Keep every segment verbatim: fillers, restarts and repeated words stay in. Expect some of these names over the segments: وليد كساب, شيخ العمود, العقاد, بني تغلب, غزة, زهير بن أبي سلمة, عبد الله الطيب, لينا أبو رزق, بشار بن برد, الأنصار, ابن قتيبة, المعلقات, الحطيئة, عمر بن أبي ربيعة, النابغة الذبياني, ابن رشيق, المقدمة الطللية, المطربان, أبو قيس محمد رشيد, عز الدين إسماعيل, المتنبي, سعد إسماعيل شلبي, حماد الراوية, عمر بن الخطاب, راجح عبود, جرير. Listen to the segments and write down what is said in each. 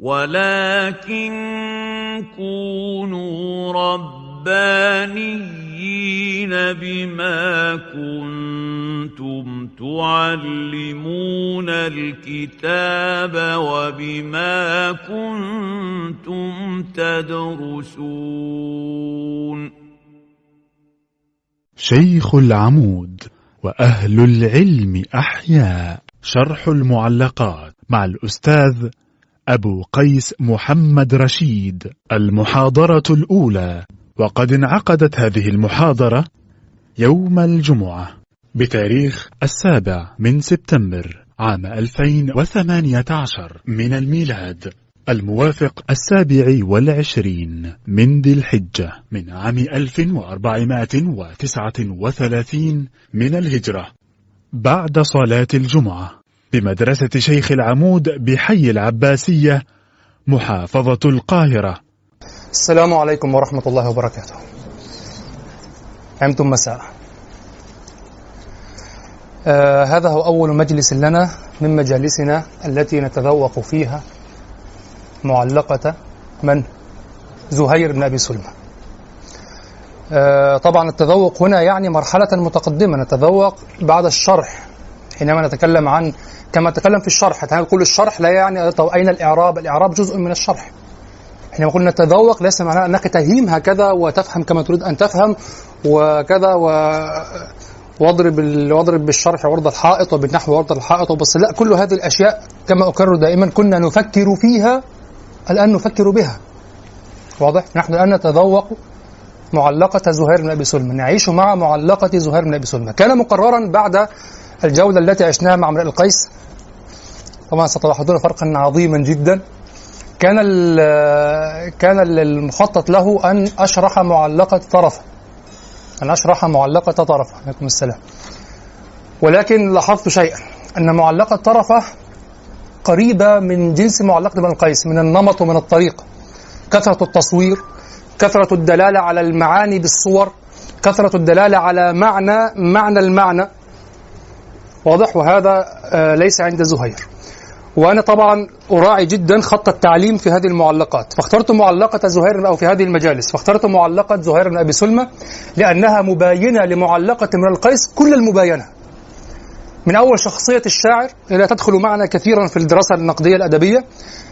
ولكن كونوا ربانيين بما كنتم تعلمون الكتاب وبما كنتم تدرسون. شيخ العمود وأهل العلم أحياء، شرح المعلقات مع الأستاذ أبو قيس محمد رشيد، المحاضرة الأولى، وقد انعقدت هذه المحاضرة يوم الجمعة بتاريخ السابع من سبتمبر عام ألفين وثمانية عشر من الميلاد، الموافق السابع والعشرين من ذي الحجة من عام ألف وأربعمائة وتسعة وثلاثين من الهجرة، بعد صلاة الجمعة بمدرسة شيخ العمود بحي العباسية محافظة القاهرة. السلام عليكم ورحمة الله وبركاته. عمتم مساء. آه هذا هو أول مجلس لنا من مجالسنا التي نتذوق فيها معلقة من زهير بن أبي سلمة. آه طبعا التذوق هنا يعني مرحلة متقدمة، نتذوق بعد الشرح حينما نتكلم عن كما نتكلم في الشرح. كل الشرح لا يعني، طب أين الإعراب؟ الإعراب جزء من الشرح. حينما قلنا تذوق ليس معناه أنك تهيم هكذا وتفهم كما تريد أن تفهم وكذا واضرب واضرب بالشرح عرض الحائط وبالنحو عرض الحائط وبس، لا، كل هذه الأشياء كما أكرر دائما كنا نفكر فيها، الآن نفكر بها. واضح؟ نحن الآن نتذوق معلقة زهير بن أبي سلمة، نعيش مع معلقة زهير بن أبي سلمة. كان مقررا بعد الجولة التي عشناها مع امرؤ القيس، طبعا ستلاحظون فرقا عظيما جدا، كان كان المخطط له أن أشرح معلقة طرفة، أن أشرح معلقة طرفة عليكم السلام، ولكن لاحظت شيئا، أن معلقة طرفة قريبة من جنس معلقة ابن القيس، من النمط ومن الطريقة، كثرة التصوير، كثرة الدلالة على المعاني بالصور، كثرة الدلالة على معنى معنى المعنى، واضح؟ وهذا ليس عند زهير. وأنا طبعا أراعي جدا خط التعليم في هذه المعلقات، فاخترت معلقة زهير أو في هذه المجالس فاخترت معلقة زهير بن أبي سلمة لأنها مباينة لمعلقة امرؤ القيس كل المباينة، من أول شخصية الشاعر إلى، تدخل معنا كثيرا في الدراسة النقدية الأدبية،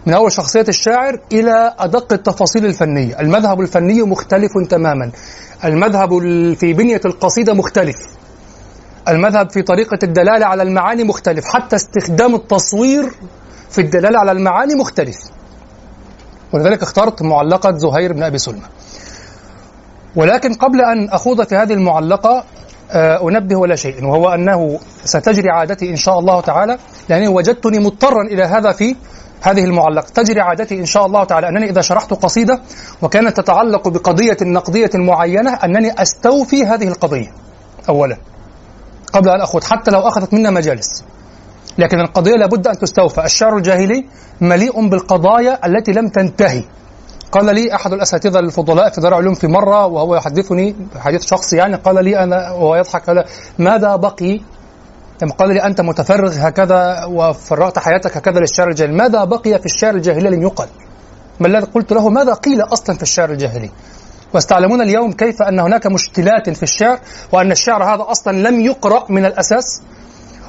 من أول شخصية الشاعر إلى أدق التفاصيل الفنية. المذهب الفني مختلف تماما، المذهب في بنية القصيدة مختلف، المذهب في طريقة الدلالة على المعاني مختلف، حتى استخدام التصوير في الدلالة على المعاني مختلف. ولذلك اخترت معلقة زهير بن أبي سلمة. ولكن قبل أن أخوض في هذه المعلقة أنبه ولا شيء، وهو أنه ستجري عادتي إن شاء الله تعالى، لأنني وجدتني مضطرا إلى هذا في هذه المعلقة. تجري عادتي إن شاء الله تعالى أنني إذا شرحت قصيدة وكانت تتعلق بقضية نقدية معينة أنني أستوفي هذه القضية أولا قبل أن أخوض، حتى لو أخذت منا مجالس، لكن القضية لابد أن تستوفى. الشعر الجاهلي مليء بالقضايا التي لم تنتهي. قال لي أحد الأساتذة الفضلاء في دار العلوم في مرة وهو يحدثني حديث شخصي يعني، قال لي أنا وهو يضحك، قال ماذا بقي؟ قال لي أنت متفرغ هكذا وفرغت حياتك هكذا للشعر الجاهلي، ماذا بقي في الشعر الجاهلي لم يقل؟ ما الذي قلت له؟ ماذا قيل أصلا في الشعر الجاهلي؟ واستعلمون اليوم كيف أن هناك مشكلات في الشعر، وأن الشعر هذا أصلا لم يقرأ من الأساس،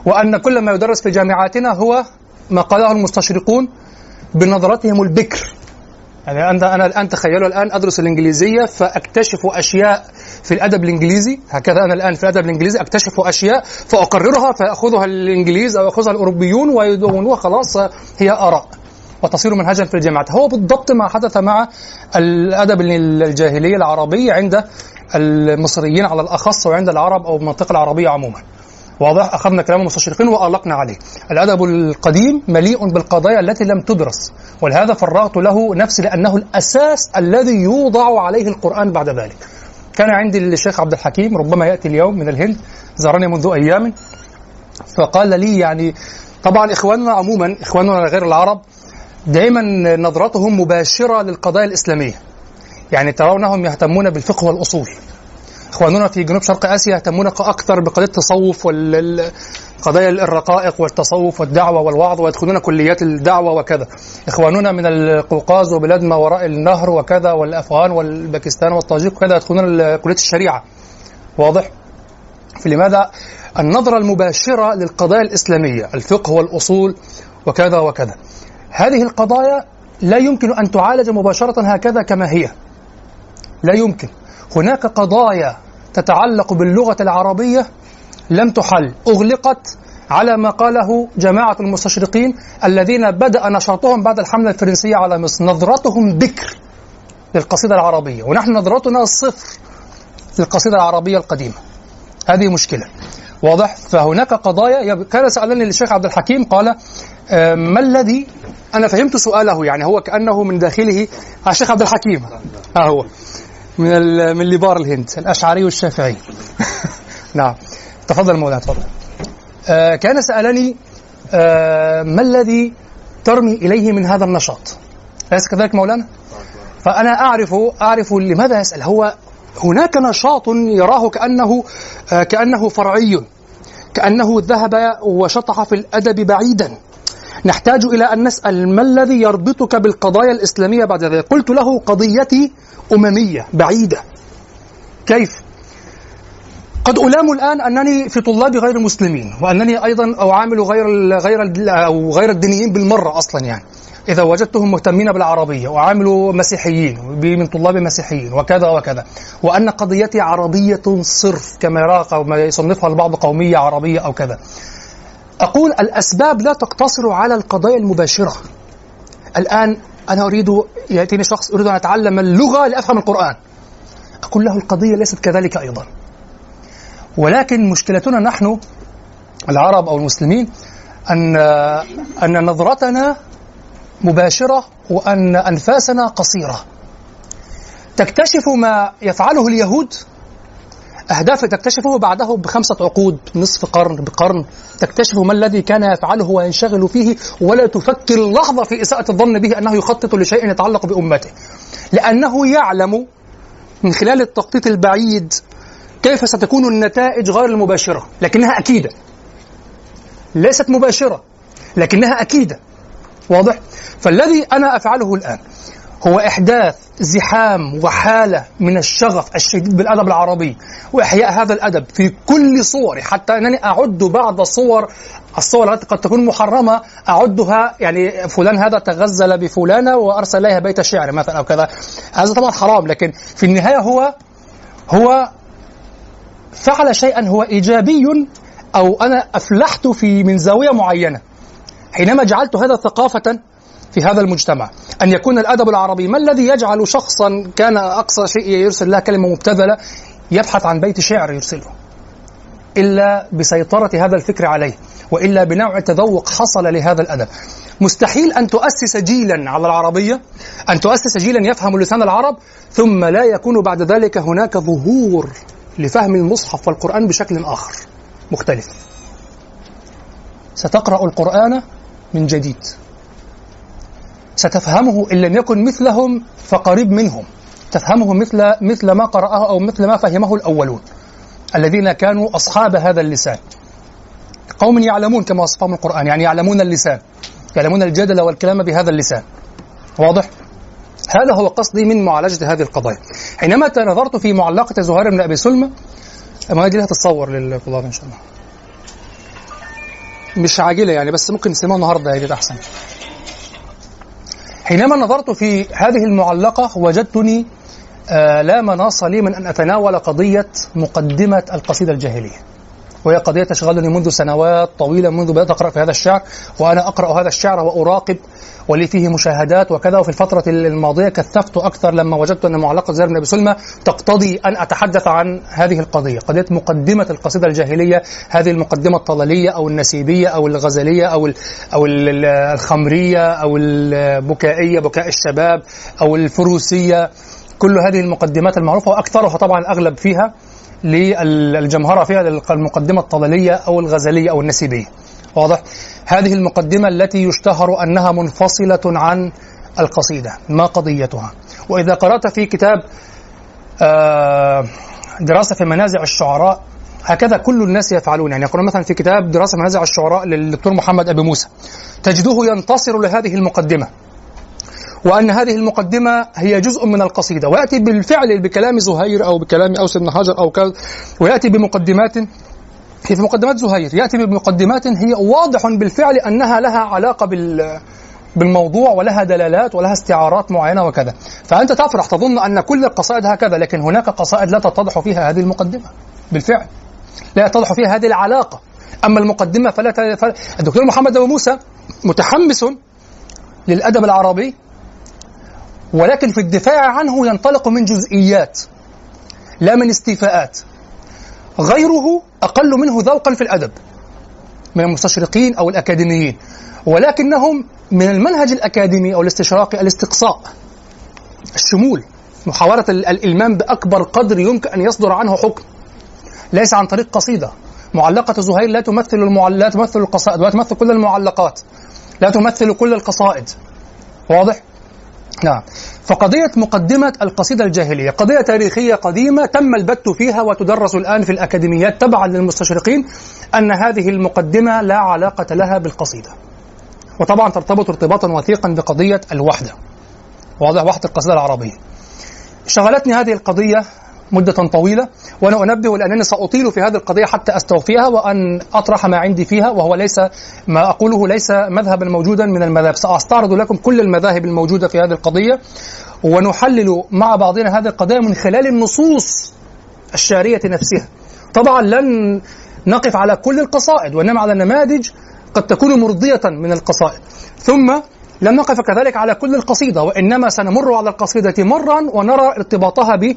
وأن كل ما يدرس في جامعاتنا هو ما قاله المستشرقون بنظرتهم البكر. يعني أنا أنا الآن تخيلوا الآن أدرس الإنجليزية فأكتشف أشياء في الأدب الإنجليزي، هكذا أنا الآن في الأدب الإنجليزي أكتشف أشياء فأقررها فيأخذها الإنجليز أو يأخذها الأوروبيون ويدونوها، خلاص هي آراء وتصير منهجا في الجامعات. هو بالضبط ما حدث مع الأدب الجاهلي العربي عند المصريين على الأخص وعند العرب أو المنطقة العربية عموما. واضح؟ أخذنا كلام المستشرقين وأغلقنا عليه. الأدب القديم مليء بالقضايا التي لم تدرس، ولهذا فرغت له نفسي لأنه الأساس الذي يوضع عليه القرآن بعد ذلك. كان عندي الشيخ عبد الحكيم، ربما يأتي اليوم، من الهند، زارني منذ أيام، فقال لي يعني طبعا إخواننا عموما، إخواننا غير العرب دائما نظرتهم مباشرة للقضايا الإسلامية، يعني ترونهم يهتمون بالفقه والأصول، إخواننا في جنوب شرق آسيا يهتمون أكثر بقضية التصوف والقضايا الرقائق والتصوف والدعوة والوعظ، ويدخلون كليات الدعوة وكذا. إخواننا من القوقاز وبلاد ما وراء النهر وكذا، والأفغان والباكستان والطاجيك وكذا، يدخلون كلية الشريعة. واضح؟ فلماذا النظرة المباشرة للقضايا الإسلامية، الفقه والأصول وكذا وكذا، هذه القضايا لا يمكن أن تعالج مباشرة هكذا كما هي، لا يمكن. هناك قضايا تتعلق باللغة العربية لم تحل، أغلقت على ما قاله جماعة المستشرقين الذين بدأ نشاطهم بعد الحملة الفرنسية على مصر، نظرتهم بكر للقصيدة العربية، ونحن نظرتنا صفر للقصيدة العربية القديمة. هذه مشكلة، واضح؟ فهناك قضايا. كان سألني الشيخ عبد الحكيم قال ما الذي، أنا فهمت سؤاله، يعني هو كأنه من داخله الشيخ عبد الحكيم ها هو من من لبار الهند الأشعري والشافعي نعم تفضل مولانا تفضل. آه كان سألني آه ما الذي ترمي إليه من هذا النشاط، أليس كذلك مولانا؟ فأنا أعرف أعرف لماذا يسأل. هو هناك نشاط يراه كأنه آه كأنه فرعي، كأنه ذهب وشطح في الأدب بعيدا. نحتاج إلى أن نسأل ما الذي يربطك بالقضايا الإسلامية بعد ذلك. قلت له قضيتي أممية بعيدة. كيف؟ قد ألام الآن أنني في طلاب غير مسلمين، وأنني أيضا أعامل غير غير أو غير الدينيين بالمرة أصلا، يعني إذا وجدتهم مهتمين بالعربية، وأعامل مسيحيين من طلاب مسيحيين وكذا وكذا، وأن قضيتي عربية صرف كما يراها أو ما يصنفها البعض قومية عربية أو كذا. أقول الأسباب لا تقتصر على القضايا المباشرة. الآن أنا أريد، يأتيني شخص أريد أن أتعلم اللغة لأفهم القرآن، أقول له القضية ليست كذلك أيضا. ولكن مشكلتنا نحن العرب أو المسلمين أن أن نظرتنا مباشرة وأن أنفاسنا قصيرة. تكتشف ما يفعله اليهود، أهداف تكتشفه بعده بخمسة عقود، نصف قرن، بقرن، تكتشف ما الذي كان يفعله وينشغل فيه، ولا تفكر لحظة في إساءة الظن به أنه يخطط لشيء يتعلق بأمته، لأنه يعلم من خلال التخطيط البعيد كيف ستكون النتائج غير المباشرة، لكنها أكيدة. ليست مباشرة لكنها أكيدة، واضح؟ فالذي أنا أفعله الآن هو إحداث زحام وحالة من الشغف الشديد بالأدب العربي، وإحياء هذا الأدب في كل صوره، حتى أنني أعد بعض الصور الصور التي قد تكون محرمة أعدها، يعني فلان هذا تغزل بفلانة وأرسل إليها بيت شعر مثلا أو كذا، هذا طبعا حرام، لكن في النهاية هو هو فعل شيئا هو إيجابي، أو أنا أفلحت في من زاوية معينة حينما جعلت هذا ثقافة في هذا المجتمع. أن يكون الأدب العربي، ما الذي يجعل شخصا كان أقصى شيء يرسل لها كلمة مبتذلة يبحث عن بيت شعر يرسله، إلا بسيطرة هذا الفكر عليه، وإلا بنوع تذوق حصل لهذا الأدب. مستحيل أن تؤسس جيلا على العربية، أن تؤسس جيلا يفهم لسان العرب ثم لا يكون بعد ذلك هناك ظهور لفهم المصحف والقرآن بشكل آخر مختلف. ستقرأ القرآن من جديد، ستفهمه إن لم يكن مثلهم فقريب منهم، تفهمه مثل مثل ما قرأه أو مثل ما فهمه الأولون الذين كانوا أصحاب هذا اللسان. قوم يعلمون كما وصفهم القرآن، يعني يعلمون اللسان، يعلمون الجدل والكلام بهذا اللسان، واضح؟ هذا هو قصدي من معالجة هذه القضايا. حينما نظرت في معلقة زهير بن أبي سلمة، ما هي دي لها تتصور للطلاب إن شاء الله، مش عاجلة يعني، بس ممكن نسمعها النهاردة هي أحسن. حينما نظرت في هذه المعلقة وجدتني آه لا مناص لي من أن أتناول قضية مقدمة القصيدة الجاهلية، وهي قضية تشغلني منذ سنوات طويلة، منذ بدأت أقرأ في هذا الشعر، وأنا أقرأ هذا الشعر وأراقب ولي فيه مشاهدات وكذا. وفي الفترة الماضية كثفت أكثر لما وجدت أن معلقة زهير بن أبي سلمة تقتضي أن أتحدث عن هذه القضية، قضية مقدمة القصيدة الجاهلية، هذه المقدمة الطلالية أو النسيبية أو الغزلية أو أو الخمرية أو البكائية، بكاء الشباب، أو الفروسية، كل هذه المقدمات المعروفة، وأكثرها طبعا الأغلب فيها للجمهرة فيها المقدمة الطلالية أو الغزلية أو النسيبية، واضح؟ هذه المقدمة التي يشتهر أنها منفصلة عن القصيدة، ما قضيتها؟ وإذا قرأت في كتاب آه دراسة في منازع الشعراء، هكذا كل الناس يفعلون. يعني يقولون مثلا في كتاب دراسة منازع الشعراء للدكتور محمد أبو موسى، تجده ينتصر لهذه المقدمة، وأن هذه المقدمة هي جزء من القصيدة، ويأتي بالفعل بكلام زهير أو بكلام أوس بن حجر أو كذا، ويأتي بمقدمات هي في مقدمات زهير، يأتي بمقدمات هي واضح بالفعل أنها لها علاقة بال بالموضوع ولها دلالات ولها استعارات معينة وكذا. فأنت تفرح تظن أن كل القصائد هكذا، لكن هناك قصائد لا تتضح فيها هذه المقدمة بالفعل، لا تتضح فيها هذه العلاقة. أما المقدمة فلا تفل... الدكتور محمد أبو موسى متحمس للأدب العربي، ولكن في الدفاع عنه ينطلق من جزئيات لا من استيفاءات. غيره أقل منه ذوقا في الأدب من المستشرقين أو الأكاديميين، ولكنهم من المنهج الأكاديمي أو الاستشراقي الاستقصاء، الشمول، محاولة الإلمام بأكبر قدر يمكن أن يصدر عنه حكم، ليس عن طريق قصيدة. معلقة زهير لا تمثل المعل... لا تمثل القصائد، لا تمثل كل المعلقات، لا تمثل كل القصائد. واضح؟ نعم. فقضية مقدمة القصيدة الجاهلية قضية تاريخية قديمة تم البت فيها وتدرس الآن في الأكاديميات تبعا للمستشرقين، أن هذه المقدمة لا علاقة لها بالقصيدة، وطبعا ترتبط ارتباطا وثيقا بقضية الوحدة، واضح، وحدة القصيدة العربية. شغلتني هذه القضية مدة طويلة، وأنا أنبه لأنني سأطيل في هذه القضية حتى أستوفيها وأن أطرح ما عندي فيها، وهو ليس ما أقوله ليس مذهبا موجودا من المذاهب. سأستعرض لكم كل المذاهب الموجودة في هذه القضية، ونحلل مع بعضنا هذه القضية من خلال النصوص الشارية نفسها. طبعا لن نقف على كل القصائد، وإنما على نماذج قد تكون مرضية من القصائد، ثم لن نقف كذلك على كل القصيدة، وإنما سنمر على القصيدة مرا ونرى ارتباطها ب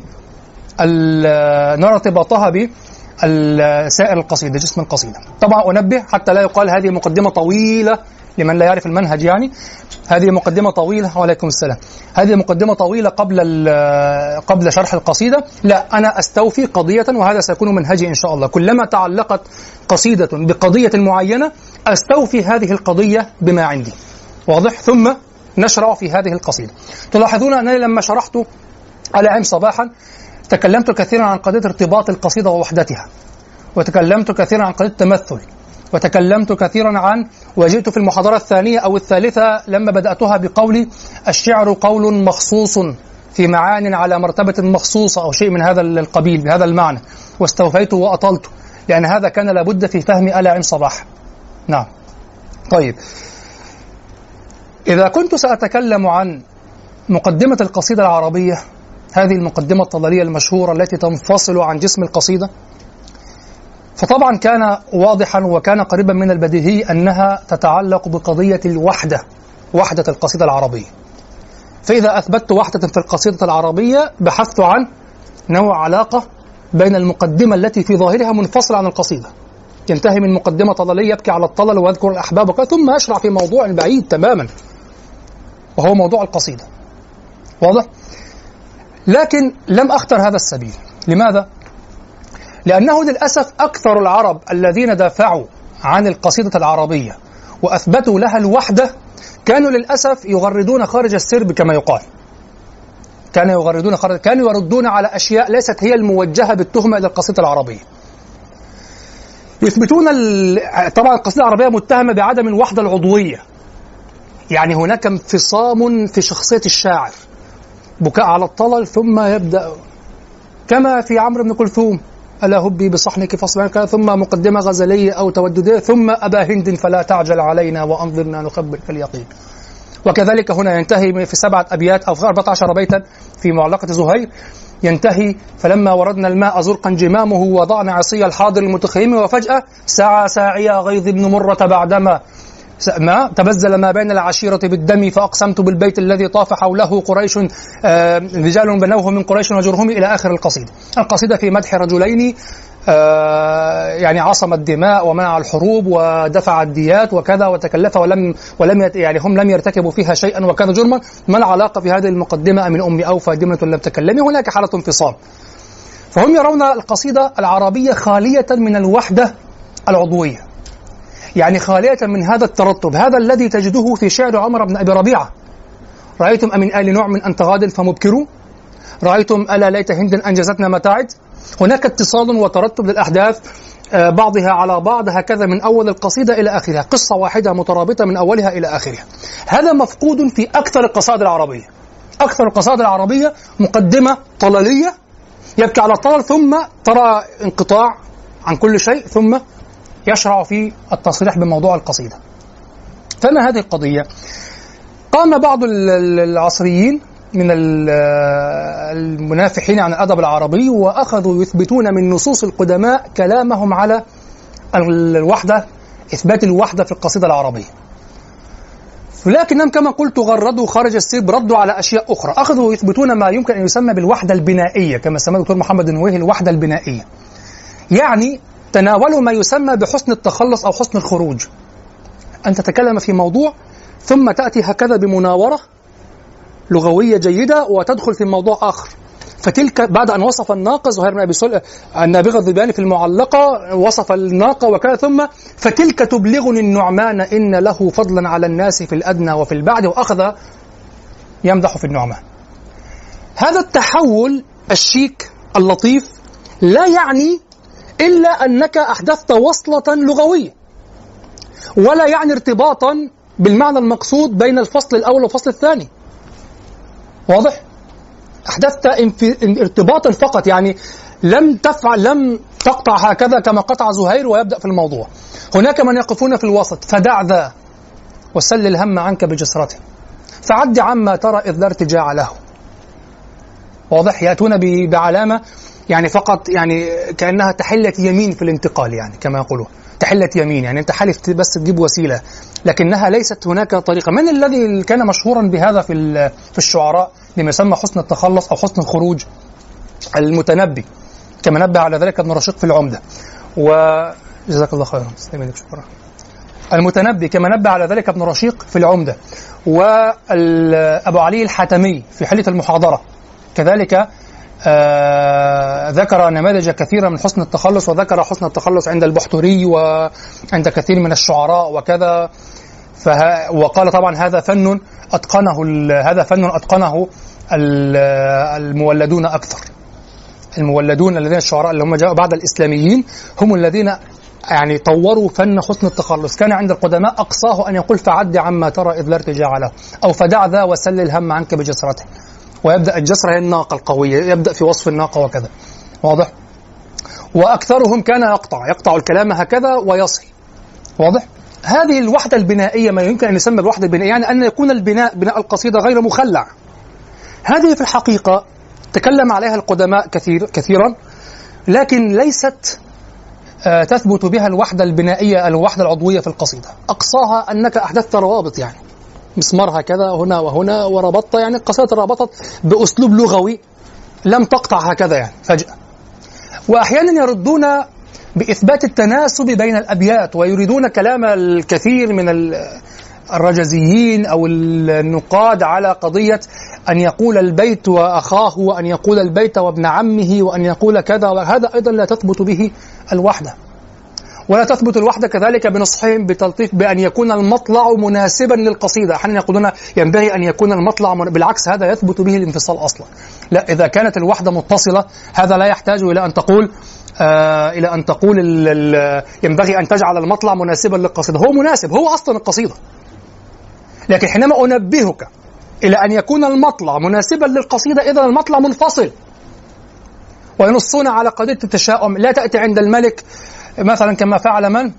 نرى ارتباطها بسائر القصيدة، جسم القصيدة. طبعا أنبه حتى لا يقال هذه مقدمة طويلة لمن لا يعرف المنهج، يعني هذه مقدمة طويلة. وعليكم السلام. هذه مقدمة طويلة قبل قبل شرح القصيدة. لا، أنا أستوفي قضية، وهذا سيكون منهجي إن شاء الله. كلما تعلقت قصيدة بقضية معينة أستوفي هذه القضية بما عندي، واضح، ثم نشرع في هذه القصيدة. تلاحظون أنني لما شرحت على عم صباحا تكلمت كثيرا عن قضية ارتباط القصيدة ووحدتها، وتكلمت كثيرا عن قضية التمثل، وتكلمت كثيرا عن، وجئت في المحاضرة الثانية أو الثالثة لما بدأتها بقولي الشعر قول مخصوص في معان على مرتبة مخصوصة أو شيء من هذا القبيل بهذا المعنى، واستوفيته وأطلته، لأن هذا كان لابد في فهم آل عم صباح. نعم. طيب، إذا كنت سأتكلم عن مقدمة القصيدة العربية، هذه المقدمة الطلالية المشهورة التي تنفصل عن جسم القصيدة، فطبعا كان واضحا وكان قريبا من البديهي أنها تتعلق بقضية الوحدة، وحدة القصيدة العربية. فإذا أثبتت وحدة في القصيدة العربية بحثت عن نوع علاقة بين المقدمة التي في ظاهرها منفصلة عن القصيدة، ينتهي من مقدمة طلالية يبكي على الطلل ويذكر الأحباب، ثم أشرع في موضوع بعيد تماما وهو موضوع القصيدة، واضح؟ لكن لم أختر هذا السبيل. لماذا؟ لأنه للأسف أكثر العرب الذين دافعوا عن القصيدة العربية وأثبتوا لها الوحدة كانوا للأسف يغردون خارج السرب كما يقال، كانوا يغردون خارج، كانوا يردون على أشياء ليست هي الموجهة بالتهمة إلى القصيدة العربية. يثبتون ال... طبعا القصيدة العربية متهمة بعدم الوحدة العضوية، يعني هناك انفصام في شخصية الشاعر، بكاء على الطلل ثم يبدأ كما في عمرو بن كلثوم ألا هبي بصحنك فاصبعك، ثم مقدمة غزلية أو توددية، ثم أبا هند فلا تعجل علينا وأنظرنا نخبرك اليقين. وكذلك هنا ينتهي في سبعة أبيات أو في أربعة عشر بيتا في معلقة زهير، ينتهي فلما وردنا الماء زرقا جمامه وضعنا عصي الحاضر المتخيم، وفجأة سعى ساعيا غيظ بن مرة بعدما ما تبزل ما بين العشيرة بالدم، فأقسمت بالبيت الذي طاف حوله قريش آه رجال بنوه من قريش وجرهم، إلى آخر القصيدة. القصيدة في مدح رجلين آه يعني عصم الدماء ومنع الحروب ودفع الديات وكذا وتكلف، ولم ولم يت يعني هم لم يرتكبوا فيها شيئا وكان جرما. ما العلاقة في هذه المقدمة من أمي أو فادمة لم تكلمي؟ هناك حالة انفصام. فهم يرون القصيدة العربية خالية من الوحدة العضوية، يعني خالية من هذا الترطب، هذا الذي تجده في شعر عمر بن أبي ربيعة: رأيتم أمن آل نوع من أن تغادل فمبكروا، رأيتم ألا ليت هند أنجزتنا ما تعد، هناك اتصال وترتب للأحداث بعضها على بعض هكذا من أول القصيدة إلى آخرها، قصة واحدة مترابطة من أولها إلى آخرها. هذا مفقود في أكثر القصائد العربية. أكثر القصائد العربية مقدمة طللية يبكي على الطلل، ثم ترى انقطاع عن كل شيء، ثم يشرع في التصريح بموضوع القصيدة. فما هذه القضية؟ قام بعض العصريين من المنافحين عن الأدب العربي وأخذوا يثبتون من نصوص القدماء كلامهم على الوحدة، إثبات الوحدة في القصيدة العربية، ولكنهم كما قلت غردوا خارج السيب، ردوا على أشياء أخرى. أخذوا يثبتون ما يمكن أن يسمى بالوحدة البنائية، كما سمى الدكتور محمد نويه الوحدة البنائية، يعني تناولوا ما يسمى بحسن التخلص أو حسن الخروج. أن تتكلم في موضوع ثم تأتي هكذا بمناورة لغوية جيدة وتدخل في موضوع آخر. فتلك بعد أن وصف الناقة زهير بن أبي سلمة النابغة الذبياني في المعلقة، وصف الناقة وكذا، ثم فتلك تبلغني النعمان إن له فضلا على الناس في الأدنى وفي البعد، وأخذ يمدح في النعمان. هذا التحول الشيك اللطيف لا يعني إلا أنك أحدثت وصلة لغوية، ولا يعني ارتباطا بالمعنى المقصود بين الفصل الأول والفصل الثاني. واضح؟ أحدثت ارتباطا فقط، يعني لم تفعل، لم تقطع هكذا كما قطع زهير ويبدأ في الموضوع. هناك من يقفون في الوسط، فدع ذا وسل الهم عنك بجسرته، فعد عما ترى إذ لا ارتجاع له. واضح؟ يأتون بعلامة يعني فقط، يعني كأنها تحلة يمين في الانتقال، يعني كما يقولون تحلة يمين، يعني أنت حلفت بس تجيب وسيلة، لكنها ليست هناك طريقة. من الذي كان مشهورا بهذا في في الشعراء لما يسمى حسن التخلص أو حسن الخروج؟ المتنبي، كما نبه على ذلك ابن رشيق في العمدة. وجزاك الله خيرا، شكرا. المتنبي كما نبه على ذلك ابن رشيق في العمدة، وأبو علي الحاتمي في حلية المحاضرة كذلك آه ذكر نماذج كثيرة من حسن التخلص، وذكر حسن التخلص عند البحتري وعند كثير من الشعراء وكذا. فه... وقال طبعا هذا فن أتقنه ال... هذا فن أتقنه ال... المولدون أكثر. المولدون الذين الشعراء اللي هم جاءوا بعد الإسلاميين هم الذين يعني طوروا فن حسن التخلص. كان عند القدماء أقصاه أن يقول فعد عما ترى إذ لا ارتجاع له، أو فدع ذا وسل الهم عنك بجسرته، ويبدأ الجسر هي الناقة القوية، يبدأ في وصف الناقة وكذا. واضح؟ وأكثرهم كان يقطع يقطع الكلام هكذا ويصل. واضح؟ هذه الوحدة البنائية، ما يمكن أن يسمى بالوحدة البنائية، يعني أن يكون البناء بناء القصيدة غير مخلع. هذه في الحقيقة تكلم عليها القدماء كثير كثيرا، لكن ليست آه تثبت بها الوحدة البنائية، الوحدة العضوية في القصيدة. أقصاها أنك أحدثت روابط، يعني مسمار هكذا هنا وهنا وربطت، يعني القصيدة ربطت بأسلوب لغوي، لم تقطع هكذا يعني فجأة. وأحيانا يردون بإثبات التناسب بين الأبيات، ويريدون كلام الكثير من الرجزيين أو النقاد على قضية أن يقول البيت وأخاه، وأن يقول البيت وابن عمه، وأن يقول كذا. وهذا أيضا لا تثبت به الوحدة، ولا تثبت الوحدة كذلك بنصحهم بتلطيف بأن يكون المطلع مناسبا للقصيدة. أحيانا يقولون ينبغي أن يكون المطلع من... بالعكس، هذا يثبت به الانفصال أصلا. لا، إذا كانت الوحدة متصلة هذا لا يحتاج إلى أن تقول آه إلى أن تقول ال... ال... ينبغي أن تجعل المطلع مناسبا للقصيدة. هو مناسب، هو أصلا القصيدة، لكن حينما أنبهك إلى أن يكون المطلع مناسبا للقصيدة إذا المطلع منفصل. وينصون على قضية التشاؤم، لا تأتي عند الملك مثلا كما فعل من؟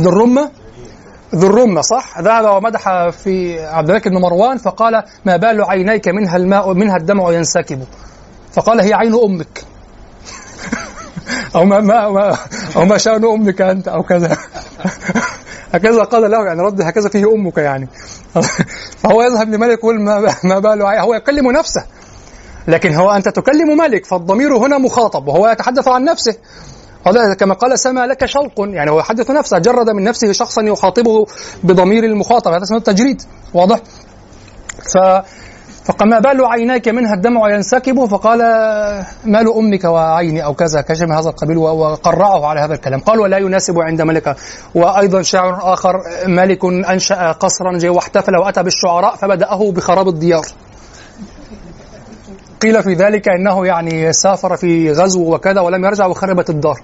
ذو الرمة ذو الرمة صح؟ ذهب ومدح في عبد الحكيم بن مروان فقال ما بال عينيك منها الماء منها الدمع ينسكب، فقال هي عين أمك أو ما ما أو ما شأن أمك أنت أو كذا هكذا قال له، يعني رد هكذا فيه أمك يعني فهو يذهب لملك يقول ما بال عينيك، هو يكلم نفسه، لكن هو أنت تكلم ملك، فالضمير هنا مخاطب وهو يتحدث عن نفسه. كما قال سما لك شوق، يعني هو يحدث نفسه، جرد من نفسه شخصا يخاطبه بضمير المخاطب، هذا اسمه التجريد. واضح؟ ف... فقما بال عيناك منها الدمع ينسكب، فقال مال أمك وعيني أو كذا كشم هذا القبيل، وقرعه على هذا الكلام. قال ولا يناسب عند ملكة. وأيضا شاعر آخر، مالك أنشأ قصرا واحتفل وأتى بالشعراء فبدأه بخراب الديار. قيل في ذلك إنه يعني سافر في غزو وكذا ولم يرجع وخربت الدار،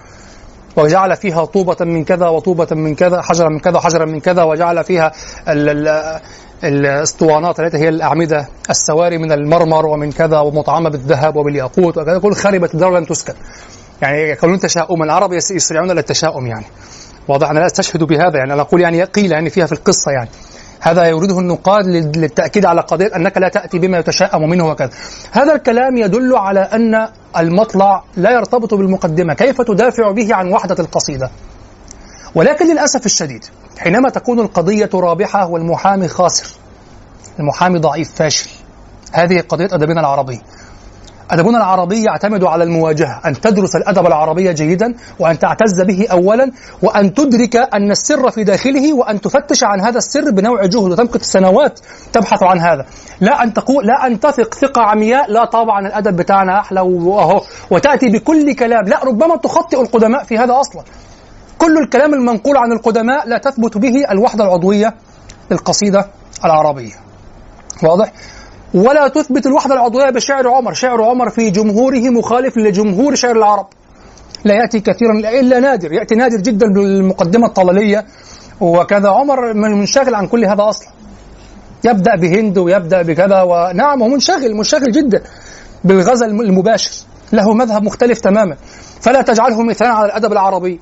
وجعل فيها طوبة من كذا وطوبة من كذا، حجرا من كذا وحجرا من كذا، وجعل فيها الاسطوانات التي هي الأعمدة السواري من المرمر ومن كذا، ومطعمة بالذهب وبالياقوت وكذا، كل خربت الدار لم تسكن. يعني يقولون تشاؤما، العرب يسرعون للتشاؤم يعني، واضح. أنا لا أستشهد بهذا، يعني أنا أقول يعني قيل يعني فيها في القصة، يعني هذا يورده النقاد للتأكيد على قضية أنك لا تأتي بما يتشاءم منه وكذا. هذا الكلام يدل على أن المطلع لا يرتبط بالمقدمة، كيف تدافع به عن وحدة القصيدة. ولكن للأسف الشديد حينما تكون القضية رابحة والمحامي خاسر، المحامي ضعيف فاشل، هذه قضية أدبنا العربي. أدبنا العربي يعتمد على المواجهة، أن تدرس الأدب العربي جيدا، وأن تعتز به أولا، وأن تدرك أن السر في داخله، وأن تفتش عن هذا السر بنوع جهد، وتمكث سنوات تبحث عن هذا، لا أن تقول، لا أن تثق ثقة عمياء، لا طبعا الأدب بتاعنا أحلى وأهو، وتأتي بكل كلام، لا، ربما تخطئ القدماء في هذا أصلا. كل الكلام المنقول عن القدماء لا تثبت به الوحدة العضوية للقصيدة العربية، واضح؟ ولا تثبت الوحدة العضوية بشعر عمر، شعر عمر في جمهوره مخالف لجمهور شعر العرب، لا يأتي كثيرا إلا نادر، يأتي نادر جدا بالمقدمة الطلالية وكذا. عمر منشغل عن كل هذا أصلا، يبدأ بهند ويبدأ بكذا، ونعم ومنشغل منشغل جدا بالغزل المباشر، له مذهب مختلف تماما. فلا تجعله مثلا على الأدب العربي.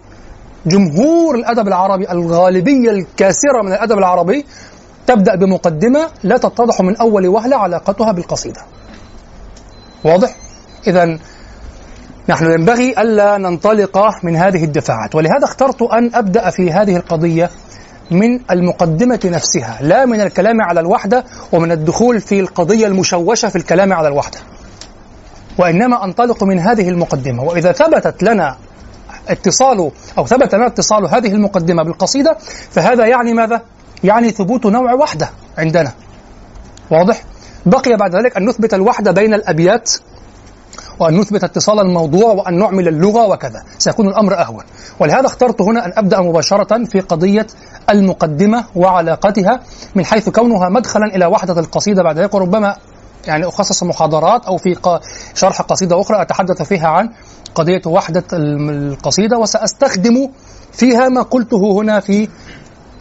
جمهور الأدب العربي، الغالبية الكاسرة من الأدب العربي، تبدأ بمقدمة لا تتضح من أول وهلة علاقتها بالقصيدة، واضح؟ إذن نحن ينبغي ألا ننطلق من هذه الدفاعات، ولهذا اخترت أن أبدأ في هذه القضية من المقدمة نفسها، لا من الكلام على الوحدة ومن الدخول في القضية المشوشة في الكلام على الوحدة، وإنما أنطلق من هذه المقدمة. وإذا ثبتت لنا اتصال أو ثبت لنا اتصال هذه المقدمة بالقصيدة، فهذا يعني ماذا؟ يعني ثبوت نوع وحدة عندنا، واضح؟ بقي بعد ذلك أن نثبت الوحدة بين الأبيات، وأن نثبت اتصال الموضوع، وأن نعمل اللغة وكذا، سيكون الأمر أهون. ولهذا اخترت هنا أن أبدأ مباشرة في قضية المقدمة وعلاقتها، من حيث كونها مدخلا إلى وحدة القصيدة بعد ذلك. وربما يعني أخصص محاضرات أو في شرح قصيدة أخرى أتحدث فيها عن قضية وحدة القصيدة، وسأستخدم فيها ما قلته هنا في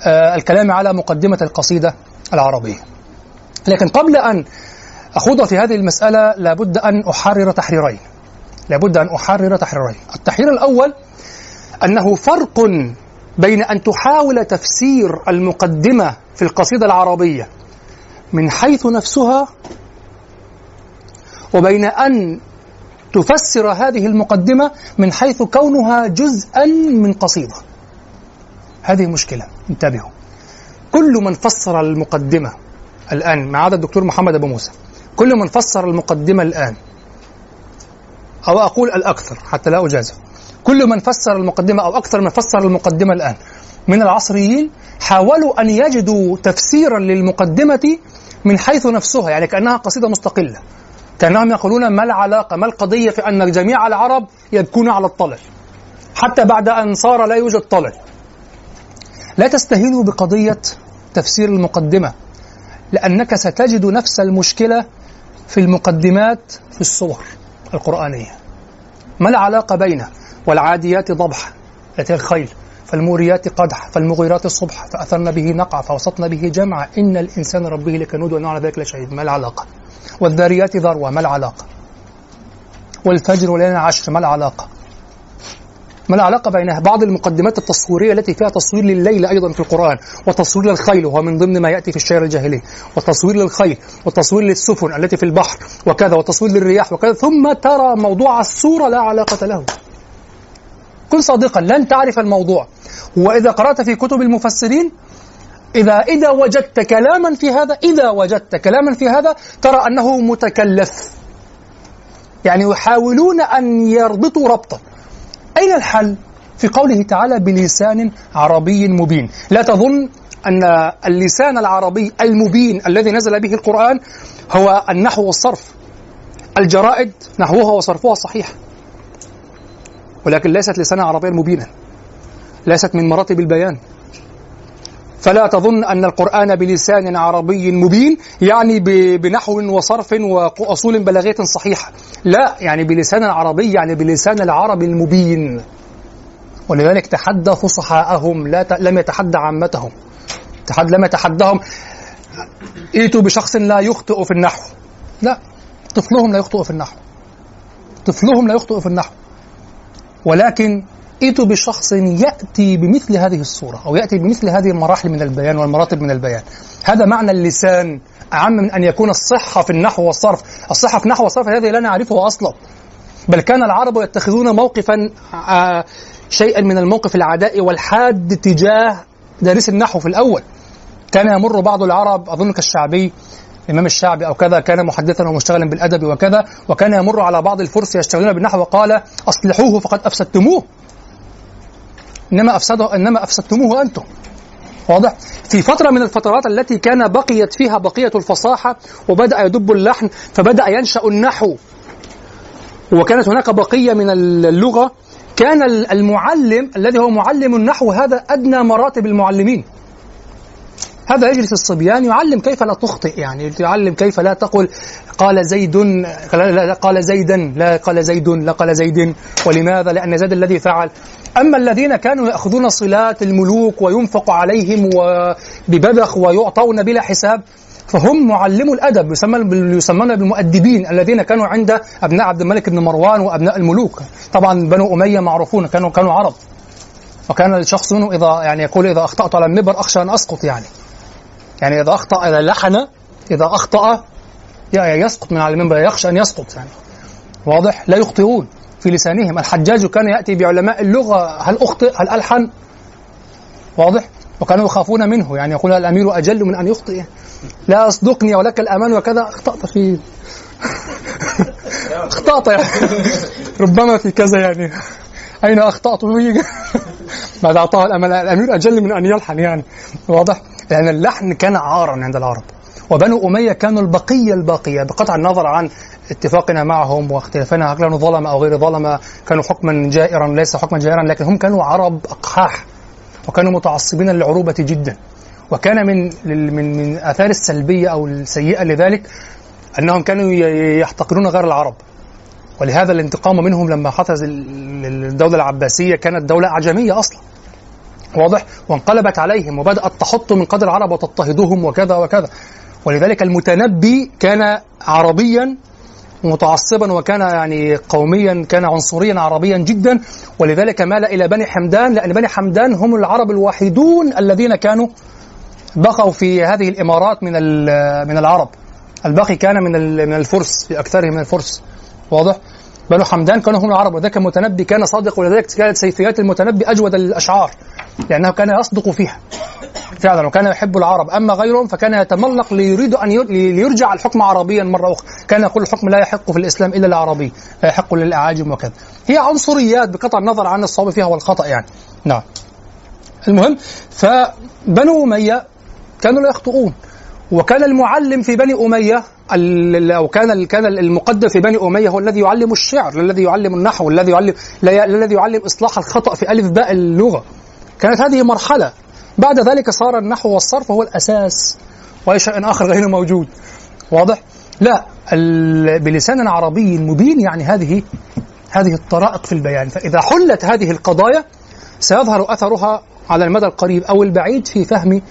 الكلام على مقدمة القصيدة العربية. لكن قبل أن أخوض في هذه المسألة لابد أن أحرر تحريرين لابد أن أحرر تحريرين التحرير الأول أنه فرق بين أن تحاول تفسير المقدمة في القصيدة العربية من حيث نفسها، وبين أن تفسر هذه المقدمة من حيث كونها جزءا من قصيدة. هذه مشكلة، انتبهوا. كل من فسر المقدمة الآن، ما عدا الدكتور محمد أبو موسى، كل من فسر المقدمة الآن، أو أقول الأكثر حتى لا أجازف، كل من فسر المقدمة أو أكثر من فسر المقدمة الآن من العصريين حاولوا أن يجدوا تفسيرا للمقدمة من حيث نفسها، يعني كأنها قصيدة مستقلة، كأنهم يقولون ما العلاقة، ما القضية في أن جميع العرب يبكون على الطلل حتى بعد أن صار لا يوجد طلل. لا تستهينوا بقضية تفسير المقدمة، لأنك ستجد نفس المشكلة في المقدمات في الصور القرآنية. ما العلاقة بين والعاديات ضبحا، التي الخيل، فالموريات قدح، فالمغيرات الصبح، فأثرن به نقع، فوسطن به جمع، إن الإنسان ربه لكنود، وإن على ذلك لشهيد. ما العلاقة؟ والذاريات ذروة، ما العلاقة؟ والفجر وليالي عشر، ما العلاقة؟ ما العلاقة بينها؟ بعض المقدمات التصويرية التي فيها تصوير لليل أيضا في القرآن، وتصوير للخيل وهو من ضمن ما يأتي في الشعر الجاهلي، وتصوير للخيل، وتصوير للسفن التي في البحر وكذا، وتصوير للرياح وكذا، ثم ترى موضوع الصورة لا علاقة له. كن صادقا، لن تعرف الموضوع. وإذا قرأت في كتب المفسرين، إذا إذا وجدت كلاما في هذا، إذا وجدت كلاما في هذا ترى أنه متكلف، يعني يحاولون أن يربطوا ربطا. أين الحل؟ في قوله تعالى بلسان عربي مبين. لا تظن أن اللسان العربي المبين الذي نزل به القرآن هو النحو والصرف. الجرائد نحوها وصرفها صحيح، ولكن ليست لسانا عربيا مبينا، ليست من مراتب البيان. فلا تظن أن القرآن بلسان عربي مبين يعني بنحو وصرف وأصول بلاغية صحيحة، لا، يعني بلسان عربي، يعني بلسان العرب المبين. ولذلك تحدى فصحاءهم، لا ت... لم يتحدى عامتهم. تحد... لم يتحدهم ايتوا بشخص لا يخطئ في النحو، لا، طفلهم لا يخطئ في النحو، طفلهم لا يخطئ في النحو، ولكن ائتوا بشخص يأتي بمثل هذه الصورة أو يأتي بمثل هذه المراحل من البيان والمراتب من البيان. هذا معنى اللسان، أعم من أن يكون الصحة في النحو والصرف. الصحة في النحو والصرف هذه لا نعرفها أصلا، بل كان العرب يتخذون موقفا آه شيئا من الموقف العدائي والحاد تجاه دارس النحو. في الأول كان يمر بعض العرب، أظن كالشعبي، الإمام الشعبي أو كذا، كان محدثا ومشتغلا بالأدب وكذا، وكان يمر على بعض الفرس يشتغلون بالنحو وقال أصلحوه فقد أفسدتموه، إنما أفسده إنما أفسدتموه أنتم. واضح؟ في فترة من الفترات التي كان بقيت فيها بقية الفصاحة وبدأ يدب اللحن فبدأ ينشأ النحو، وكانت هناك بقية من اللغة، كان المعلم الذي هو معلم النحو هذا أدنى مراتب المعلمين. هذا يجلس الصبيان يعلم كيف لا تخطئ، يعني يعلم كيف لا تقول قال زيد، لا قال زيدا، لا قال زيد، لا قال زيد، ولماذا؟ لأن زيد الذي فعل. أما الذين كانوا يأخذون صلات الملوك وينفق عليهم ببذخ ويعطون بلا حساب، فهم معلمو الأدب، يسمون بالمؤدبين، الذين كانوا عند أبناء عبد الملك بن مروان وأبناء الملوك. طبعا بنو أمية معروفون، كانوا كانوا عرب، وكان الشخص منهم إذا يعني يقول إذا أخطأت على المنبر أخشى أن أسقط، يعني يعني إذا أخطأ، إذا لحن، إذا أخطأ يعني يسقط من على المنبر، يخشى أن يسقط، يعني واضح. لا يخطئون في لسانهم. الحجاج كان يأتي بعلماء اللغة، هل أخطئ؟ هل ألحن؟ واضح؟ وكانوا يخافون منه، يعني يقول الأمير أجل من أن يخطئ، لا أصدقني ولك الأمان وكذا. أخطأت في أخطأت يعني ربما في كذا، يعني أين أخطأت فيه؟ بعد أعطاه الأمان، الأمير أجل من أن يلحن، يعني واضح؟ لأن اللحن كان عارا عند العرب. وبنو أمية كانوا البقية الباقية، بقطع النظر عن اتفاقنا معهم واختلافنا، هل كانوا ظلمة أو غير ظلمة، كانوا حكما جائرا ليس حكما جائرا، لكن هم كانوا عرب أقحاح، وكانوا متعصبين للعروبة جدا. وكان من من من آثار السلبية أو السيئة لذلك أنهم كانوا يحتقرون غير العرب، ولهذا الانتقام منهم لما حصل الدولة العباسية، كانت دولة أعجمية أصلا، واضح، وانقلبت عليهم وبدأت تحط من قدر العرب وتضطهدهم وكذا وكذا. ولذلك المتنبي كان عربيا متعصبا، وكان يعني قوميا، كان عنصريا عربيا جدا، ولذلك مال إلى بني حمدان، لأن بني حمدان هم العرب الوحيدون الذين كانوا بقوا في هذه الإمارات من من العرب، الباقي كان من من الفرس، في أكثرهم من الفرس، واضح. بنو حمدان كانوا هم العرب، وذاك المتنبي كان صادق، ولذلك كانت سيفيات المتنبي أجود الأشعار، لأنه كان يصدق فيها فعلا، وكان يحب العرب. أما غيرهم فكان يتملق ليريد أن يرجع الحكم عربيا مرة أخرى، كان يقول الحكم لا يحق في الإسلام إلا العربي، لا يحق للأعاجم وكذا. هي عنصريات بقطع النظر عن الصواب فيها والخطأ، يعني نعم. المهم، فبنو أمية كانوا لا يخطئون، وكان المعلم في بني أمية أو كان كان المقدم في بني أمية هو الذي يعلم الشعر، الذي يعلم النحو، الذي يعلم الذي يعلم إصلاح الخطأ في ألف باء اللغة. كانت هذه مرحلة، بعد ذلك صار النحو والصرف هو الأساس، وأي شيء آخر غير موجود، واضح؟ لا، بلسان عربي مبين، يعني هذه هذه الطرائق في البيان. فإذا حلت هذه القضايا سيظهر أثرها على المدى القريب أو البعيد في فهم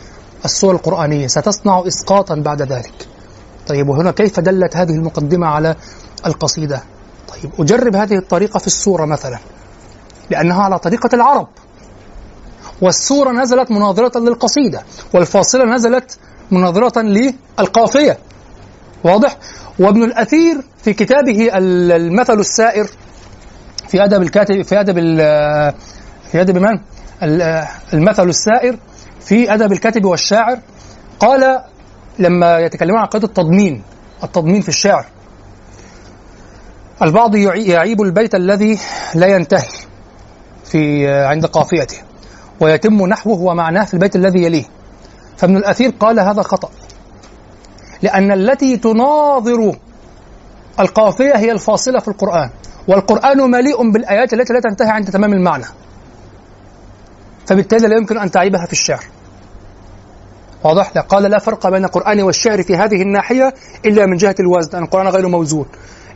السور القرآنية، ستصنع إسقاطا بعد ذلك. طيب، وهنا كيف دلت هذه المقدمة على القصيدة؟ طيب، أجرب هذه الطريقة في السورة مثلا، لأنها على طريقة العرب، والسورة نزلت مناظرة للقصيدة، والفاصلة نزلت مناظرة للقافية، واضح؟ وابن الأثير في كتابه المثل السائر في أدب الكاتب في أدب في أدب من؟ المثل السائر في أدب الكاتب والشاعر، قال لما يتكلمون عن قضية التضمين، التضمين في الشعر: البعض يعيب البيت الذي لا ينتهي في عند قافيته، ويتم نحوه ومعناه في البيت الذي يليه. فابن الأثير قال هذا خطأ، لأن التي تناظر القافية هي الفاصلة في القرآن، والقرآن مليء بالآيات التي لا تنتهي عند تمام المعنى، فبالتالي لا يمكن أن تعيبها في الشعر. واضح؟ قال لا فرق بين القرآن والشعر في هذه الناحية إلا من جهة الوزن، أن القرآن غير موزون،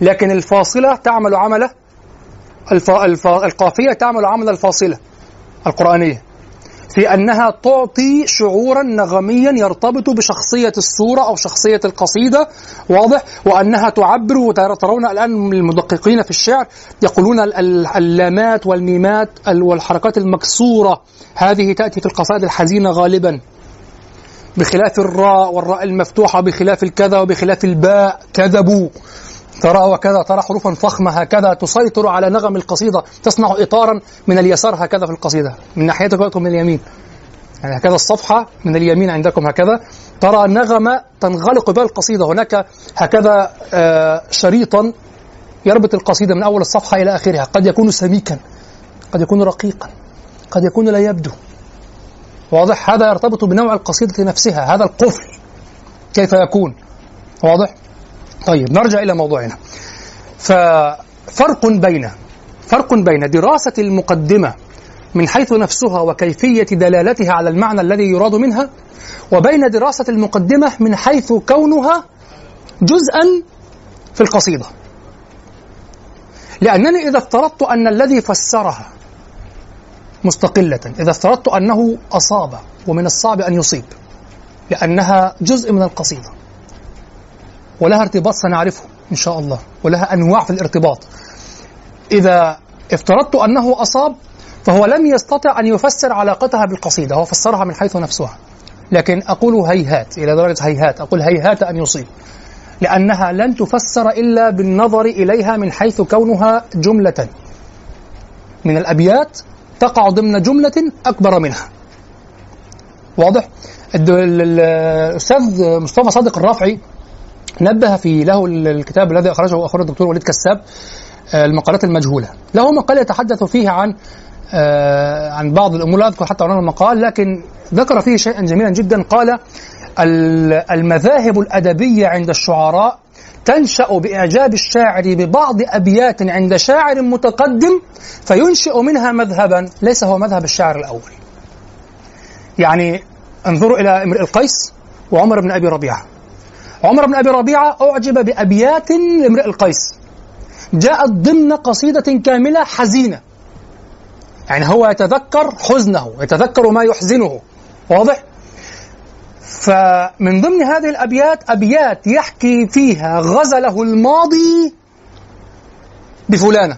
لكن الفاصلة تعمل عمل الف... الف... القافية تعمل عمل الفاصلة القرآنية، في أنها تعطي شعورا نغميا يرتبط بشخصية الصورة أو شخصية القصيدة، واضح؟ وأنها تعبر، وترون الآن المدققين في الشعر يقولون اللامات والميمات والحركات المكسورة هذه تأتي في القصائد الحزينة غالبا، بخلاف الراء والراء المفتوحة، بخلاف الكذا وبخلاف الباء، كذبوا ترى وكذا، ترى حروفا فخمة هكذا تسيطر على نغم القصيدة، تصنع إطارا من اليسار هكذا في القصيدة، من ناحيتكم من اليمين، يعني هكذا الصفحة من اليمين عندكم هكذا، ترى نغمة تنغلق بها القصيدة، هناك هكذا شريطا يربط القصيدة من أول الصفحة إلى آخرها، قد يكون سميكا، قد يكون رقيقا، قد يكون لا يبدو، واضح؟ هذا يرتبط بنوع القصيدة نفسها، هذا القفل كيف يكون، واضح؟ طيب نرجع إلى موضوعنا. ففرق بين فرق بين دراسة المقدمة من حيث نفسها وكيفية دلالتها على المعنى الذي يراد منها، وبين دراسة المقدمة من حيث كونها جزءا في القصيدة، لأنني إذا افترضت أن الذي فسرها مستقلة، إذا افترضت أنه أصاب، ومن الصعب أن يصيب لأنها جزء من القصيدة ولها ارتباط سنعرفه إن شاء الله، ولها أنواع في الارتباط، إذا افترضت أنه أصاب فهو لم يستطع أن يفسر علاقتها بالقصيدة، هو فسرها من حيث نفسها، لكن أقول هيهات، إلى درجة هيهات، أقول هيهات أن يصيب، لأنها لن تفسر إلا بالنظر إليها من حيث كونها جملة من الأبيات تقع ضمن جملة أكبر منها، واضح؟ الأستاذ مصطفى صادق الرافعي نبه في له الكتاب الذي أخرجه أخونا الدكتور وليد كساب، المقالات المجهولة، له مقال يتحدث فيه عن عن بعض الأمور، لا أذكر حتى عنوان المقال، لكن ذكر فيه شيئا جميلا جدا، قال المذاهب الأدبية عند الشعراء تنشأ بإعجاب الشاعر ببعض أبيات عند شاعر متقدم فينشئ منها مذهبا ليس هو مذهب الشاعر الأول. يعني انظروا إلى امرؤ القيس وعمر بن أبي ربيعة، عمر بن أبي ربيعة أعجب بأبيات لامرئ القيس جاءت ضمن قصيدة كاملة حزينة، يعني هو يتذكر حزنه، يتذكر ما يحزنه، واضح؟ فمن ضمن هذه الأبيات أبيات يحكي فيها غزله الماضي بفلانة،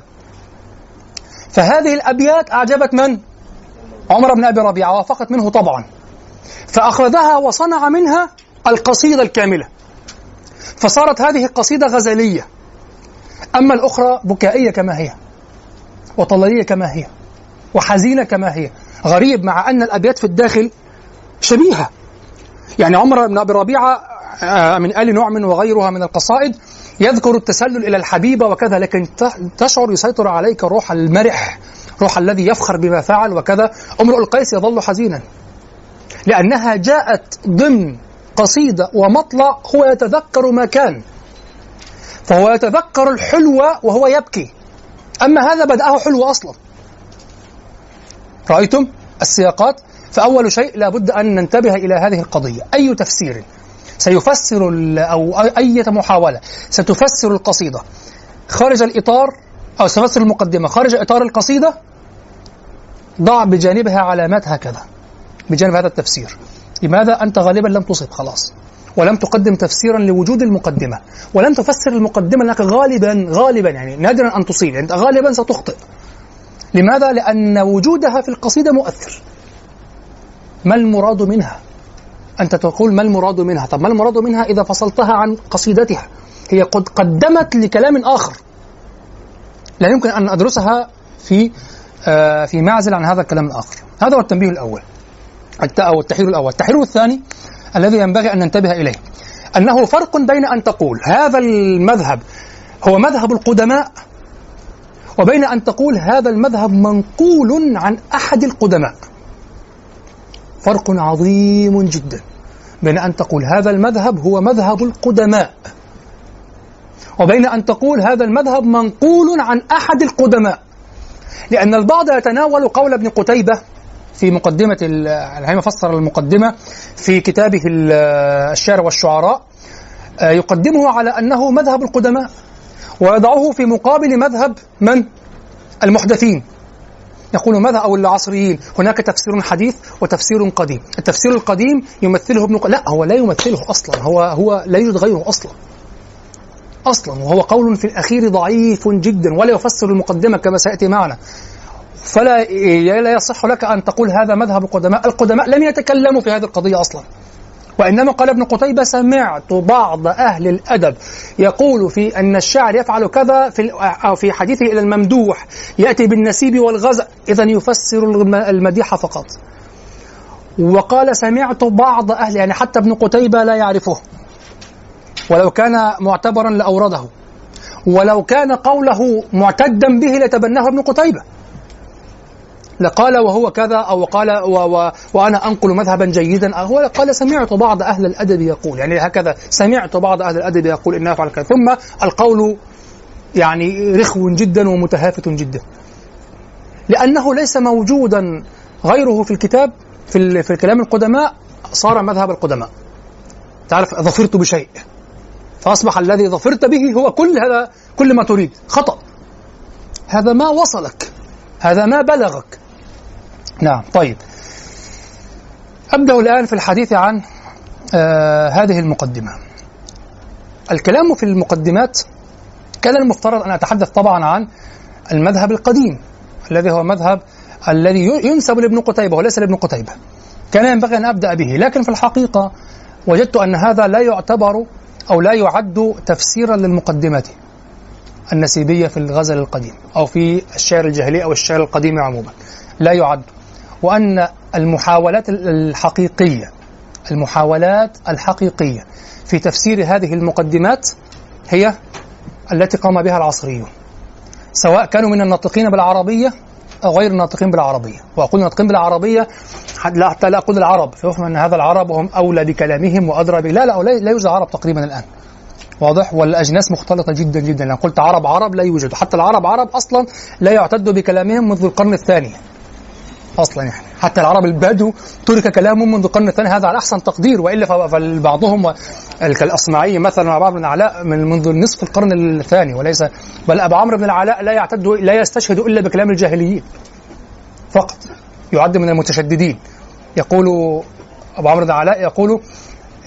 فهذه الأبيات أعجبت من؟ عمر بن أبي ربيعة، وافقت منه طبعا، فأخذها وصنع منها القصيدة الكاملة، فصارت هذه القصيدة غزلية، أما الأخرى بكائية كما هي، وطلالية كما هي، وحزينة كما هي، غريب مع أن الأبيات في الداخل شبيهة، يعني عمر بن أبي ربيعة من آل نعم وغيرها من القصائد يذكر التسلل إلى الحبيبة وكذا، لكن تشعر يسيطر عليك روح المرح، روح الذي يفخر بما فعل وكذا، امرؤ القيس يظل حزينا لأنها جاءت ضمن قصيدة ومطلع هو يتذكر ما كان، فهو يتذكر الحلو وهو يبكي، أما هذا بدأه حلو أصلا، رأيتم السياقات؟ فأول شيء لابد أن ننتبه إلى هذه القضية، أي تفسير سيفسر أو أي محاولة ستفسر القصيدة خارج الإطار، أو ستفسر المقدمة خارج إطار القصيدة، ضع بجانبها علامات هكذا بجانب هذا التفسير. لماذا؟ أنت غالبا لم تصب خلاص، ولم تقدم تفسيرا لوجود المقدمة، ولم تفسر المقدمة، لأنك غالبا غالبا يعني نادرا أن تصيب، يعني غالبا ستخطئ. لماذا؟ لأن وجودها في القصيدة مؤثر. ما المراد منها؟ أنت تقول ما المراد منها، طب ما المراد منها إذا فصلتها عن قصيدتها؟ هي قد قدمت لكلام آخر لا يمكن أن أدرسها في آه في معزل عن هذا الكلام الآخر. هذا هو التنبيه الأول أو التحرير الأول. التحرير الثاني الذي ينبغي أن ننتبه إليه أنه فرق بين أن تقول هذا المذهب هو مذهب القدماء، وبين أن تقول هذا المذهب منقول عن أحد القدماء. فرق عظيم جدا بين أن تقول هذا المذهب هو مذهب القدماء، وبين أن تقول هذا المذهب منقول عن أحد القدماء، لأن البعض يتناول قول ابن قتيبة في مقدمة العلم فسر المقدمة في كتابه الشعر والشعراء يقدمه على أنه مذهب القدماء ويضعه في مقابل مذهب من؟ المحدثين. يقول ماذا أو العصريين. هناك تفسير حديث وتفسير قديم. التفسير القديم يمثله ابن قتيبة، لا هو لا يمثله أصلا، هو هو لا يوجد غيره أصلا أصلا، وهو قول في الأخير ضعيف جدا ولا يفسر المقدمة كما سيأتي معنا. فلا لا يصح لك أن تقول هذا مذهب القدماء، القدماء لم يتكلموا في هذه القضية أصلا، وإنما قال ابن قتيبة سمعت بعض أهل الأدب يقول في أن الشاعر يفعل كذا في أو في حديثه إلى الممدوح يأتي بالنسيب والغزأ، إذن يفسر المديح فقط. وقال سمعت بعض أهل، يعني حتى ابن قتيبة لا يعرفه ولو كان معتبرا لأورده، ولو كان قوله معتدا به لتبناه ابن قتيبة، لقال وهو كذا أو قال و و وأنا أنقل مذهبا جيدا، هو قال سمعت بعض أهل الأدب يقول، يعني هكذا سمعت بعض أهل الأدب يقول إنه يفعل كذا. ثم القول يعني رخو جدا ومتهافت جدا، لأنه ليس موجودا غيره في الكتاب في, في كلام القدماء، صار مذهب القدماء. تعرف ظفرت بشيء فأصبح الذي ظفرت به هو كل هذا، كل ما تريد خطأ، هذا ما وصلك، هذا ما بلغك. نعم طيب، أبدأ الآن في الحديث عن آه هذه المقدمة. الكلام في المقدمات كان المفترض أن أتحدث طبعا عن المذهب القديم الذي هو مذهب الذي ينسب لابن قتيبة وليس لابن قتيبة، كان ينبغي أن أبدأ به، لكن في الحقيقة وجدت أن هذا لا يعتبر أو لا يعد تفسيرا للمقدمة النسيبية في الغزل القديم أو في الشعر الجاهلي أو الشعر القديم عموما، لا يعد، وأن المحاولات الحقيقية المحاولات الحقيقية في تفسير هذه المقدمات هي التي قام بها العصريون، سواء كانوا من الناطقين بالعربية أو غير الناطقين بالعربية. وأقول الناطقين بالعربية حتى لا أقول العرب، فيفهم أن هذا العرب هم أولى بكلامهم وأدرى به، لا لا لا يوجد عرب تقريبا الآن، واضح، والأجناس مختلطة جدا جدا، لأن قلت عرب عرب لا يوجد، حتى العرب عرب أصلا لا يعتد بكلامهم منذ القرن الثاني أصلا، يعني حتى العرب البدو ترك كلامهم منذ القرن الثاني، هذا على أحسن تقدير، وإلا فبعضهم كالأصمعي مثلا مع بعض من العلاء من منذ نصف القرن الثاني، وليس بل أبو عمرو بن العلاء لا يعتد لا يستشهد إلا بكلام الجاهليين فقط، يعد من المتشددين. يقول أبو عمرو بن العلاء يقول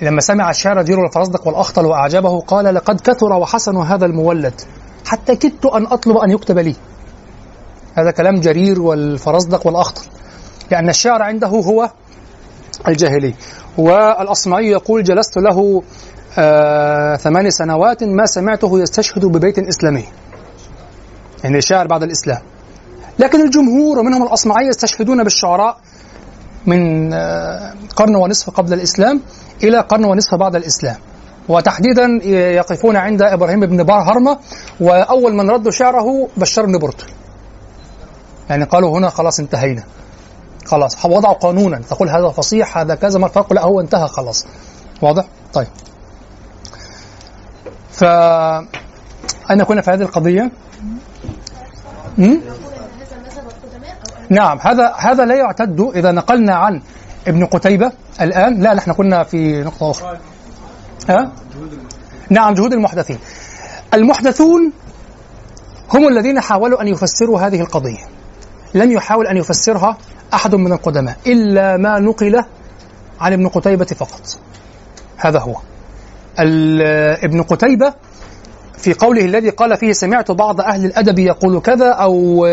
لما سمع الشعر دير الفرزدق والأخطل وأعجبه قال لقد كثر وحسن هذا المولد حتى كدت أن أطلب أن يكتب لي. هذا كلام جرير والفرزدق والأخطل، لأن الشعر عنده هو الجاهلي. والأصمعي يقول جلست له آه ثمان سنوات ما سمعته يستشهد ببيت إسلامي، يعني الشعر بعد الإسلام. لكن الجمهور ومنهم الأصمعي يستشهدون بالشعراء من قرن ونصف قبل الإسلام إلى قرن ونصف بعد الإسلام، وتحديدا يقفون عند إبراهيم بن هرمة، وأول من ردوا شعره بشار بن برد، يعني قالوا هنا خلاص انتهينا، خلاص وضعوا قانونا تقول هذا فصيح هذا كذا ما الفرق، لا هو انتهى خلاص، واضح. طيب فأنا كنا في هذه القضية. امم نعم، هذا هذا لا يعتد. إذا نقلنا عن ابن قتيبة الآن، لا نحن كنا في نقطة أخرى. ها؟ نعم، جهود المحدثين. المحدثون هم الذين حاولوا أن يفسروا هذه القضية، لم يحاول أن يفسرها أحد من القدماء إلا ما نقل عن ابن قتيبة فقط. هذا هو ابن قتيبة في قوله الذي قال فيه سمعت بعض أهل الأدب يقول كذا أو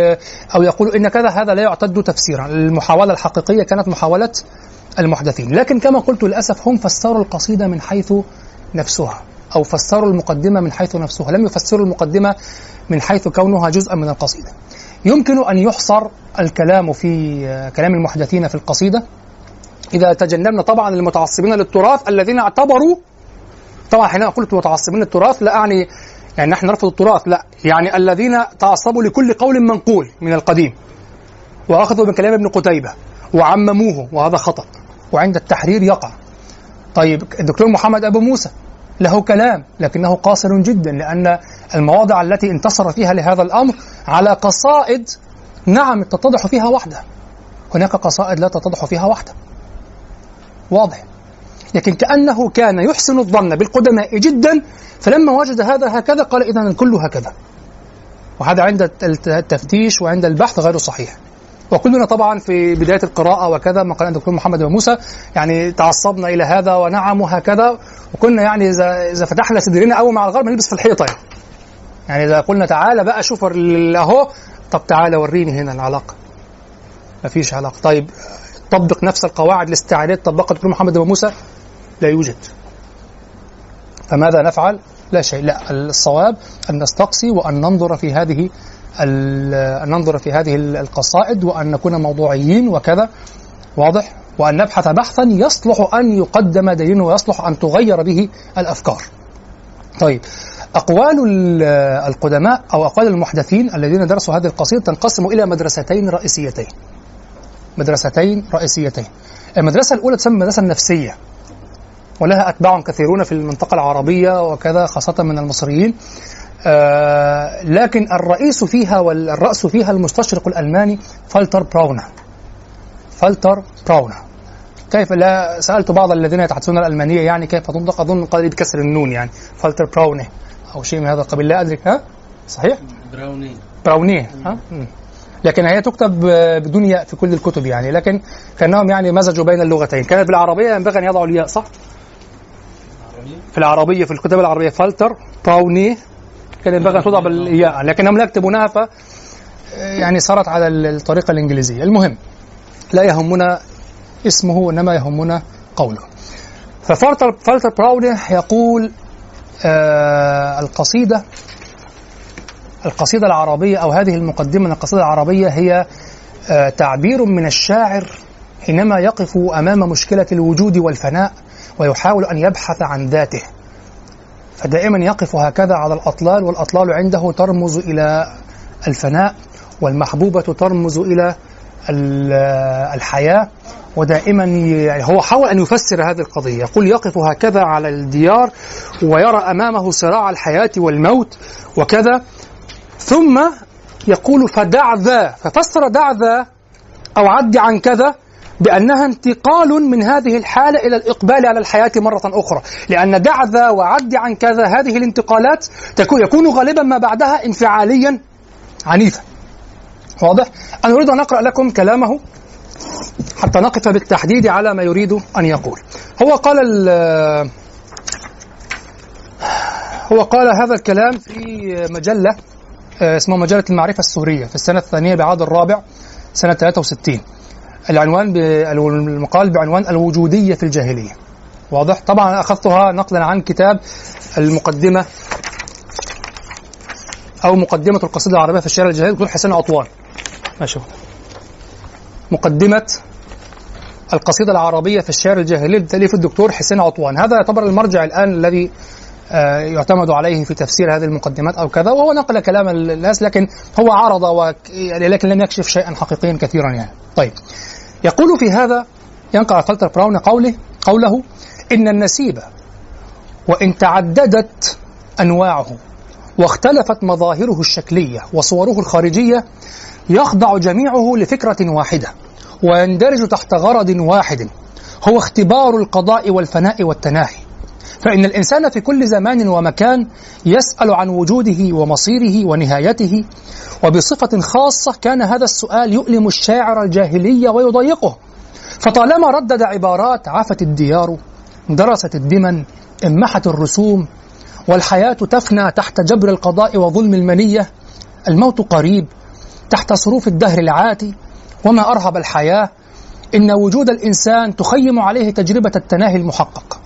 أو يقول إن كذا، هذا لا يعتد تفسيرا. المحاولة الحقيقية كانت محاولة المحدثين، لكن كما قلت للأسف هم فسروا القصيدة من حيث نفسها، أو فسروا المقدمة من حيث نفسها، لم يفسروا المقدمة من حيث كونها جزءا من القصيدة. يمكن أن يحصر الكلام في كلام المحدثين في القصيدة إذا تجنبنا طبعا المتعصبين للتراث الذين اعتبروا، طبعا حينما قلت متعصبين للتراث لا أعني يعني نحن نرفض التراث، لا يعني الذين تعصبوا لكل قول منقول من القديم وأخذوا من كلام ابن قتيبة وعمموه، وهذا خطأ وعند التحرير يقع. طيب الدكتور محمد أبو موسى له كلام لكنه قاصر جدا، لأن المواضع التي انتصر فيها لهذا الأمر على قصائد نعم تتضح فيها وحدها، هناك قصائد لا تتضح فيها وحده، واضح. لكن كأنه كان يحسن الظن بالقدماء جدا، فلما وجد هذا هكذا قال إذن الكل هكذا. وهذا عند التفتيش وعند البحث غير صحيح. وكلنا طبعا في بداية القراءة وكذا ما قال الدكتور محمد أبو موسى يعني تعصبنا إلى هذا ونعم وهكذا، وكنا يعني إذا إذا فتحنا صدرنا أول مع الغرب نلبس في الحيطة يعني. يعني إذا قلنا تعالى بقى شوف أهو، طب تعالى وريني هنا العلاقة، مفيش علاقة. طيب طبق نفس القواعد الاستعارات طبقت الدكتور محمد أبو موسى، لا يوجد. فماذا نفعل؟ لا شيء. لا، الصواب أن نستقصي وأن ننظر في هذه أن ننظر في هذه القصائد وأن نكون موضوعيين وكذا، واضح، وأن نبحث بحثا يصلح أن يقدم دليل ويصلح أن تغير به الأفكار. طيب، أقوال القدماء أو أقوال المحدثين الذين درسوا هذه القصيدة تنقسم إلى مدرستين رئيسيتين. مدرستين رئيسيتين المدرسة الأولى تسمى المدرسة النفسية، ولها أتباع كثيرون في المنطقة العربية وكذا، خاصة من المصريين. آه لكن الرئيس فيها والرأس فيها المستشرق الألماني فالتر براونه. فالتر براونه كيف؟ لا، سألت بعض الذين يتحدثون الألمانية يعني كيف تنطق، أظن قال بكسر النون يعني فالتر براونه أو شيء من هذا القبيل، لا أدرك. ها صحيح، براونيه براونيه ها مم. لكن هي تكتب بدون ياء في كل الكتب يعني، لكن كأنهم يعني مزجوا بين اللغتين. كانت بالعربية ينبغي أن يضعوا الياء، صح؟ في العربية، في الكتب العربية فالتر براونيه كان ينبغي أن تضع بالياء، لكنهم لا يكتبونها، ف يعني صارت على الطريقة الإنجليزية. المهم لا يهمنا اسمه وإنما يهمنا قوله. ففالتر فالتر براونه يقول آه القصيدة القصيدة العربية أو هذه المقدمة من القصيدة العربية هي تعبير من الشاعر حينما يقف أمام مشكلة الوجود والفناء ويحاول أن يبحث عن ذاته، فدائما يقف هكذا على الأطلال، والأطلال عنده ترمز إلى الفناء، والمحبوبة ترمز إلى الحياة. ودائما هو حاول أن يفسر هذه القضية، يقول يقف هكذا على الديار ويرى أمامه صراع الحياة والموت وكذا، ثم يقول فدع ذا، ففسر دع ذا أو عد عن كذا بأنها انتقال من هذه الحالة إلى الإقبال على الحياة مرة أخرى، لأن دع ذا وعد عن كذا هذه الانتقالات يكون غالبا ما بعدها انفعاليا عنيفا، واضح؟ أنا أريد أن أقرأ لكم كلامه حتى نقف بالتحديد على ما يريد أن يقول. هو قال ال هو قال هذا الكلام في مجلة اسمه مجلة المعرفة السورية في السنة الثانية بعد الرابع سنة ثلاثة وستين. العنوان بالمقال بعنوان الوجودية في الجاهلية، واضح. طبعا أخذتها نقلا عن كتاب المقدمة أو مقدمة القصيدة العربية في الشعر الجاهلي للدكتور حسين عطوان. ماشي، مقدمة القصيدة العربية في الشعر الجاهلي لتأليف الدكتور حسين عطوان، هذا يعتبر المرجع الآن الذي يعتمد عليه في تفسير هذه المقدمات أو كذا، وهو نقل كلام الناس لكن هو عارض وك... لكن لم يكشف شيئا حقيقيا كثيرا يعني. طيب، يقول في هذا ينقع فالتر براونه قوله قوله إن النسيب وإن تعددت أنواعه واختلفت مظاهره الشكلية وصوره الخارجية يخضع جميعه لفكرة واحدة ويندرج تحت غرض واحد هو اختبار القضاء والفناء والتناهي، فإن الإنسان في كل زمان ومكان يسأل عن وجوده ومصيره ونهايته، وبصفة خاصة كان هذا السؤال يؤلم الشاعر الجاهلي ويضيقه، فطالما ردد عبارات عفت الديار، درست الدمن، امحت الرسوم، والحياة تفنى تحت جبر القضاء وظلم المنية، الموت قريب تحت صروف الدهر العاتي، وما أرهب الحياة إن وجود الإنسان تخيم عليه تجربة التناهي المحقق،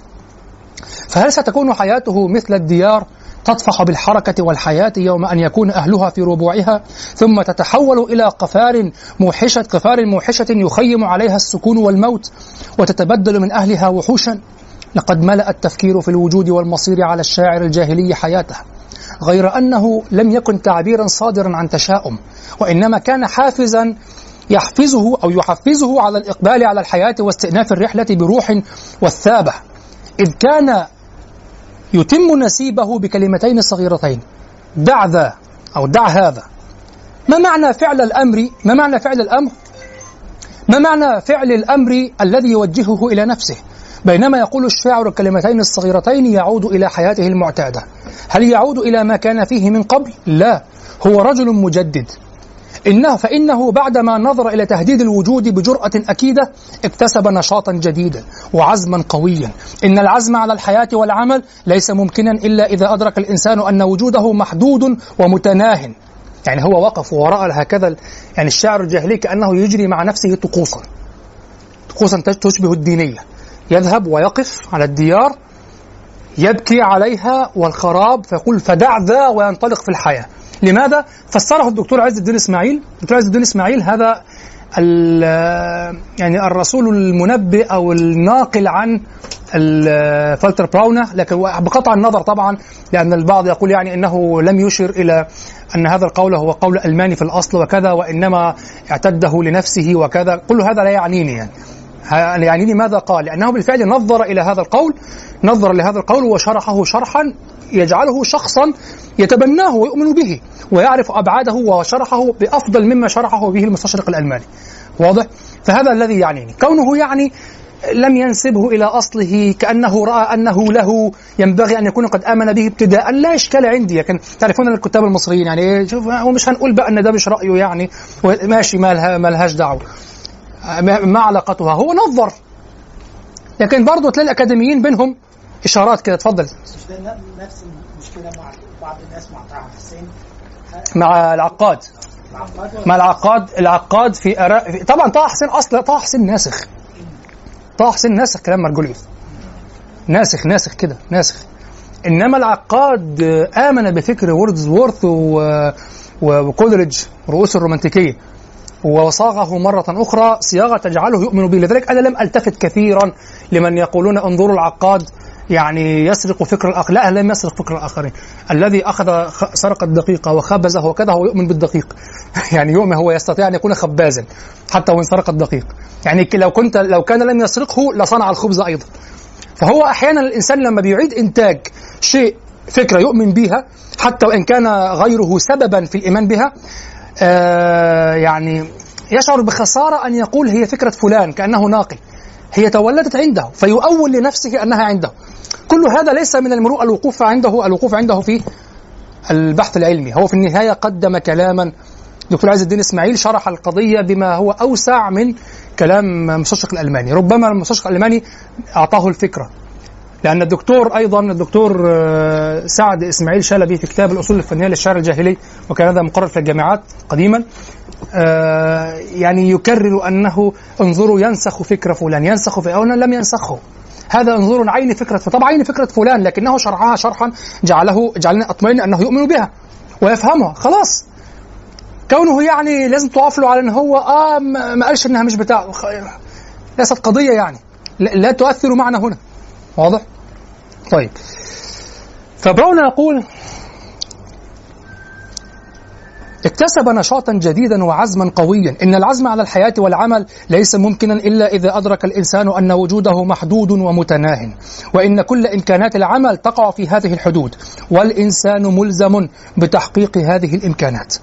فهل ستكون حياته مثل الديار تطفح بالحركة والحياة يوم أن يكون أهلها في ربوعها ثم تتحول إلى قفار موحشة قفار موحشة يخيم عليها السكون والموت وتتبدل من أهلها وحوشا؟ لقد ملأ التفكير في الوجود والمصير على الشاعر الجاهلي حياته، غير أنه لم يكن تعبيرا صادرا عن تشاؤم، وإنما كان حافزا يحفزه أو يحفزه على الإقبال على الحياة واستئناف الرحلة بروح والثابة، إذ كان يتم نسيبه بكلمتين صغيرتين دع ذا أو دع هذا. ما معنى فعل الأمر ما معنى فعل الأمر ما معنى فعل الأمر الذي يوجهه إلى نفسه بينما يقول الشاعر الكلمتين الصغيرتين يعود إلى حياته المعتادة؟ هل يعود إلى ما كان فيه من قبل؟ لا، هو رجل مجدد. إنه فإنه بعدما نظر إلى تهديد الوجود بجرأة أكيدة اكتسب نشاطا جديدا وعزما قويا. إن العزم على الحياة والعمل ليس ممكنا إلا إذا أدرك الإنسان أن وجوده محدود ومتناهٍ. يعني هو وقف وراء هكذا، يعني الشاعر الجاهلي كأنه يجري مع نفسه طقوسا طقوسا تشبه الدينية، يذهب ويقف على الديار يبكي عليها والخراب فيقول فدع ذا وينطلق في الحياة. لماذا؟ فسره الدكتور عز الدين إسماعيل. الدكتور عز الدين إسماعيل هذا يعني الرسول المنبئ أو الناقل عن فالتر براونه، لكن بقطع النظر طبعا، لأن البعض يقول يعني أنه لم يشر إلى أن هذا القول هو قول ألماني في الأصل وكذا، وإنما اعتده لنفسه وكذا. كل هذا لا يعنيني، يعني يعنيني ماذا قال، لأنه بالفعل نظر إلى هذا القول، نظر لهذا القول وشرحه شرحا يجعله شخصا يتبناه ويؤمن به ويعرف أبعاده، وشرحه بأفضل مما شرحه به المستشرق الألماني. واضح؟ فهذا الذي يعنيني، كونه يعني لم ينسبه إلى أصله، كأنه رأى أنه له ينبغي أن يكون قد آمن به ابتداء، لا إشكال عندي. لكن تعرفون الكتاب المصريين يعني شوف، ومش هنقول بقى أن ده مش رأيه يعني ماشي، ما لهاش دعوة، ما علاقتها، هو نظر. لكن برضه تلاقي الأكاديميين بينهم إشارات كده. تفضل. نفس المشكلة مع بعض الناس، مع طه حسين، مع العقاد مع العقاد العقاد في أراء. طبعا طه حسين أصلا طه حسين ناسخ طه حسين ناسخ كلام مرجوليف، ناسخ ناسخ كده ناسخ. إنما العقاد آمن بفكر وورdsworth وكولريدج رؤوس الرومانتيكية وصاغه مرة أخرى صياغة تجعله يؤمن به. لذلك أنا لم ألتفت كثيرا لمن يقولون انظروا العقاد يعني يسرق فكر الآخر. لا، لم يسرق فكر الآخرين. الذي أخذ سرق الدقيقة وخبزه وكذا هو يؤمن بالدقيق يعني يؤمن، هو يستطيع أن يكون خبازا حتى وإن سرق الدقيق. يعني لو كنت لو كان لم يسرقه لصنع الخبز أيضا. فهو أحيانا الإنسان لما بيعيد إنتاج شيء، فكرة يؤمن بها حتى وإن كان غيره سببا في الإيمان بها، آه يعني يشعر بخسارة أن يقول هي فكرة فلان، كأنه ناقل، هي تولدت عنده فيؤول لنفسه أنها عنده. كل هذا ليس من المروءة الوقوف عنده الوقوف عنده في البحث العلمي. هو في النهاية قدم كلاما. دكتور عز الدين إسماعيل شرح القضية بما هو أوسع من كلام مستشرق الألماني. ربما المستشرق الألماني أعطاه الفكرة، لأن الدكتور أيضا الدكتور سعد إسماعيل شلبي في كتاب الأصول الفنية للشعر الجاهلي، وكان هذا مقرر في الجامعات قديما، يعني يكرر أنه انظروا ينسخ فكرة فلان، ينسخ في أولا لم ينسخه، هذا انظروا عين فكرة، طبعا عين فكرة فلان لكنه شرعها شرحا جعله جعلنا أطمئن أنه يؤمن بها ويفهمها. خلاص، كونه يعني لازم تقف له على أنه هو آه ما قالش أنها مش بتاع، ليست قضية يعني لا تؤثر معنا هنا. واضح؟ طيب، فبراونه يقول اكتسب نشاطا جديدا وعزما قويا. إن العزم على الحياة والعمل ليس ممكنا إلا إذا أدرك الإنسان أن وجوده محدود ومتناهٍ، وإن كل إمكانات العمل تقع في هذه الحدود، والإنسان ملزم بتحقيق هذه الإمكانات.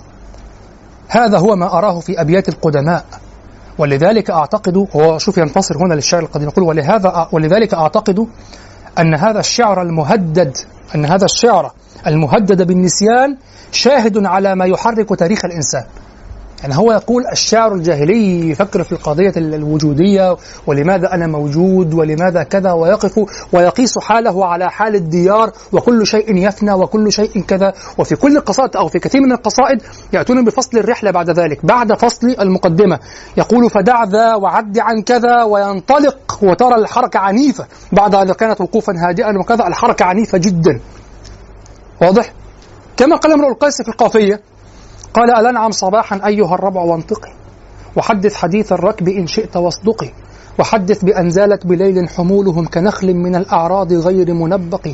هذا هو ما أراه في أبيات القدماء، ولذلك أعتقد، وشوف ينتصر هنا للشعر القديم، يقول ولهذا ولذلك أعتقد أن هذا الشعر المهدد أن هذا الشعر المهدد بالنسيان شاهد على ما يحرك تاريخ الإنسان. يعني هو يقول الشعر الجاهلي يفكر في القضية الوجودية، ولماذا أنا موجود، ولماذا كذا، ويقف ويقيس حاله على حال الديار، وكل شيء يفنى وكل شيء كذا. وفي كل القصائد أو في كثير من القصائد يأتون بفصل الرحلة بعد ذلك، بعد فصل المقدمة يقول فدع ذا وعد عن كذا وينطلق، وترى الحركة عنيفة بعد أن كانت وقوفا هادئا وكذا، الحركة عنيفة جدا. واضح؟ كما قال امرؤ القيس في القافية، قال ألنعم صباحا أيها الربع وانطقي، وحدث حديث الركب إن شئت واصدقي، وحدث بأن زالت بليل حمولهم كنخل من الأعراض غير منبق،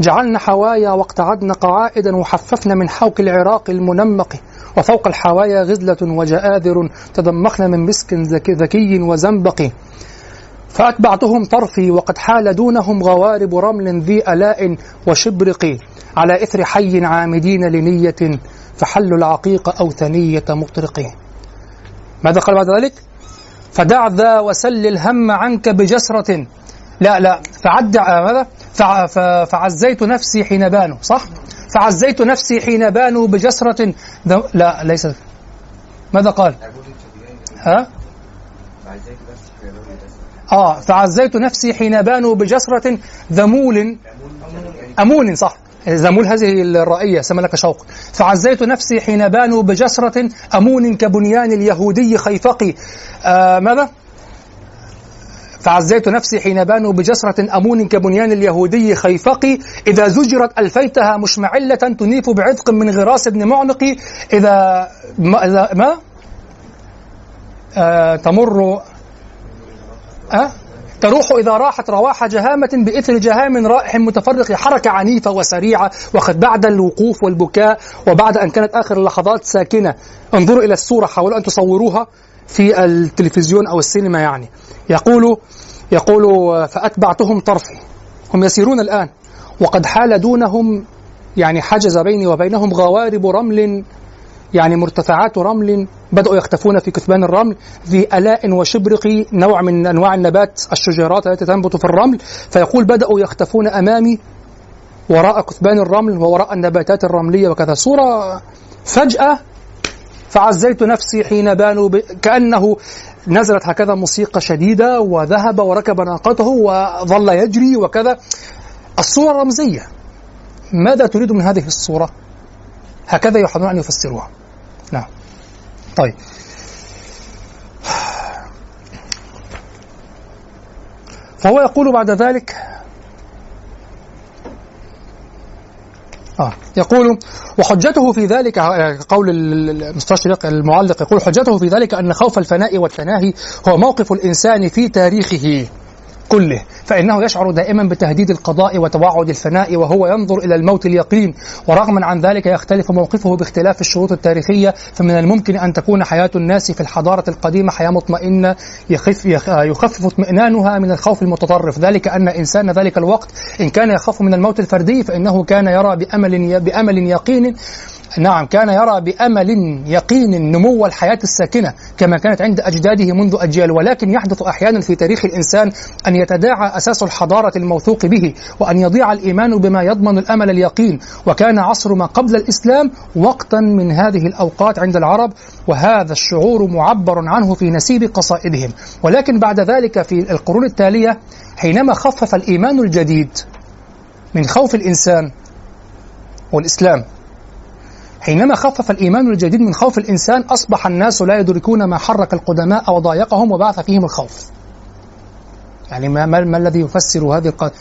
جعلنا حوايا واقتعدنا قعائدا، وحففنا من حوك العراق المنمق، وفوق الحوايا غزلة وجآذر، تضمخنا من مسك ذكي وزنبق، فأتبعتهم طرفي وقد حال دونهم غوارب رمل ذي ألاء وشبرق، على إثر حي عامدين لنية، فحلوا العقيق أو ثنية مطرقين. ماذا قال بعد ذلك؟ فدع ذا وسل الهم عنك بجسرة. لا لا فعد ماذا؟ فعزيت نفسي حين بانوا، صح؟ فعزيت نفسي حين بانوا بجسرة. لا ليس، ماذا قال؟ ها؟ آه فعزيت نفسي حين بانوا بجسرة ذمول أمون، صح؟ ذمول هذه الرأية سملك شوق. فعزيت نفسي حين بانوا بجسرة أمون كبنيان اليهودي خيفقي. آه ماذا؟ فعزيت نفسي حين بانوا بجسرة أمون كبنيان اليهودي خيفقي، إذا زجرت ألفيتها مشمعلة تنيف بعذق من غراس ابن معنقي. إذا ما, ما؟ آه تمر أه؟ تروح إذا راحت رواح جهامة بإثر جهام رائح متفرق، حركة عنيفة وسريعة وقد بعد الوقوف والبكاء وبعد أن كانت آخر اللحظات ساكنة. انظروا إلى الصورة، حاولوا أن تصوروها في التلفزيون أو السينما. يعني يقول يقول فأتبعتهم طرفي، هم يسيرون الآن وقد حال دونهم يعني حجز بيني وبينهم غوارب رمل، يعني مرتفعات رمل بدأوا يختفون في كثبان الرمل، ذي ألاء وشبرق نوع من أنواع النبات الشجرات التي تنبت في الرمل. فيقول بدأوا يختفون أمامي وراء كثبان الرمل ووراء النباتات الرملية وكذا. صورة فجأة. فعزيت نفسي حين بانوا ب... كأنه نزلت هكذا موسيقى شديدة وذهب وركب ناقته وظل يجري وكذا. الصورة رمزية، ماذا تريد من هذه الصورة؟ هكذا يحاولون أن يفسروها. نعم طيب، فهو يقول بعد ذلك آه يقول وحجته في ذلك، قول المستشرق المعلق يقول حجته في ذلك أن خوف الفناء والتناهي هو موقف الإنسان في تاريخه كله، فإنه يشعر دائما بتهديد القضاء وتوعد الفناء وهو ينظر إلى الموت اليقين، ورغما عن ذلك يختلف موقفه باختلاف الشروط التاريخية. فمن الممكن أن تكون حياة الناس في الحضارة القديمة حياة مطمئنة يخف يخفف اطمئنانها من الخوف المتطرف، ذلك أن إنسان ذلك الوقت إن كان يخاف من الموت الفردي فإنه كان يرى بأمل بأمل يقين نعم كان يرى بأمل يقين نمو الحياة الساكنة كما كانت عند أجداده منذ أجيال. ولكن يحدث أحيانا في تاريخ الإنسان أن يتداعى أساس الحضارة الموثوق به وأن يضيع الإيمان بما يضمن الأمل اليقين. وكان عصر ما قبل الإسلام وقتا من هذه الأوقات عند العرب، وهذا الشعور معبر عنه في نسيب قصائدهم. ولكن بعد ذلك في القرون التالية حينما خفف الإيمان الجديد من خوف الإنسان والإسلام حينما خفف الإيمان الجديد من خوف الإنسان أصبح الناس لا يدركون ما حرك القدماء وضايقهم وبعث فيهم الخوف. يعني ما, ما الذي يفسر هذه الق...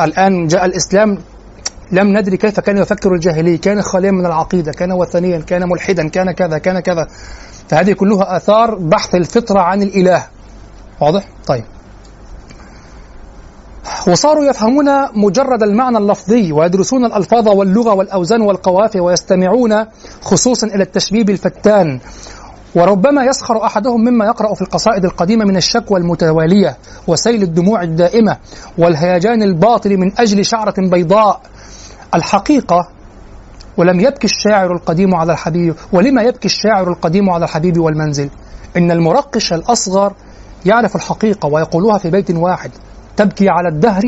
الآن جاء الإسلام، لم ندري كيف كان يفكر الجاهلي، كان خاليا من العقيدة، كان وثنيا، كان ملحدا، كان كذا كان كذا. فهذه كلها آثار بحث الفطرة عن الإله. واضح؟ طيب، وصاروا يفهمون مجرد المعنى اللفظي ويدرسون الألفاظ واللغة والأوزان والقوافي ويستمعون خصوصا إلى التشبيب الفتان. وربما يسخر أحدهم مما يقرأ في القصائد القديمة من الشكوى المتوالية وسيل الدموع الدائمة والهيجان الباطل من أجل شعرة بيضاء. الحقيقة ولم يبكي الشاعر القديم على الحبيب، ولما يبكي الشاعر القديم على الحبيب والمنزل؟ إن المرقش الأصغر يعرف الحقيقة ويقولها في بيت واحد: تبكي على الدهر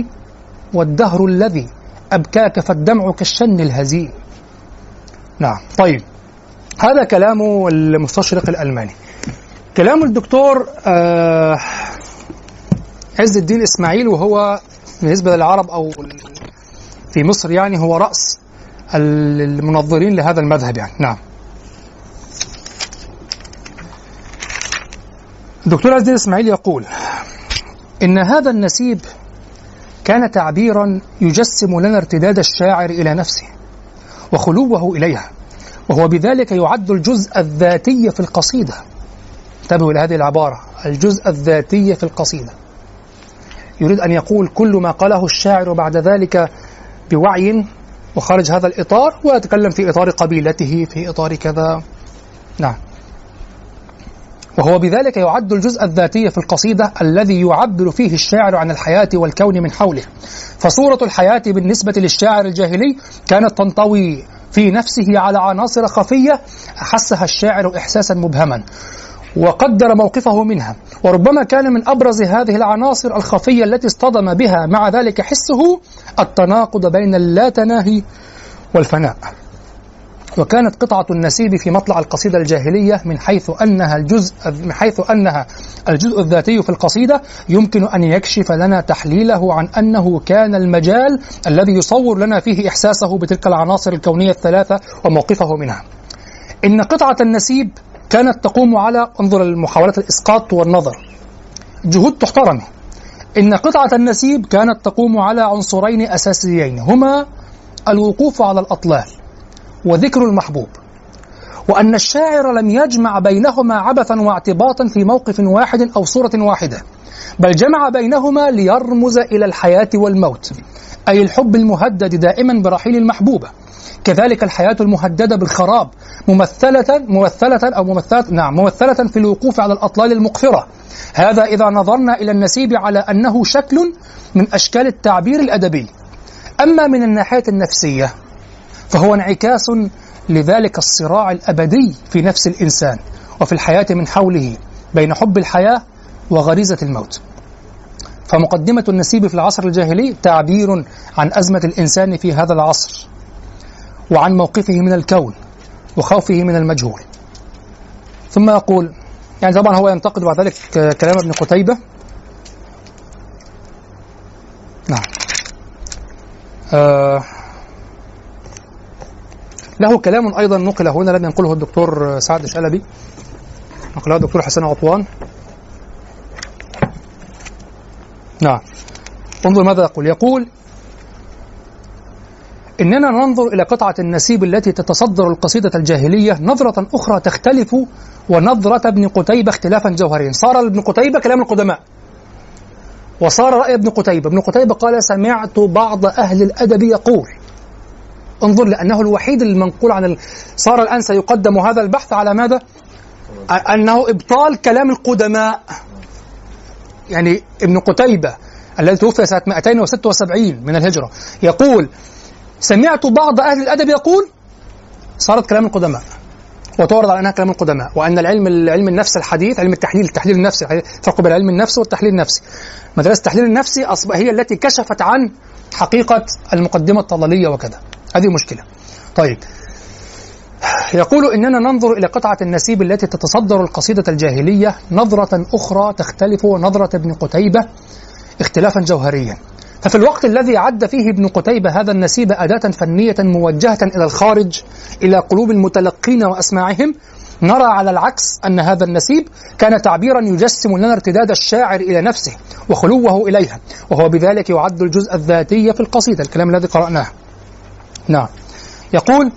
والدهر الذي أبكاك فالدمع كالشن الهزيل. نعم طيب، هذا كلام المستشرق الألماني. كلام الدكتور آه عز الدين إسماعيل، وهو بالنسبة للعرب أو في مصر يعني هو رأس المنظرين لهذا المذهب يعني. نعم، الدكتور عز الدين إسماعيل يقول إن هذا النسيب كان تعبيرا يجسم لنا ارتداد الشاعر إلى نفسه وخلوه إليها، وهو بذلك يعد الجزء الذاتي في القصيدة. انتبهوا إلى هذه العبارة: الجزء الذاتي في القصيدة. يريد أن يقول كل ما قاله الشاعر بعد ذلك بوعي وخارج هذا الإطار، ويتكلم في إطار قبيلته، في إطار كذا. نعم، وهو بذلك يعد الجزء الذاتي في القصيدة الذي يعبر فيه الشاعر عن الحياة والكون من حوله. فصورة الحياة بالنسبة للشاعر الجاهلي كانت تنطوي في نفسه على عناصر خفية أحسها الشاعر إحساسا مبهما، وقدر موقفه منها، وربما كان من أبرز هذه العناصر الخفية التي اصطدم بها مع ذلك حسه التناقض بين اللاتناهي والفناء. وكانت قطعة النسيب في مطلع القصيدة الجاهلية من حيث أنها الجزء من حيث أنها الجزء الذاتي في القصيدة يمكن أن يكشف لنا تحليله عن أنه كان المجال الذي يصور لنا فيه إحساسه بتلك العناصر الكونية الثلاثة وموقفه منها. إن قطعة النسيب كانت تقوم على انظر المحاولات الإسقاط والنظر، جهود تحترم. إن قطعة النسيب كانت تقوم على عنصرين أساسيين هما الوقوف على الأطلال وذكر المحبوب، وأن الشاعر لم يجمع بينهما عبثا واعتباطا في موقف واحد أو صورة واحدة، بل جمع بينهما ليرمز إلى الحياة والموت، أي الحب المهدد دائما برحيل المحبوبة، كذلك الحياة المهددة بالخراب ممثلة ممثلة أو ممثلة نعم ممثلة في الوقوف على الأطلال المقفرة. هذا إذا نظرنا إلى النسيب على أنه شكل من أشكال التعبير الأدبي. أما من الناحية النفسية فهو انعكاس لذلك الصراع الأبدي في نفس الإنسان وفي الحياة من حوله بين حب الحياة وغريزة الموت. فمقدمة النسيب في العصر الجاهلي تعبير عن أزمة الإنسان في هذا العصر وعن موقفه من الكون وخوفه من المجهول. ثم يقول، يعني طبعا هو ينتقد بعد ذلك كلام ابن قتيبة. نعم آه له كلام أيضا نقله هنا لم ينقله الدكتور سعد شلبي، نقله الدكتور حسين عطوان. نعم انظر ماذا يقول. يقول إننا ننظر إلى قطعة النسيب التي تتصدر القصيدة الجاهلية نظرة أخرى تختلف ونظرة ابن قتيبة اختلافا جوهريا. صار ابن قتيبة كلام القدماء وصار رأي ابن قتيبة. ابن قتيبة قال سمعت بعض أهل الأدب يقول، انظر لأنه الوحيد المنقول عن ال... صار الآن سيقدم هذا البحث على ماذا؟ أنه إبطال كلام القدماء. يعني ابن قتيبة الذي توفي سنة مئتين وستة وسبعين من الهجرة يقول سمعت بعض أهل الأدب يقول، صارت كلام القدماء وتعرض على أنها كلام القدماء، وأن العلم العلم النفس الحديث، علم التحليل التحليل النفسي، فرق بين علم النفس والتحليل النفسي. مدرسة التحليل النفسي أصبح هي التي كشفت عن حقيقة المقدمة الطلالية وكذا. هذه مشكلة. طيب يقول إننا ننظر إلى قطعة النسيب التي تتصدر القصيدة الجاهلية نظرة أخرى تختلف ونظرة ابن قتيبة اختلافا جوهريا. ففي الوقت الذي عد فيه ابن قتيبة هذا النسيب أداة فنية موجهة إلى الخارج إلى قلوب المتلقين وأسماعهم، نرى على العكس أن هذا النسيب كان تعبيرا يجسم لنا ارتداد الشاعر إلى نفسه وخلوه إليها، وهو بذلك يعد الجزء الذاتي في القصيدة، الكلام الذي قرأناه. نعم يقول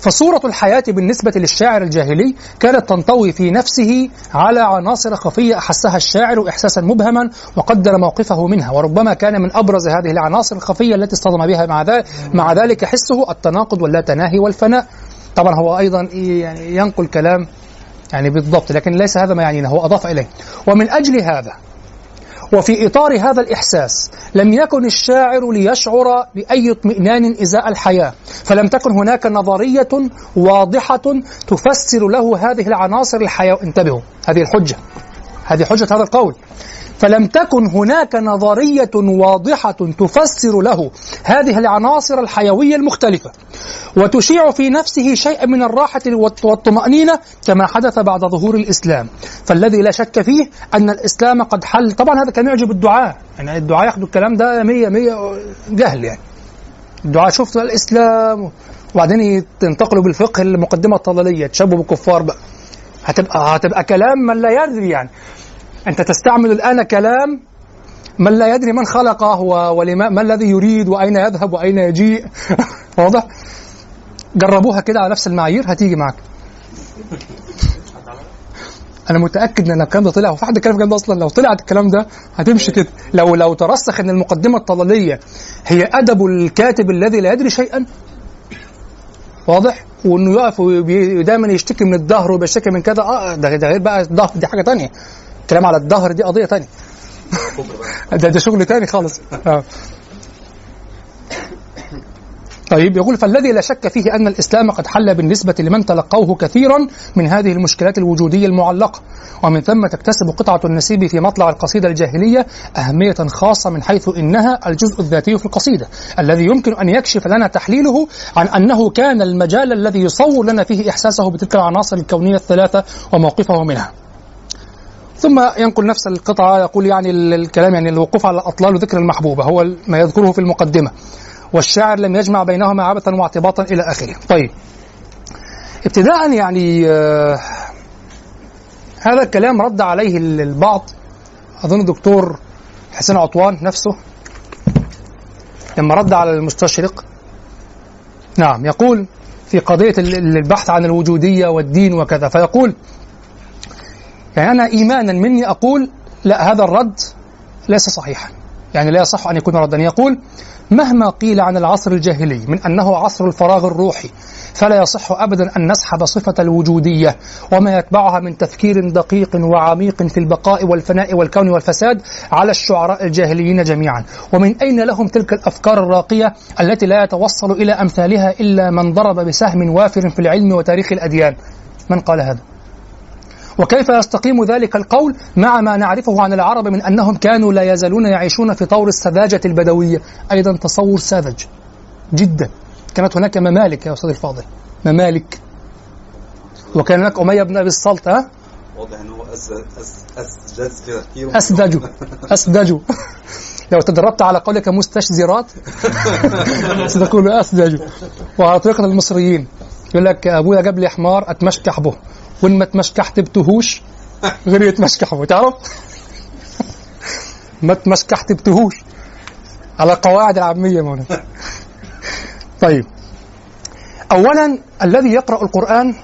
فصورة الحياة بالنسبة للشاعر الجاهلي كانت تنطوي في نفسه على عناصر خفية أحسها الشاعر إحساسا مبهما وقدر موقفه منها، وربما كان من أبرز هذه العناصر الخفية التي اصطدم بها مع ذلك مع ذلك حسه التناقض واللاتناهي والفناء. طبعا هو أيضا يعني ينقل كلام يعني بالضبط، لكن ليس هذا ما يعنينا، هو أضاف إليه. ومن أجل هذا وفي إطار هذا الإحساس لم يكن الشاعر ليشعر بأي اطمئنان إزاء الحياة، فلم تكن هناك نظرية واضحة تفسر له هذه العناصر الحياة. انتبهوا، هذه الحجة، هذه حجة هذا القول. فلم تكن هناك نظرية واضحة تفسر له هذه العناصر الحيوية المختلفة وتشيع في نفسه شيئا من الراحة والطمأنينة كما حدث بعد ظهور الإسلام، فالذي لا شك فيه أن الإسلام قد حل. طبعا هذا كان يعجب الدعاة، يعني الدعاة ياخذوا الكلام ده مية مية جهل، يعني الدعاة شفت الإسلام وبعدين ينتقلوا بالفقه المقدمة الطلالية تشبهوا بالكفار بقى، هتبقى هتبقى كلام من لا يدري. يعني أنت تستعمل الآن كلام من لا يدري من خلقه ولما ما الذي يريد وأين يذهب وأين يجيء. واضح؟ جربوها كده على نفس المعايير هتيجي معك. أنا متأكد أن الكلام ده طلع، وفي حد كلام الكلام ده أصلا؟ لو طلعت الكلام ده هتمشي كده. لو لو ترسخ أن المقدمة الطلالية هي أدب الكاتب الذي لا يدري شيئا، واضح؟ وأنه يقف ودايما يشتكي من الدهر وبيشتكي من كذا. آه ده ده غير بقى الدهر، دي حاجة تانية. كلام على الدهر دي قضية تانية. ده, ده شغل تاني خالص. آه. طيب يقول فالذي لا شك فيه أن الإسلام قد حل بالنسبة لمن تلقوه كثيرا من هذه المشكلات الوجودية المعلقة، ومن ثم تكتسب قطعة النسيب في مطلع القصيدة الجاهلية أهمية خاصة من حيث إنها الجزء الذاتي في القصيدة الذي يمكن أن يكشف لنا تحليله عن أنه كان المجال الذي يصور لنا فيه إحساسه بتلك العناصر الكونية الثلاثة وموقفه منها. ثم ينقل نفس القطعة يقول يعني الكلام يعني الوقوف على الأطلال وذكر المحبوبة هو ما يذكره في المقدمة، والشاعر لم يجمع بينهما عبثا واعتباطا إلى آخره. طيب ابتداء يعني آه هذا الكلام رد عليه البعض، أظن الدكتور حسين عطوان نفسه لما رد على المستشرق، نعم، يقول في قضية البحث عن الوجودية والدين وكذا، فيقول يعني أنا إيمانا مني أقول لا، هذا الرد ليس صحيحا، يعني لا يصح أن يكون ردا. يقول مهما قيل عن العصر الجاهلي من أنه عصر الفراغ الروحي فلا يصح أبدا أن نسحب صفة الوجودية وما يتبعها من تفكير دقيق وعميق في البقاء والفناء والكون والفساد على الشعراء الجاهليين جميعا، ومن أين لهم تلك الأفكار الراقية التي لا يتوصل إلى أمثالها إلا من ضرب بسهم وافر في العلم وتاريخ الأديان؟ من قال هذا؟ وكيف يستقيم ذلك القول مع ما نعرفه عن العرب من أنهم كانوا لا يزالون يعيشون في طور السذاجة البدوية، أيضا تصور ساذج جدا، كانت هناك ممالك يا أستاذ الفاضل، ممالك، وكان هناك أمية بن أبي الصلت، ها؟ واضح أنه أسذج أسذج لو تدربت على قولك مستشزرات ستكون أسذج. وعلى طريقة المصريين يقول لك أبويا جاب لي حمار أتمشكح به، وإن ما تمشكحت بتهوش غير يتمشكحوا، تعرف؟ ما تمشكحت بتهوش على قواعد العامية مولانا. طيب أولا الذي يقرأ القرآن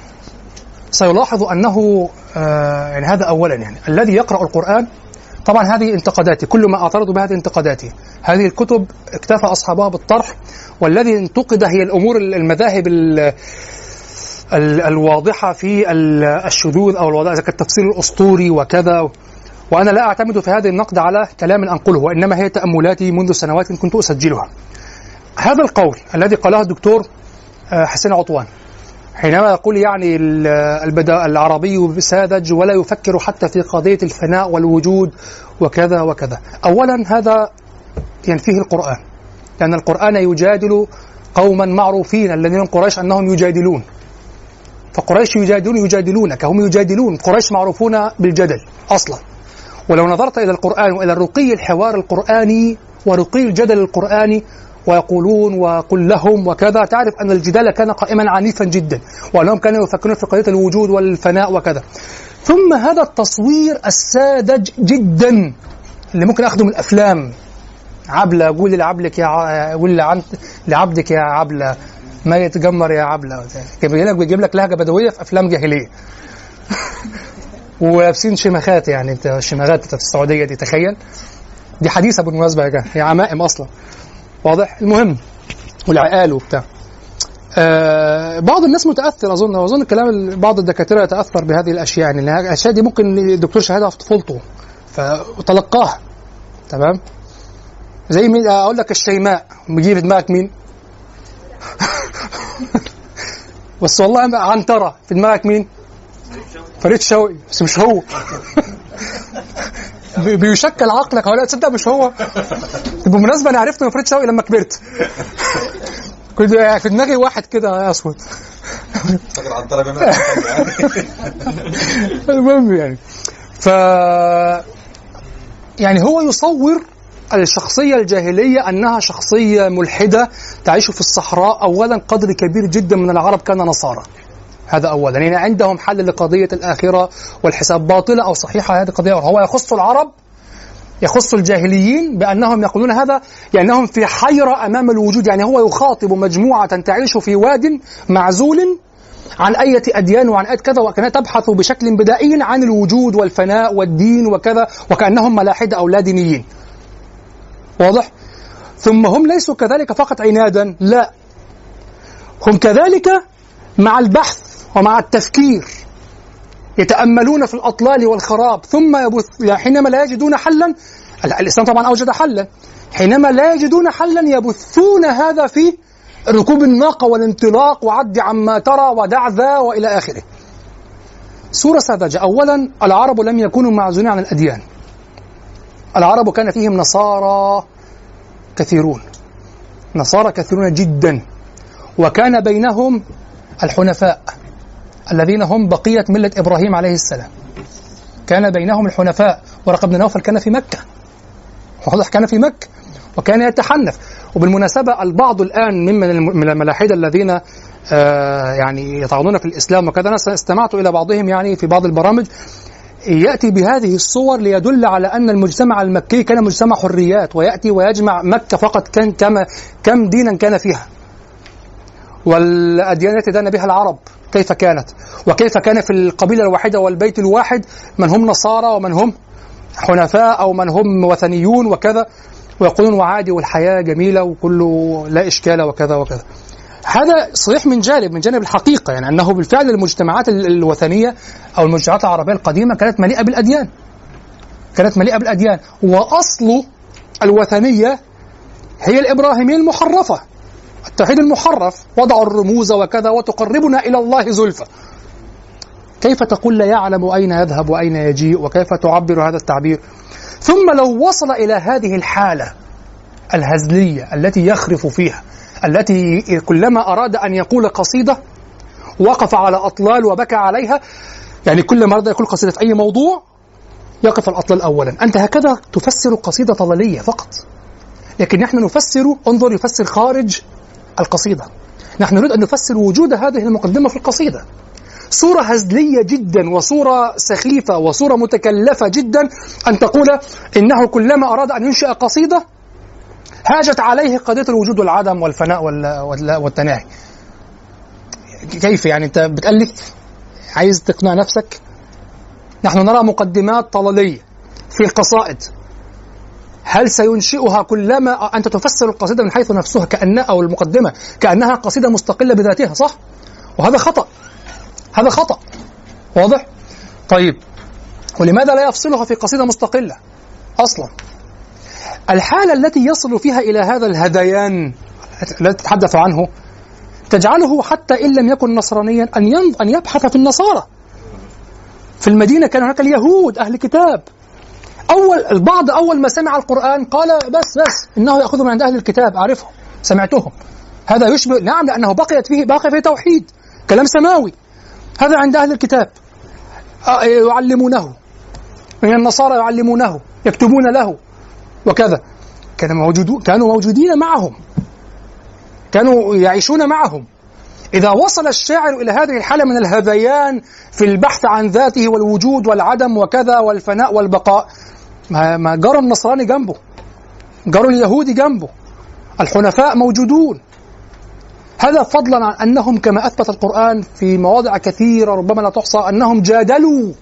سيلاحظ أنه آه يعني هذا أولا يعني الذي يقرأ القرآن، طبعا هذه انتقاداتي، كل ما أعترض بهذه انتقاداتي، هذه الكتب اكتفى أصحابها بالطرح، والذي انتقد هي الأمور المذاهب ال الواضحة في الشذوذ أو الوضع كالتفسير الأسطوري وكذا، وأنا لا أعتمد في هذا النقد على كلام أنقله، وإنما هي تأملاتي منذ سنوات كنت أسجلها. هذا القول الذي قاله الدكتور حسين عطوان حينما يقول يعني العربي ساذج ولا يفكر حتى في قضية الفناء والوجود وكذا وكذا، أولا هذا ينفيه القرآن، لأن القرآن يجادل قوما معروفين الذين قريش أنهم يجادلون، فقريش يجادلون يجادلونك، هم يجادلون، قريش معروفون بالجدل أصلا. ولو نظرت إلى القرآن وإلى رقي الحوار القرآني ورقي الجدل القرآني ويقولون وقل لهم وكذا، تعرف أن الجدال كان قائما عنيفا جدا، وأنهم كانوا يفكرون في قضية الوجود والفناء وكذا. ثم هذا التصوير الساذج جدا اللي ممكن أخذه من الأفلام، عبلة قول لعبلك يا ع... قول لعبدك يا عبلة ما يتجمر يا عبلة، بيجيب لك لهجة بدوية في أفلام جاهلية ولابسين شماخات، يعني أنت الشماغات في السعودية دي تخيل، دي حديثة بالمناسبة هي عمائم أصلا، واضح؟ المهم والعقال وبتاع. آه بعض الناس متأثر، أظن وأظن كلام بعض الدكاترة يتأثر بهذه الأشياء، يعني الأشياء دي ممكن الدكتور شهادها في طفولته فتلقاها، تمام؟ زي مين أقول لك الشيماء بيجي في دماغك مين؟ بس والله عنترة في دماغك مين؟ فريد شوقي، بس مش هو. بيشكل عقلك ولا تصدق مش هو. بالمناسبة أنا عرفت من فريد شوقي لما كبرت، كنت في دماغي واحد كده أسود. المهم يعني ف يعني هو يصور الشخصية الجاهلية أنها شخصية ملحدة تعيش في الصحراء، أولا قدر كبير جدا من العرب كان نصارى، هذا أولا، يعني عندهم حل لقضية الآخرة والحساب، باطلة أو صحيحة هذه قضية، هو يخص العرب يخص الجاهليين بأنهم يقولون هذا لأنهم في حيرة أمام الوجود، يعني هو يخاطب مجموعة تعيش في واد معزول عن أية أديان وعن أية كذا، وكانها تبحث بشكل بدائي عن الوجود والفناء والدين وكذا، وكأنهم ملاحدة أو لا دينيين، واضح؟ ثم هم ليسوا كذلك فقط عنادا، لا، هم كذلك مع البحث ومع التفكير يتأملون في الأطلال والخراب، ثم يبث حينما لا يجدون حلا، الإسلام طبعا أوجد حلا، حينما لا يجدون حلا يبثون هذا في ركوب الناقة والانطلاق وعد عما ترى ودع ذا وإلى آخره. صورة ساذجة. أولا العرب لم يكونوا معزولين عن الأديان، العرب كان فيهم نصارى كثيرون، نصارى كثيرون جدا، وكان بينهم الحنفاء الذين هم بقية ملة إبراهيم عليه السلام، كان بينهم الحنفاء. ورقة بن نوفل كان في مكة، واضح كان في مكة وكان يتحنف. وبالمناسبة البعض الآن ممن من الملاحدة الذين آه يعني يتعاضون في الإسلام وكذا، أنا استمعت إلى بعضهم يعني في بعض البرامج يأتي بهذه الصور ليدل على أن المجتمع المكي كان مجتمع حريات، ويأتي ويجمع مكة فقط كان كما كم دينا كان فيها، والأديان التي دان بها العرب كيف كانت، وكيف كان في القبيلة الواحدة والبيت الواحد من هم نصارى ومن هم حنفاء أو من هم وثنيون وكذا، ويقولون وعادي والحياة جميلة وكله لا إشكال وكذا وكذا. هذا صحيح من جانب، من جانب الحقيقة، يعني أنه بالفعل المجتمعات الوثنية أو المجتمعات العربية القديمة كانت مليئة بالأديان، كانت مليئة بالأديان. وأصل الوثنية هي الإبراهيمية المحرفة، التوحيد المحرف، وضع الرموز وكذا وتقربنا إلى الله زلفى. كيف تقول لا يعلم أين يذهب وأين يجيء، وكيف تعبر هذا التعبير؟ ثم لو وصل إلى هذه الحالة الهزلية التي يخرف فيها، التي كلما أراد أن يقول قصيدة وقف على أطلال وبكى عليها، يعني كلما أراد يقول قصيدة في أي موضوع يقف الأطلال أولا. أنت هكذا تفسر قصيدة طلالية فقط، لكن نحن نفسر، انظر يفسر خارج القصيدة، نحن نريد أن نفسر وجود هذه المقدمة في القصيدة. صورة هزلية جدا، وصورة سخيفة، وصورة متكلفة جدا أن تقول إنه كلما أراد أن ينشأ قصيدة هاجت عليه قضية الوجود والعدم والفناء والتناهي. كيف يعني أنت بتألف عايز تقنع نفسك؟ نحن نرى مقدمات طلالية في القصائد، هل سينشئها كلما أنت تفسر القصيدة من حيث نفسها كأنها، أو المقدمة كأنها قصيدة مستقلة بذاتها، صح؟ وهذا خطأ، هذا خطأ واضح؟ طيب ولماذا لا يفصلها في قصيدة مستقلة أصلا؟ الحالة التي يصل فيها إلى هذا الهذيان الذي تتحدث عنه تجعله حتى إن لم يكن نصرانيا أن أن يبحث في النصارى. في المدينة كان هناك اليهود أهل كتاب، أول البعض أول ما سمع القرآن قال بس بس إنه يأخذ من عند أهل الكتاب، أعرفهم سمعتهم. هذا يشبه، نعم، لأنه بقيت فيه باقي فيه توحيد، كلام سماوي، هذا عند أهل الكتاب يعلمونه، من النصارى يعلمونه، يكتبون له وكذا. كانوا موجودون، كانوا موجودين معهم، كانوا يعيشون معهم. إذا وصل الشاعر إلى هذه الحالة من الهذيان في البحث عن ذاته والوجود والعدم وكذا والفناء والبقاء، ما جرى النصراني جنبه، جرى اليهودي جنبه، الحنفاء موجودون. هذا فضلا عن أنهم كما أثبت القرآن في مواضع كثيرة ربما لا تحصى أنهم جادلوا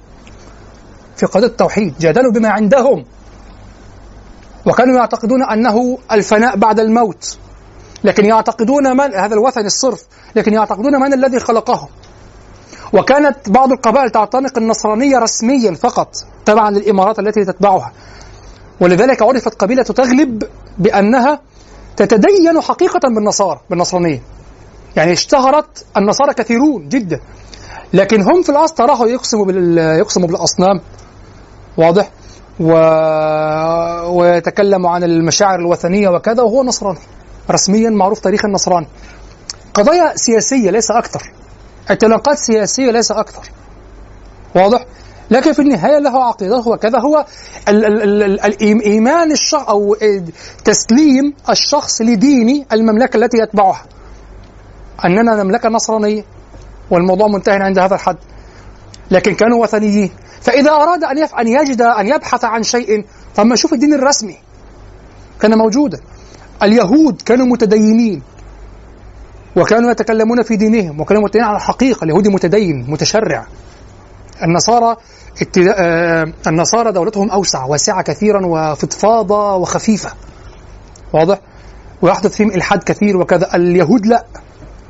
في قضية التوحيد، جادلوا بما عندهم، وكانوا يعتقدون أنه الفناء بعد الموت، لكن يعتقدون من هذا الوثن الصرف، لكن يعتقدون من الذي خلقه. وكانت بعض القبائل تعتنق النصرانية رسميا فقط تبعا للإمارات التي تتبعها، ولذلك عرفت قبيلة تغلب بأنها تتدين حقيقة بالنصارى بالنصرانية، يعني اشتهرت النصارى كثيرون جدا، لكن هم في الأصل تراه يقسموا بال... يقسموا بالأصنام، واضح، و... ويتكلم عن المشاعر الوثنية وكذا، وهو نصراني رسميا، معروف تاريخ النصراني. قضايا سياسية ليس أكثر، اعتلاقات سياسية ليس أكثر، واضح، لكن في النهاية له عقيدته وكذا. هو ال ال ال ال ال إيمان الشخص أو تسليم الشخص لدين المملكة التي يتبعها، أننا مملكة نصرانية والموضوع منتهي عند هذا الحد. لكن كانوا وثنيين، فإذا أراد أن أن يجد أن يبحث عن شيء فما شوف الدين الرسمي كان موجودا. اليهود كانوا متدينين وكانوا يتكلمون في دينهم وكانوا متدينين على الحقيقة، اليهودي متدين متشرع. النصارى النصارى دولتهم أوسع، واسعة كثيرا وفضفاضة وخفيفة، واضح، ويحدث فيهم إلحاد كثير وكذا. اليهود لا، لأن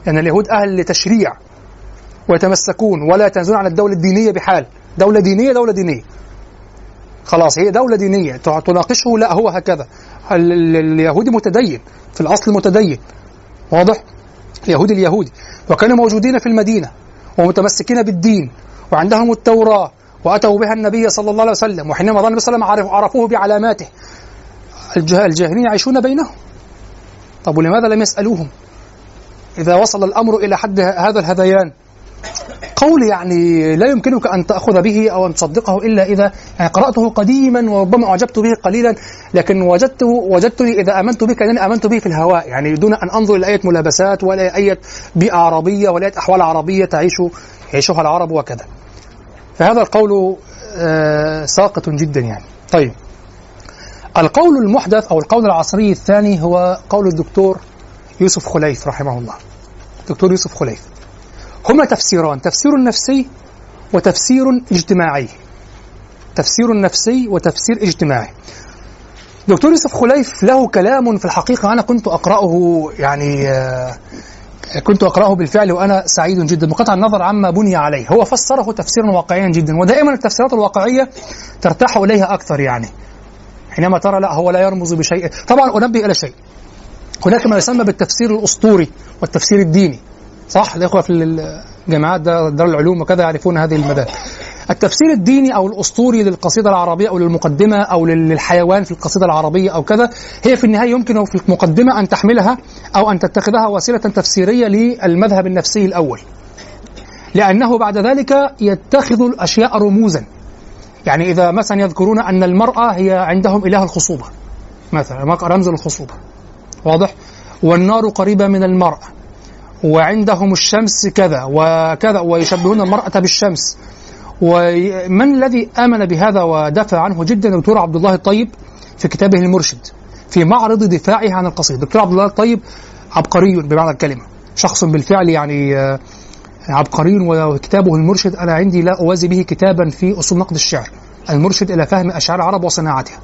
يعني اليهود أهل لتشريع ويتمسكون ولا يتنازلون عن الدولة الدينية بحال، دولة دينية دولة دينية خلاص، هي دولة دينية تناقشه، لا هو هكذا. اليهودي متدين في الأصل، متدين، واضح، اليهود اليهود وكانوا موجودين في المدينة ومتمسكين بالدين وعندهم التوراة وأتوا بها النبي صلى الله عليه وسلم، وحينما ظن النبي صلى الله عليه وسلم عرفوه بعلاماته. الجاهلين يعيشون بينهم، طب ولماذا لم يسألوهم إذا وصل الأمر إلى حد هذا الهذيان؟ قول يعني لا يمكنك أن تأخذ به أو أن تصدقه إلا إذا يعني قرأته قديما وربما أعجبت به قليلا، لكن وجدته وجدتني إذا آمنت به كأنني آمنت به في الهواء، يعني دون أن أنظر إلى أي ملابسات ولا أي بيئة عربية ولا أي أحوال عربية تعيش يعيشها العرب وكذا. فهذا القول آه ساقط جدا يعني. طيب، القول المحدث أو القول العصري الثاني هو قول الدكتور يوسف خليف رحمه الله. الدكتور يوسف خليف هما تفسيران، تفسير نفسي وتفسير اجتماعي. تفسير نفسي وتفسير اجتماعي. دكتور يوسف خليف له كلام في الحقيقة أنا كنت أقرأه يعني كنت أقرأه بالفعل وأنا سعيد جدا بقطع النظر عما بني عليه. هو فسره تفسيرا واقعيا جدا، ودائما التفسيرات الواقعية ترتاح إليها أكثر يعني. حينما ترى لا هو لا يرمز بشيء. طبعا أنبه إلى شيء، هناك ما يسمى بالتفسير الأسطوري والتفسير الديني، صح؟ الإخوة في الجامعات دار العلوم وكذا يعرفون هذه المدارس. التفسير الديني أو الأسطوري للقصيدة العربية أو للمقدمة أو للحيوان في القصيدة العربية أو كذا، هي في النهاية يمكن في المقدمة أن تحملها أو أن تتخذها وسيلة تفسيرية للمذهب النفسي الأول، لأنه بعد ذلك يتخذ الأشياء رموزا. يعني إذا مثلا يذكرون أن المرأة هي عندهم إله الخصوبة مثلا، رمز الخصوبة، واضح؟ والنار قريبة من المرأة، وعندهم الشمس كذا وكذا، ويشبهون المرأة بالشمس. ومن الذي آمن بهذا ودافع عنه جدا؟ دكتور عبد الله الطيب في كتابه المرشد في معرض دفاعه عن القصيدة. دكتور عبد الله الطيب عبقري بمعنى الكلمة، شخص بالفعل يعني عبقري، وكتابه المرشد أنا عندي لا أوازي به كتابا في أصول نقد الشعر، المرشد إلى فهم أشعار العرب وصناعتها،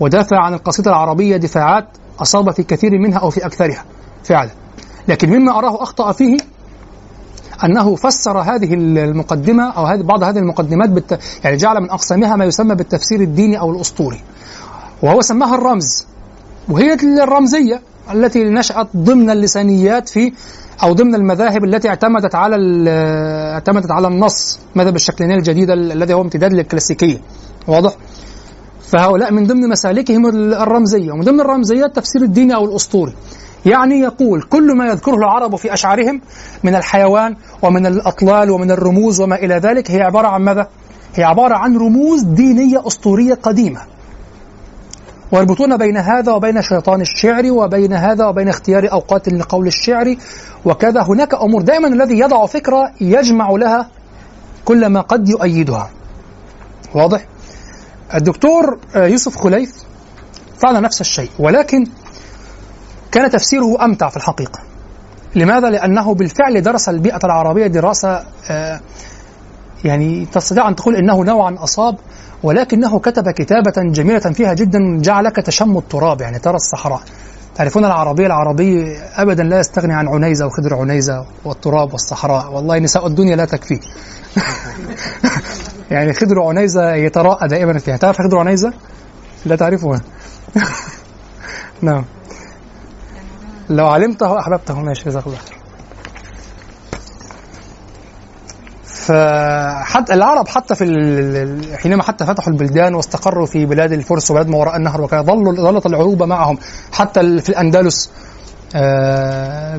ودافع عن القصيدة العربية دفاعات أصاب في كثير منها أو في أكثرها فعلا. لكن مما أراه أخطأ فيه أنه فسر هذه المقدمة أو هذه بعض هذه المقدمات بالت... يعني جعل من أقسامها ما يسمى بالتفسير الديني أو الأسطوري، وهو سماها الرمز، وهي الرمزية التي نشأت ضمن اللسانيات في أو ضمن المذاهب التي اعتمدت على اعتمدت على النص، مذهب الشكلانية الجديدة الذي هو امتداد للكلاسيكية، واضح؟ فهؤلاء من ضمن مسالكهم الرمزية، ومن ضمن الرمزية التفسير الديني أو الأسطوري. يعني يقول كل ما يذكره العرب في أشعارهم من الحيوان ومن الأطلال ومن الرموز وما إلى ذلك هي عبارة عن ماذا؟ هي عبارة عن رموز دينية أسطورية قديمة، ويربطون بين هذا وبين شيطان الشعر وبين هذا وبين اختيار أوقات لقول الشعر وكذا. هناك أمور دائما الذي يضع فكرة يجمع لها كل ما قد يؤيدها، واضح؟ الدكتور يوسف خليف فعل نفس الشيء، ولكن كان تفسيره أمتع في الحقيقة. لماذا؟ لأنه بالفعل درس البيئة العربية دراسة آه يعني تستطيع أن تقول إنه نوعا أصاب، ولكنه كتب كتابة جميلة فيها جدا جعلك تشم التراب، يعني ترى الصحراء. تعرفون العربية، العربي أبدا لا يستغني عن عنيزة وخضر عنيزة والتراب والصحراء، والله نساء الدنيا لا تكفي. يعني خضر عنيزة يتراءى دائما فيها. تعرف خضر عنيزة؟ لا تعرفها. نعم، لو علمته أحببته. ماشي، جزاك الله خير. فحتى العرب حتى في حينما حتى فتحوا البلدان واستقروا في بلاد الفرس وبلاد ما وراء النهر وكذا، ظلت العروبة معهم. حتى في الأندلس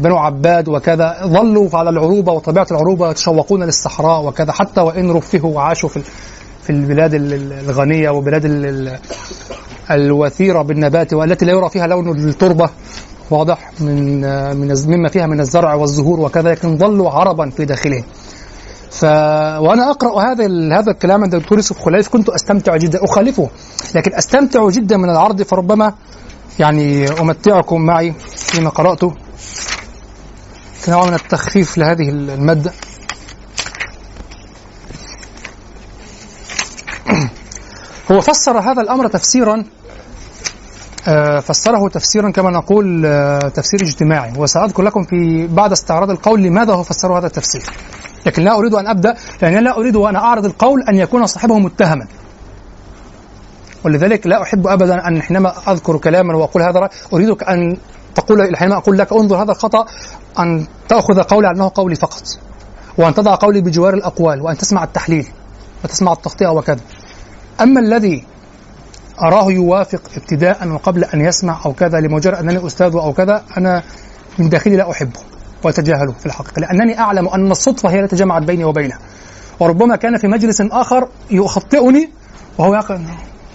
بنو عباد وكذا ظلوا على العروبة وطبيعة العروبة، يتشوقون للصحراء وكذا، حتى وإن رفهوا وعاشوا في في البلاد الغنية وبلاد الوثيرة بالنبات والتي لا يرى فيها لون التربة، واضح، من من مما فيها من الزرع والزهور وكذا، لكن ظلوا عربا في داخلهم. ف وانا اقرا هذا ال... هذا الكلام عند الدكتور يوسف خليف كنت استمتع جدا، اخالفه لكن استمتع جدا من العرض، فربما يعني امتعكم معي فيما قراته كنوع من التخفيف لهذه الماده. هو فسر هذا الامر تفسيرا فسره تفسيرا كما نقول تفسير اجتماعي، وسأذكر لكم في بعد استعراض القول لماذا هو فسر هذا التفسير، لكن لا أريد أن أبدأ، لأن لا أريد وأنا أعرض القول أن يكون صاحبه متهما، ولذلك لا أحب أبدا أن حينما أذكر كلاما وأقول هذا أريدك أن تقول حينما أقول لك انظر هذا الخطأ أن تأخذ قولي على أنه قولي فقط، وأن تضع قولي بجوار الأقوال، وأن تسمع التحليل وتسمع التغطية وكذا. أما الذي أراه يوافق ابتداء وقبل أن يسمع أو كذا لمجرد أنني أستاذ أو كذا، أنا من داخلي لا أحبه وأتجاهله في الحقيقة، لأنني أعلم أن الصدفة هي التي جمعت بيني وبينه، وربما كان في مجلس آخر يخطئني وهو يقول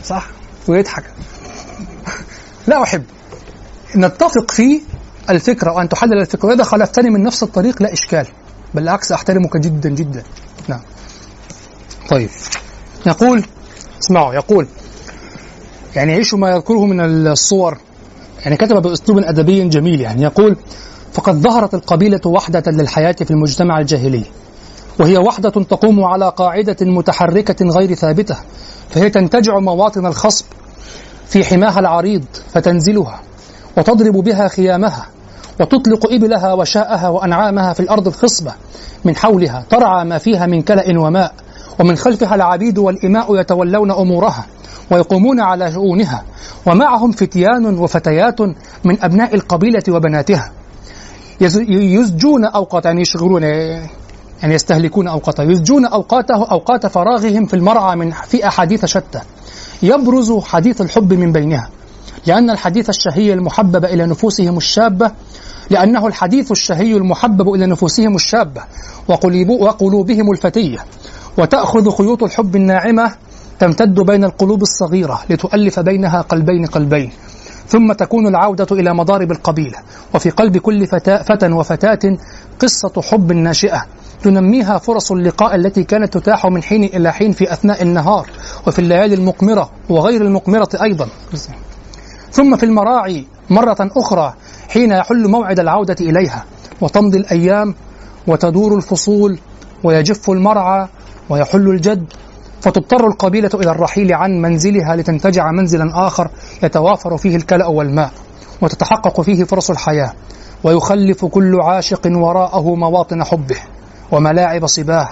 صح ويضحك. لا أحب نتفق في الفكرة وأن تحلل الفكرة، وإذا خالفتني من نفس الطريق لا إشكال، بالعكس أحترمك جدا جدا. نعم. طيب يقول، اسمعوا، يقول يعني يعيش ما يذكره من الصور، يعني كتب بأسلوب أدبي جميل، يعني يقول: فقد ظهرت القبيلة وحدة للحياة في المجتمع الجاهلي، وهي وحدة تقوم على قاعدة متحركة غير ثابتة، فهي تنتجع مواطن الخصب في حماها العريض فتنزلها، وتضرب بها خيامها، وتطلق إبلها وشاءها وأنعامها في الأرض الخصبة من حولها، ترعى ما فيها من كلأ وماء، ومن خلفها العبيد والإماء يتولون أمورها ويقومون على شؤونها، ومعهم فتيان وفتيات من أبناء القبيلة وبناتها، يزجون أوقات، يعني يشغلون، يعني يستهلكون أوقاته، يزجون أوقاته أوقات فراغهم في المرعى من في أحاديث شتى، يبرز حديث الحب من بينها، لأن الحديث الشهي المحبب إلى نفوسهم الشابة، لأنه الحديث الشهي المحبب إلى نفوسهم الشابة وقلوبهم الفتية، وتأخذ خيوط الحب الناعمة تمتد بين القلوب الصغيرة لتؤلف بينها قلبين قلبين، ثم تكون العودة إلى مضارب القبيلة، وفي قلب كل فتاة فتى وفتاة قصة حب ناشئة تنميها فرص اللقاء التي كانت تتاح من حين إلى حين في أثناء النهار وفي الليالي المقمرة وغير المقمرة أيضا. ثم في المراعي مرة أخرى حين يحل موعد العودة إليها، وتمضي الأيام وتدور الفصول ويجف المرعى ويحل الجد، فتضطر القبيلة إلى الرحيل عن منزلها لتنتجع منزلا آخر يتوافر فيه الكلأ والماء وتتحقق فيه فرص الحياة، ويخلف كل عاشق وراءه مواطن حبه وملاعب صباه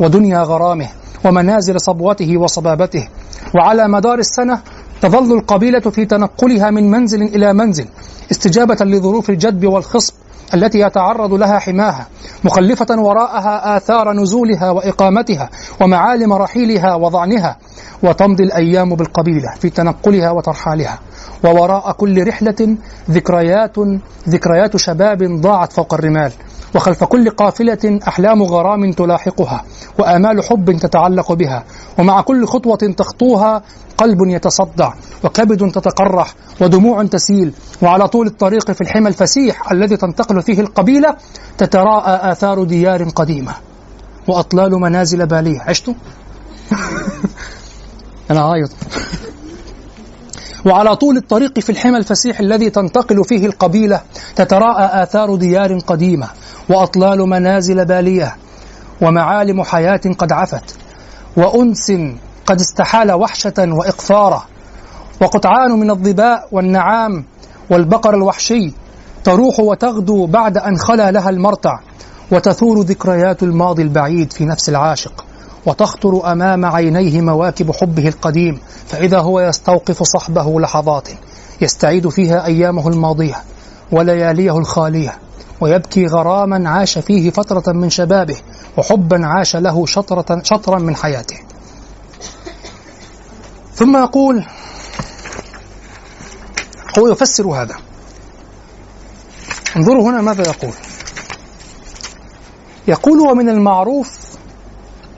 ودنيا غرامه ومنازل صبوته وصبابته، وعلى مدار السنة تظل القبيلة في تنقلها من منزل إلى منزل استجابة لظروف الجدب والخصب التي يتعرض لها حماها، مخلفة وراءها آثار نزولها وإقامتها ومعالم رحيلها وضعنها، وتمضي الأيام بالقبيلة في تنقلها وترحالها، ووراء كل رحلة ذكريات ذكريات شباب ضاعت فوق الرمال، وخلف كل قافلة أحلام غرام تلاحقها وآمال حب تتعلق بها، ومع كل خطوة تخطوها قلب يتصدع وكبد تتقرح ودموع تسيل، وعلى طول الطريق في الحمى الفسيح الذي تنتقل فيه القبيلة تتراءى آثار ديار قديمة وأطلال منازل بالية. عشتوا؟ أنا عايض. وعلى طول الطريق في الحمى الفسيح الذي تنتقل فيه القبيلة تتراءى آثار ديار قديمة وأطلال منازل بالية، ومعالم حياة قد عفت، وأنس قد استحال وحشة وإقفارة، وقطعان من الظباء والنعام والبقر الوحشي تروح وتغدو بعد أن خلا لها المرتع، وتثور ذكريات الماضي البعيد في نفس العاشق، وتخطر أمام عينيه مواكب حبه القديم، فإذا هو يستوقف صحبه لحظات يستعيد فيها أيامه الماضية ولياليه الخالية، ويبكي غراما عاش فيه فترة من شبابه وحبا عاش له شطرة شطرا من حياته. ثم يقول، هو يفسر هذا، انظروا هنا ماذا يقول. يقول: ومن المعروف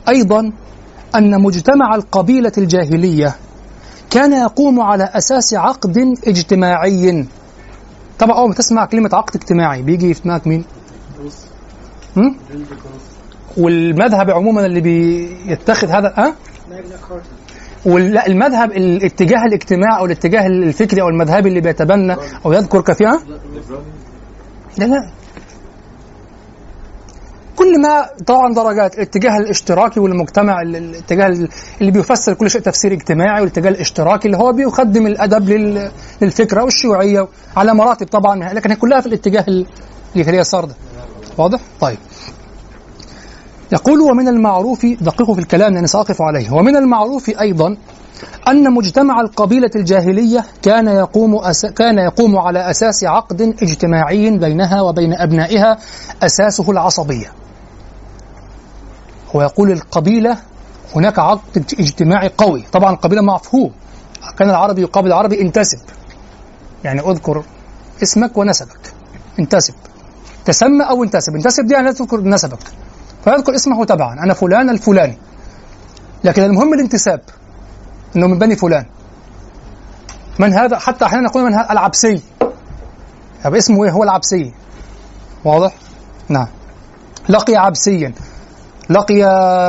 أيضا أن مجتمع القبيلة الجاهلية كان يقوم على أساس عقد اجتماعي. طبعا أول ما تسمع كلمة عقد اجتماعي بيجي في دماغك مين؟ هم؟ والمذهب عموما اللي بيتخذ هذا أه؟ ولا المذهب الاتجاه الاجتماعي او الاتجاه الفكري او المذهبي اللي بيتبنى او يذكر كفيها؟ لا لا، كل ما طبعا درجات. الاتجاه الاشتراكي والمجتمع، الاتجاه اللي بيفسر كل شيء تفسير اجتماعي، والاتجاه الاشتراكي اللي هو بيقدم الادب للفكره والشيوعيه على مراتب طبعا، لكن كلها في الاتجاه اللي في اليسار ده. واضح؟ طيب يقول ومن المعروف، دققوا في الكلام لأني سأقف عليه، ومن المعروف أيضا أن مجتمع القبيلة الجاهلية كان يقوم أس... كان يقوم على أساس عقد اجتماعي بينها وبين أبنائها أساسه العصبية. ويقول القبيلة هناك عقد اجتماعي قوي، طبعا القبيلة مفهوم، كان العربي يقابل العربي انتسب، يعني أذكر اسمك ونسبك، انتسب، تسمى أو انتسب، انتسب دي يعني لا تذكر نسبك، فيذكر اسمه تبعا، أنا فلان الفلاني، لكن المهم الانتساب، أنه من بني فلان. من هذا؟ حتى أحيانا نقول من هذا العبسي، طب اسمه إيه؟ هو العبسي، واضح؟ نعم. لقي عبسيا، لقي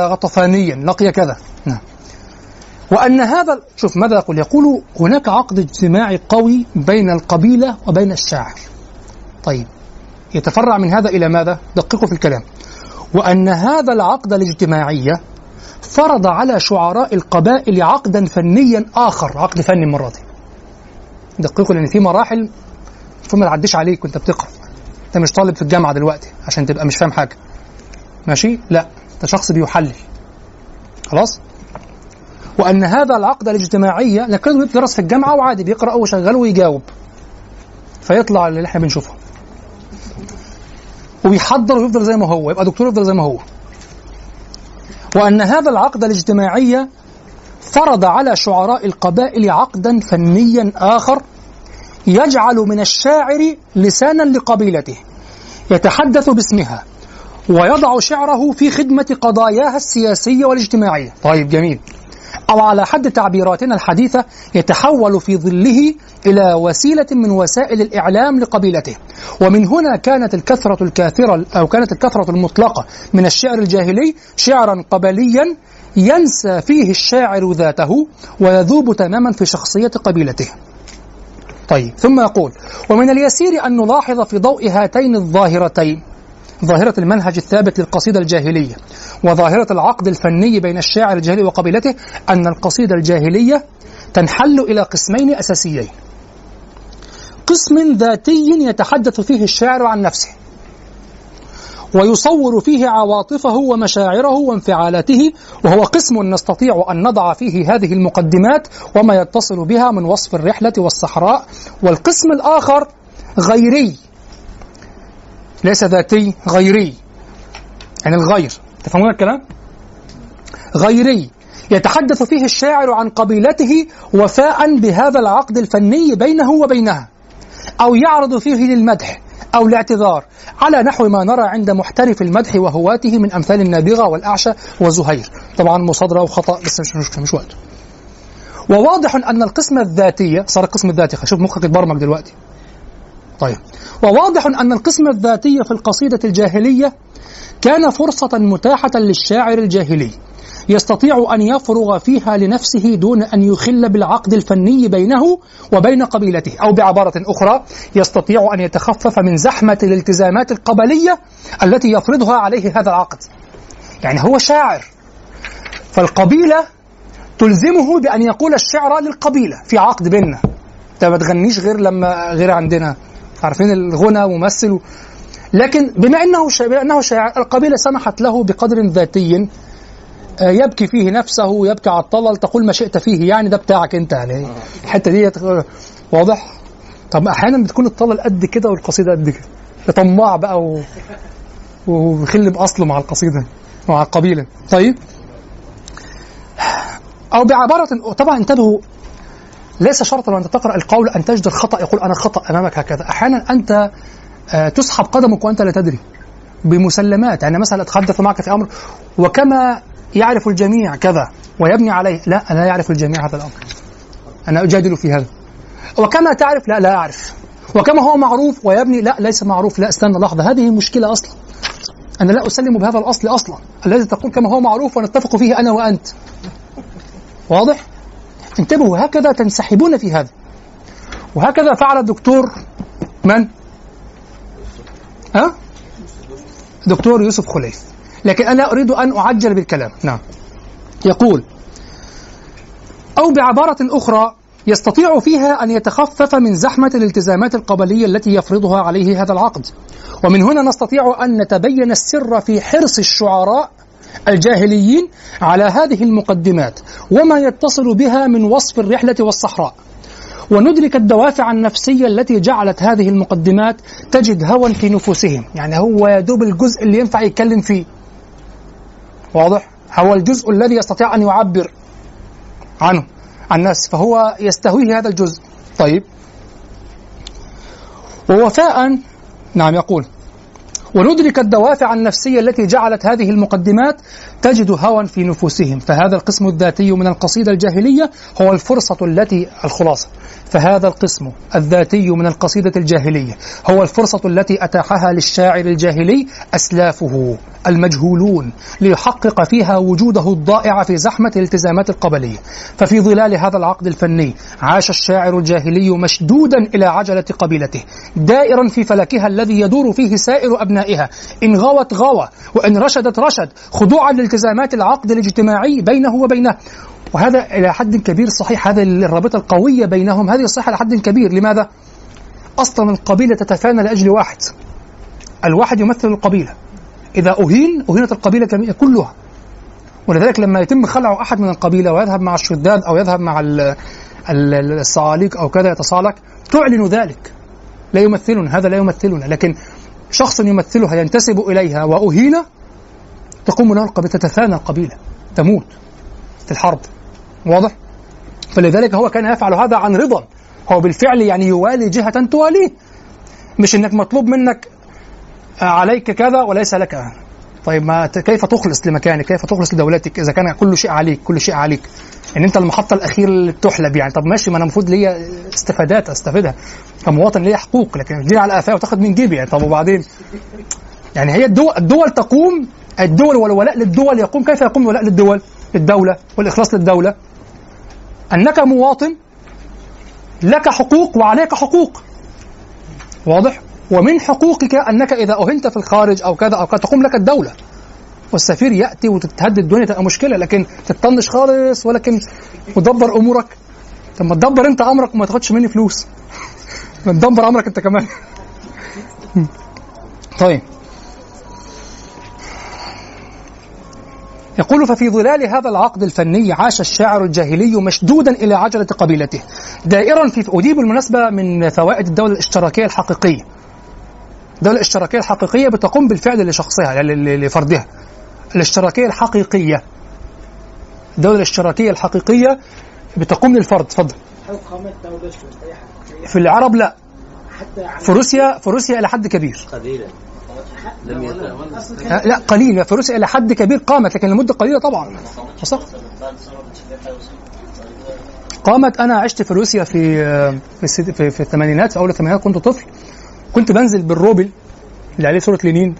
غطفانيا، لقي كذا، نعم. وأن هذا، شوف ماذا يقول، يقول هناك عقد اجتماعي قوي بين القبيلة وبين الشاعر. طيب يتفرع من هذا إلى ماذا؟ دققوا في الكلام. وأن هذا العقد الاجتماعي فرض على شعراء القبائل عقدا فنيا آخر، عقد فني المرة دي. دققوا، لأن في مراحل ما تعديش عليك وأنت بتقرأ، أنت مش طالب في الجامعة دلوقتي عشان تبقى مش فاهم حاجة، ماشي؟ لا، أنت شخص بيحلل، خلاص؟ وأن هذا العقد الاجتماعي لكنه بيدرس في الجامعة وعادي بيقرأ ويشغل ويجاوب، فيطلع اللي احنا بنشوفه، وبيحضر ويفضل زي ما هو، يبقى دكتور يفضل زي ما هو. وأن هذا العقد الاجتماعي فرض على شعراء القبائل عقدا فنيا آخر يجعل من الشاعر لسانا لقبيلته يتحدث باسمها ويضع شعره في خدمة قضاياها السياسية والاجتماعية. طيب جميل. أو على حد تعبيراتنا الحديثة يتحول في ظله إلى وسيلة من وسائل الإعلام لقبيلته. ومن هنا كانت الكثرة الكاثرة أو كانت الكثرة المطلقة من الشعر الجاهلي شعرا قبليا ينسى فيه الشاعر ذاته ويذوب تماما في شخصية قبيلته. طيب ثم يقول ومن اليسير أن نلاحظ في ضوء هاتين الظاهرتين، ظاهرة المنهج الثابت للقصيدة الجاهلية وظاهرة العقد الفني بين الشاعر الجاهلي وقبيلته، أن القصيدة الجاهلية تنحل إلى قسمين أساسيين. قسم ذاتي يتحدث فيه الشاعر عن نفسه ويصور فيه عواطفه ومشاعره وانفعالاته، وهو قسم نستطيع أن نضع فيه هذه المقدمات وما يتصل بها من وصف الرحلة والصحراء. والقسم الآخر غيري، ليس ذاتي، غيري، يعني الغير، تفهمون الكلام؟ غيري يتحدث فيه الشاعر عن قبيلته وفاء بهذا العقد الفني بينه وبينها، أو يعرض فيه للمدح أو الاعتذار على نحو ما نرى عند محترف المدح وهواته من أمثال النابغة والأعشى وزهير. طبعا مصادرة وخطأ بس مش مش وقته. وواضح أن القسم الذاتي صار القسم الذاتي، شوف مخك اتبرمج دلوقتي. طيب وواضح أن القسم الذاتي في القصيدة الجاهلية كان فرصة متاحة للشاعر الجاهلي يستطيع أن يفرغ فيها لنفسه دون أن يخل بالعقد الفني بينه وبين قبيلته، أو بعبارة أخرى يستطيع أن يتخفف من زحمة الالتزامات القبلية التي يفرضها عليه هذا العقد. يعني هو شاعر، فالقبيلة تلزمه بأن يقول الشعر للقبيلة في عقد بيننا، أنت ما تغنيش غير لما غير عندنا، عارفين الغنى ممثل. لكن بما أنه أنه شاعر، القبيلة سمحت له بقدر ذاتي يبكي فيه نفسه، يبكي على الطلل، تقول ما شئت فيه، يعني ده بتاعك أنت، يعني الحتة دي واضح. طب أحيانا بتكون الطلل قد كده والقصيدة قد كده، طماع بقى و... وخل بأصله مع القصيدة مع القبيلة. طيب أو بعبارة طبعا انتبهوا، ليس شرطا وأنت تقرأ القول أن تجدر خطأ، يقول أنا خطأ أمامك هكذا، أحيانا أنت تسحب قدمك وأنت لا تدري بمسلمات، يعني مثلا أتحدث معك في أمر وكما يعرف الجميع كذا ويبني عليه، لا أنا لا يعرف الجميع هذا الأمر، أنا أجادل في هذا. وكما تعرف، لا لا أعرف. وكما هو معروف ويبني، لا ليس معروف، لا استنى لحظة، هذه مشكلة أصلا، أنا لا أسلم بهذا الأصل أصلا الذي تقول كما هو معروف ونتفق فيه أنا وأنت. واضح؟ انتبهوا، هكذا تنسحبون في هذا. وهكذا فعل الدكتور من؟ أه؟ دكتور يوسف خليف. لكن أنا أريد أن أعجل بالكلام. نعم. يقول أو بعبارة أخرى يستطيع فيها أن يتخفف من زحمة الالتزامات القبلية التي يفرضها عليه هذا العقد. ومن هنا نستطيع أن نتبين السر في حرص الشعراء الجاهليين على هذه المقدمات وما يتصل بها من وصف الرحلة والصحراء، وندرك الدوافع النفسية التي جعلت هذه المقدمات تجد هوى في نفوسهم. يعني هو يدوب الجزء اللي ينفع يتكلم فيه، واضح؟ هو الجزء الذي يستطيع أن يعبر عنه الناس، فهو يستهويه هذا الجزء. طيب، ووفاء، نعم يقول وندرك الدوافع النفسية التي جعلت هذه المقدمات تجد هوى في نفوسهم. فهذا القسم الذاتي من القصيدة الجاهلية هو الفرصة التي الخلاصة فهذا القسم الذاتي من القصيدة الجاهلية هو الفرصة التي أتاحها للشاعر الجاهلي أسلافه المجهولون ليحقق فيها وجوده الضائع في زحمة الالتزامات القبلية. ففي ظلال هذا العقد الفني عاش الشاعر الجاهلي مشدودا إلى عجلة قبيلته، دائرا في فلكها الذي يدور فيه سائر أبنائها، إن غوت غوى وإن رشدت رشد، خضوعا لالتزامات العقد الاجتماعي بينه وبينه. وهذا إلى حد كبير صحيح، هذا الرابطة القوية بينهم هذه الصحة إلى حد كبير. لماذا؟ أصلا القبيلة تتفانى لأجل واحد، الواحد يمثل القبيلة، إذا أهين أهينت القبيلة كلها. ولذلك لما يتم خلع أحد من القبيلة ويذهب مع الشداد أو يذهب مع الصعاليك أو كذا يتصالك، تعلن ذلك، لا يمثلنا، هذا لا يمثلنا، لكن شخص يمثلها ينتسب إليها وأهين تقوم له القبيلة، تتفانى القبيلة، تموت في الحرب، واضح؟ فلذلك هو كان يفعل هذا عن رضا، هو بالفعل يعني يوالي جهة تواليه، مش إنك مطلوب منك عليك كذا وليس لك. طيب، ما كيف تخلص لمكانك؟ كيف تخلص لدولتك إذا كان كل شيء عليك؟ كل شيء عليك، إن أنت المحطة الأخير اللي بتحلب. يعني طب ماشي، ما أنا المفروض ليا استفادات أستفيدها كمواطن، ليا حقوق، لكن تجي على قفايا وتاخد من جيبي. يعني طب وبعدين؟ يعني هي الدول الدول تقوم، الدول والولاء للدول يقوم. كيف يقوم الولاء للدول؟ للدولة والإخلاص للدولة. أنك مواطن لك حقوق وعليك حقوق، واضح؟ ومن حقوقك أنك إذا أهنت في الخارج أو كذا أو كذا تقوم لك الدولة، والسفير يأتي وتتهدد الدنيا، تبقى مشكلة، لكن تتطنش خالص، ولكن ودبر أمورك. طب ما تدبر أنت أمرك وما تاخدش مني فلوس، ما تدبر أمرك أنت كمان. طيب، يقول ففي ظلال هذا العقد الفني عاش الشاعر الجاهلي مشدودا إلى عجلة قبيلته، دائرا في ودي بالمناسبة من فوائد الدولة الاشتراكية الحقيقية. الدولة الاشتراكية الحقيقية بتقوم بالفعل لشخصها لفردها. الاشتراكية الحقيقية، الدولة الاشتراكية الحقيقية بتقوم للفرد. تفضل. في العرب لا، في روسيا، في روسيا إلى حد كبير قليلا، لا قليل، في روسيا إلى حد كبير قامت، لكن لمدة قليلة طبعا. قامت. أنا عشت في روسيا في في في الثمانينات، في أول الثمانينات، كنت طفل، كنت بنزل بالروبل اللي عليه صورة لينين،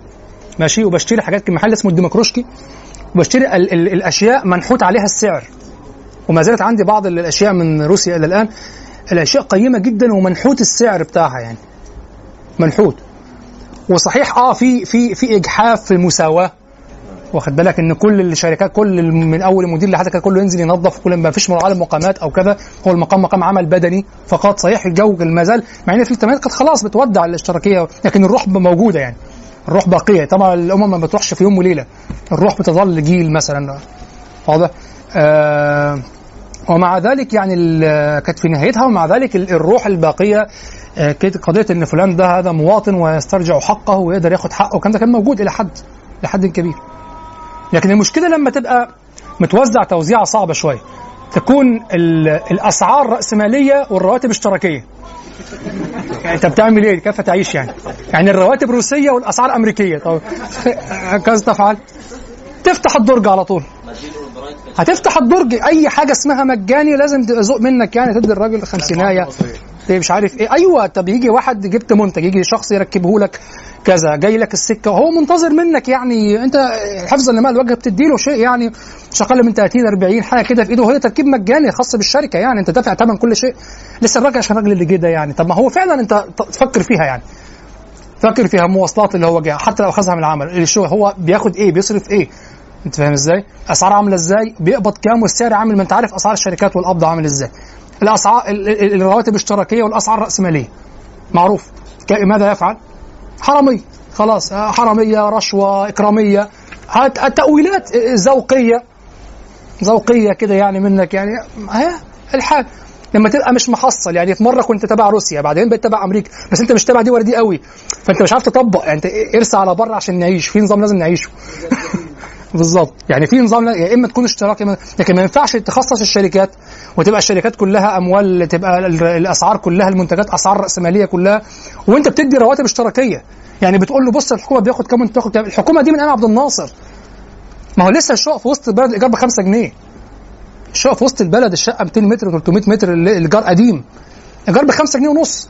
ماشي، وبشتري حاجات في محل اسمه الديمقروشكي، وبشتري ال ال الأشياء منحوت عليها السعر، وما زالت عندي بعض الأشياء من روسيا إلى الآن، الأشياء قيمة جدا ومنحوت السعر بتاعها، يعني منحوت. وصحيح اه في في في اجحاف في المساواه، واخد بالك، ان كل الشركات، كل من اول مدير لحد كده كله ينزل ينظف، كل ما فيش مراعاه للمقامات او كذا، هو المقام مقام عمل بدني فقط. صحيح الجو ما زال، مع ان في الثمانينات قد خلاص بتودع الاشتراكيه، لكن الروح موجوده، يعني الروح باقيه. طبعا الامم ما بتروحش في يوم وليله، الروح بتظل جيل مثلا، واضح؟ آه ومع ذلك يعني كانت في نهايتها، ومع ذلك الروح الباقيه، قضية إن فلان ده هذا مواطن ويسترجع حقه ويقدر ياخد حقه، وكان ده كان موجود إلى حد إلى حد كبير. لكن المشكلة لما تبقى متوزع توزيعة صعبة شوية، تكون الأسعار رأسمالية والرواتب اشتراكية. يعني أنت بتعمل إيه؟ كيف تعيش يعني؟ يعني الرواتب روسية والأسعار أمريكية، طب كذا تفعل؟ تفتح الدرج على طول. هتفتح الدرج، أي حاجة اسمها مجاني لازم تزق منك، يعني تدي الراجل خمسيناية، مش عارف ايه. ايوه، طب يجي واحد، جبت منتج، يجي شخص يركبه لك كذا، جاي لك السكه وهو منتظر منك، يعني انت حفظا لما الوجه بتدي له شيء، يعني مش اقل من ثلاثين أربعين حاجه كده في ايده، وهي تركيب مجاني خاص بالشركه، يعني انت دافع ثمن كل شيء، لسه الراجل عشان الراجل اللي جه ده يعني. طب ما هو فعلا انت تفكر فيها، يعني تفكر فيها مواصلات اللي هو جاي، حتى لو اخذها من العمل، شو هو بياخد ايه، بيصرف ايه، انت فاهم ازاي؟ اسعار عامله ازاي، بيقبض كام، والسعر عامل، ما انت عارف اسعار الشركات والقبض عامل ازاي، الأسعار، الرواتب الاشتراكية والأسعار الرأسمالية، معروف. ماذا يفعل؟ حرامية، خلاص، حرامية، رشوة، إكرامية، التأويلات ذوقية ذوقية كده يعني منك يعني ها الحال لما تبقى مش محصل. يعني في مرة كنت تبع روسيا بعدين بقيت تبع أمريكا، بس أنت مش تبع دي ولا دي قوي، فأنت مش عارف تطبق، يعني أنت ارسى على بره عشان نعيش في نظام لازم نعيشه. بالظبط، يعني في نظام يا يعني إما تكون اشتراكي، لكن ما ينفعش تخصص الشركات وتبقى الشركات كلها أموال، تبقى الأسعار كلها المنتجات أسعار رأسمالية كلها، وأنت بتدي رواتب اشتراكية. يعني بتقول له بص الحكومة بياخد كام وأنت بتاخد كام، الحكومة دي من أنا عبد الناصر، ما هو لسه الشقة في وسط البلد الإيجار ب خمسة جنيه، الشقة في وسط البلد الشقة مئتين متر ثلاثمئة متر الإيجار قديم، الإيجار ب خمسة جنيه ونص،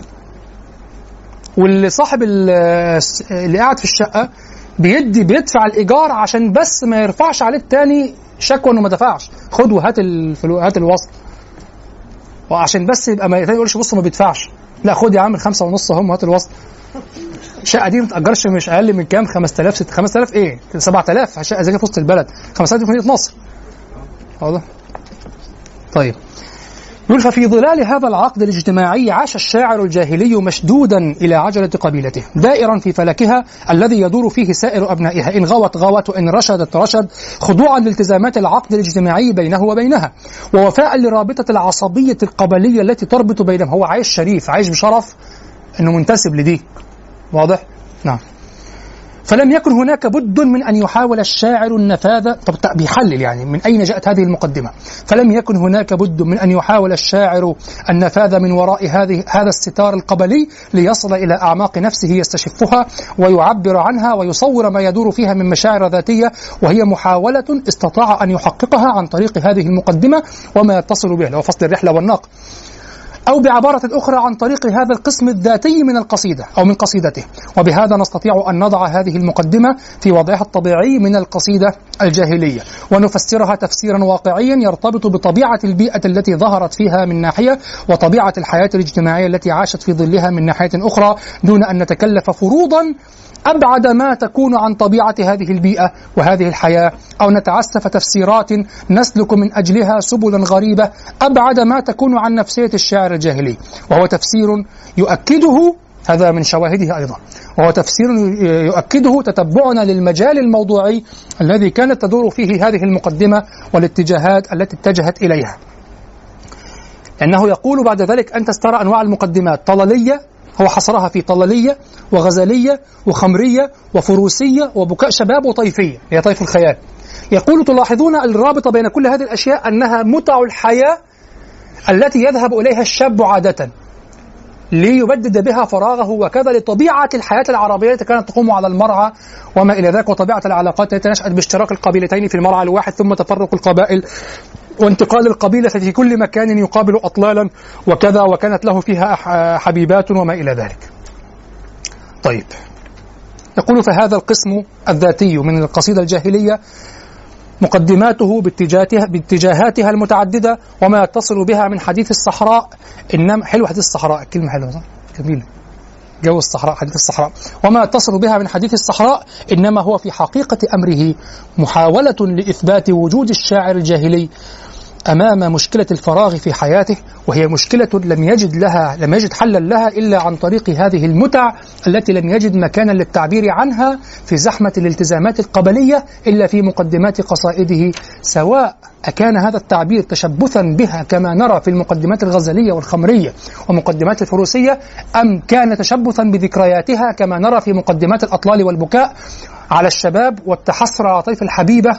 واللي صاحب اللي قاعد في الشقة بيدي بيدفع الإيجار عشان بس ما يرفعش عليه التاني شكوى إنه ما دفعش، خد وهات الفلوس هات الوصل، وعشان بس يبقى ما يقولش بص ما بيدفعش، لا خد يا عم الخمسة ونص أهم هات الوصل. الشقة دي ما تأجرش مش أقل من كام، خمسة آلاف خمسة آلاف إيه سبعة آلاف الشقة زي كده في وسط البلد، خمسة آلاف في مدينة نصر. واضح؟ طيب يقول ففي ظلال هذا العقد الاجتماعي عاش الشاعر الجاهلي مشدودا إلى عجلة قبيلته، دائرا في فلكها الذي يدور فيه سائر أبنائها، إن غوت غوت وإن رشدت رشد، خضوعا لالتزامات العقد الاجتماعي بينه وبينها، ووفاء لرابطة العصبية القبلية التي تربط بينهم. هو عايش شريف، عايش بشرف أنه منتسب لدي. واضح؟ نعم. فلم يكن هناك بد من أن يحاول الشاعر النفاذ، طب بيحلل يعني من أين جاءت هذه المقدمة، فلم يكن هناك بد من أن يحاول الشاعر النفاذ من وراء هذه هذا الستار القبلي ليصل إلى أعماق نفسه يستشفها ويعبر عنها ويصور ما يدور فيها من مشاعر ذاتية، وهي محاولة استطاع أن يحققها عن طريق هذه المقدمة وما يتصل به لو فصل الرحلة والناق، أو بعبارة أخرى عن طريق هذا القسم الذاتي من القصيدة أو من قصيدته. وبهذا نستطيع أن نضع هذه المقدمة في وضعها الطبيعي من القصيدة الجاهلية، ونفسرها تفسيرا واقعيا يرتبط بطبيعة البيئة التي ظهرت فيها من ناحية، وطبيعة الحياة الاجتماعية التي عاشت في ظلها من ناحية أخرى، دون أن نتكلف فروضا أبعد ما تكون عن طبيعة هذه البيئة وهذه الحياة، أو نتعسف تفسيرات نسلك من أجلها سبلا غريبة أبعد ما تكون عن نفسية الشاعر الجاهلي. وهو تفسير يؤكده هذا من شواهده أيضا، وهو تفسير يؤكده تتبعنا للمجال الموضوعي الذي كانت تدور فيه هذه المقدمة والاتجاهات التي اتجهت إليها. أنه يقول بعد ذلك أن تسترى أنواع المقدمات طللية، هو حصرها في طللية وغزلية وخمرية وفروسية وبكاء شباب وطيفية، هي طيف الخيال. يقول تلاحظون الرابطة بين كل هذه الأشياء أنها متع الحياة التي يذهب إليها الشاب عادة ليبدد بها فراغه، وكذا لطبيعة الحياة العربية التي كانت تقوم على المرعى وما إلى ذلك، وطبيعة العلاقات التي نشأت باشتراك القبيلتين في المرعى الواحد، ثم تفرق القبائل وانتقال القبيلة في كل مكان يقابل أطلالا وكذا، وكانت له فيها حبيبات وما إلى ذلك. طيب يقول فهذا القسم الذاتي من القصيدة الجاهلية مقدماته باتجاهاتها المتعددة وما يتصل بها من حديث الصحراء. إنما حلو حديث الصحراء، كلمة حلوة صح؟ جميلة جو الصحراء، حديث الصحراء. وما يتصل بها من حديث الصحراء إنما هو في حقيقة أمره محاولة لإثبات وجود الشاعر الجاهلي أمام مشكلة الفراغ في حياته، وهي مشكلة لم يجد لها لم يجد حلا لها إلا عن طريق هذه المتع التي لم يجد مكانا للتعبير عنها في زحمة الالتزامات القبلية إلا في مقدمات قصائده، سواء أكان هذا التعبير تشبثا بها كما نرى في المقدمات الغزلية والخمرية ومقدمات الفروسية، أم كان تشبثا بذكرياتها كما نرى في مقدمات الأطلال والبكاء على الشباب والتحسر على طيف الحبيبة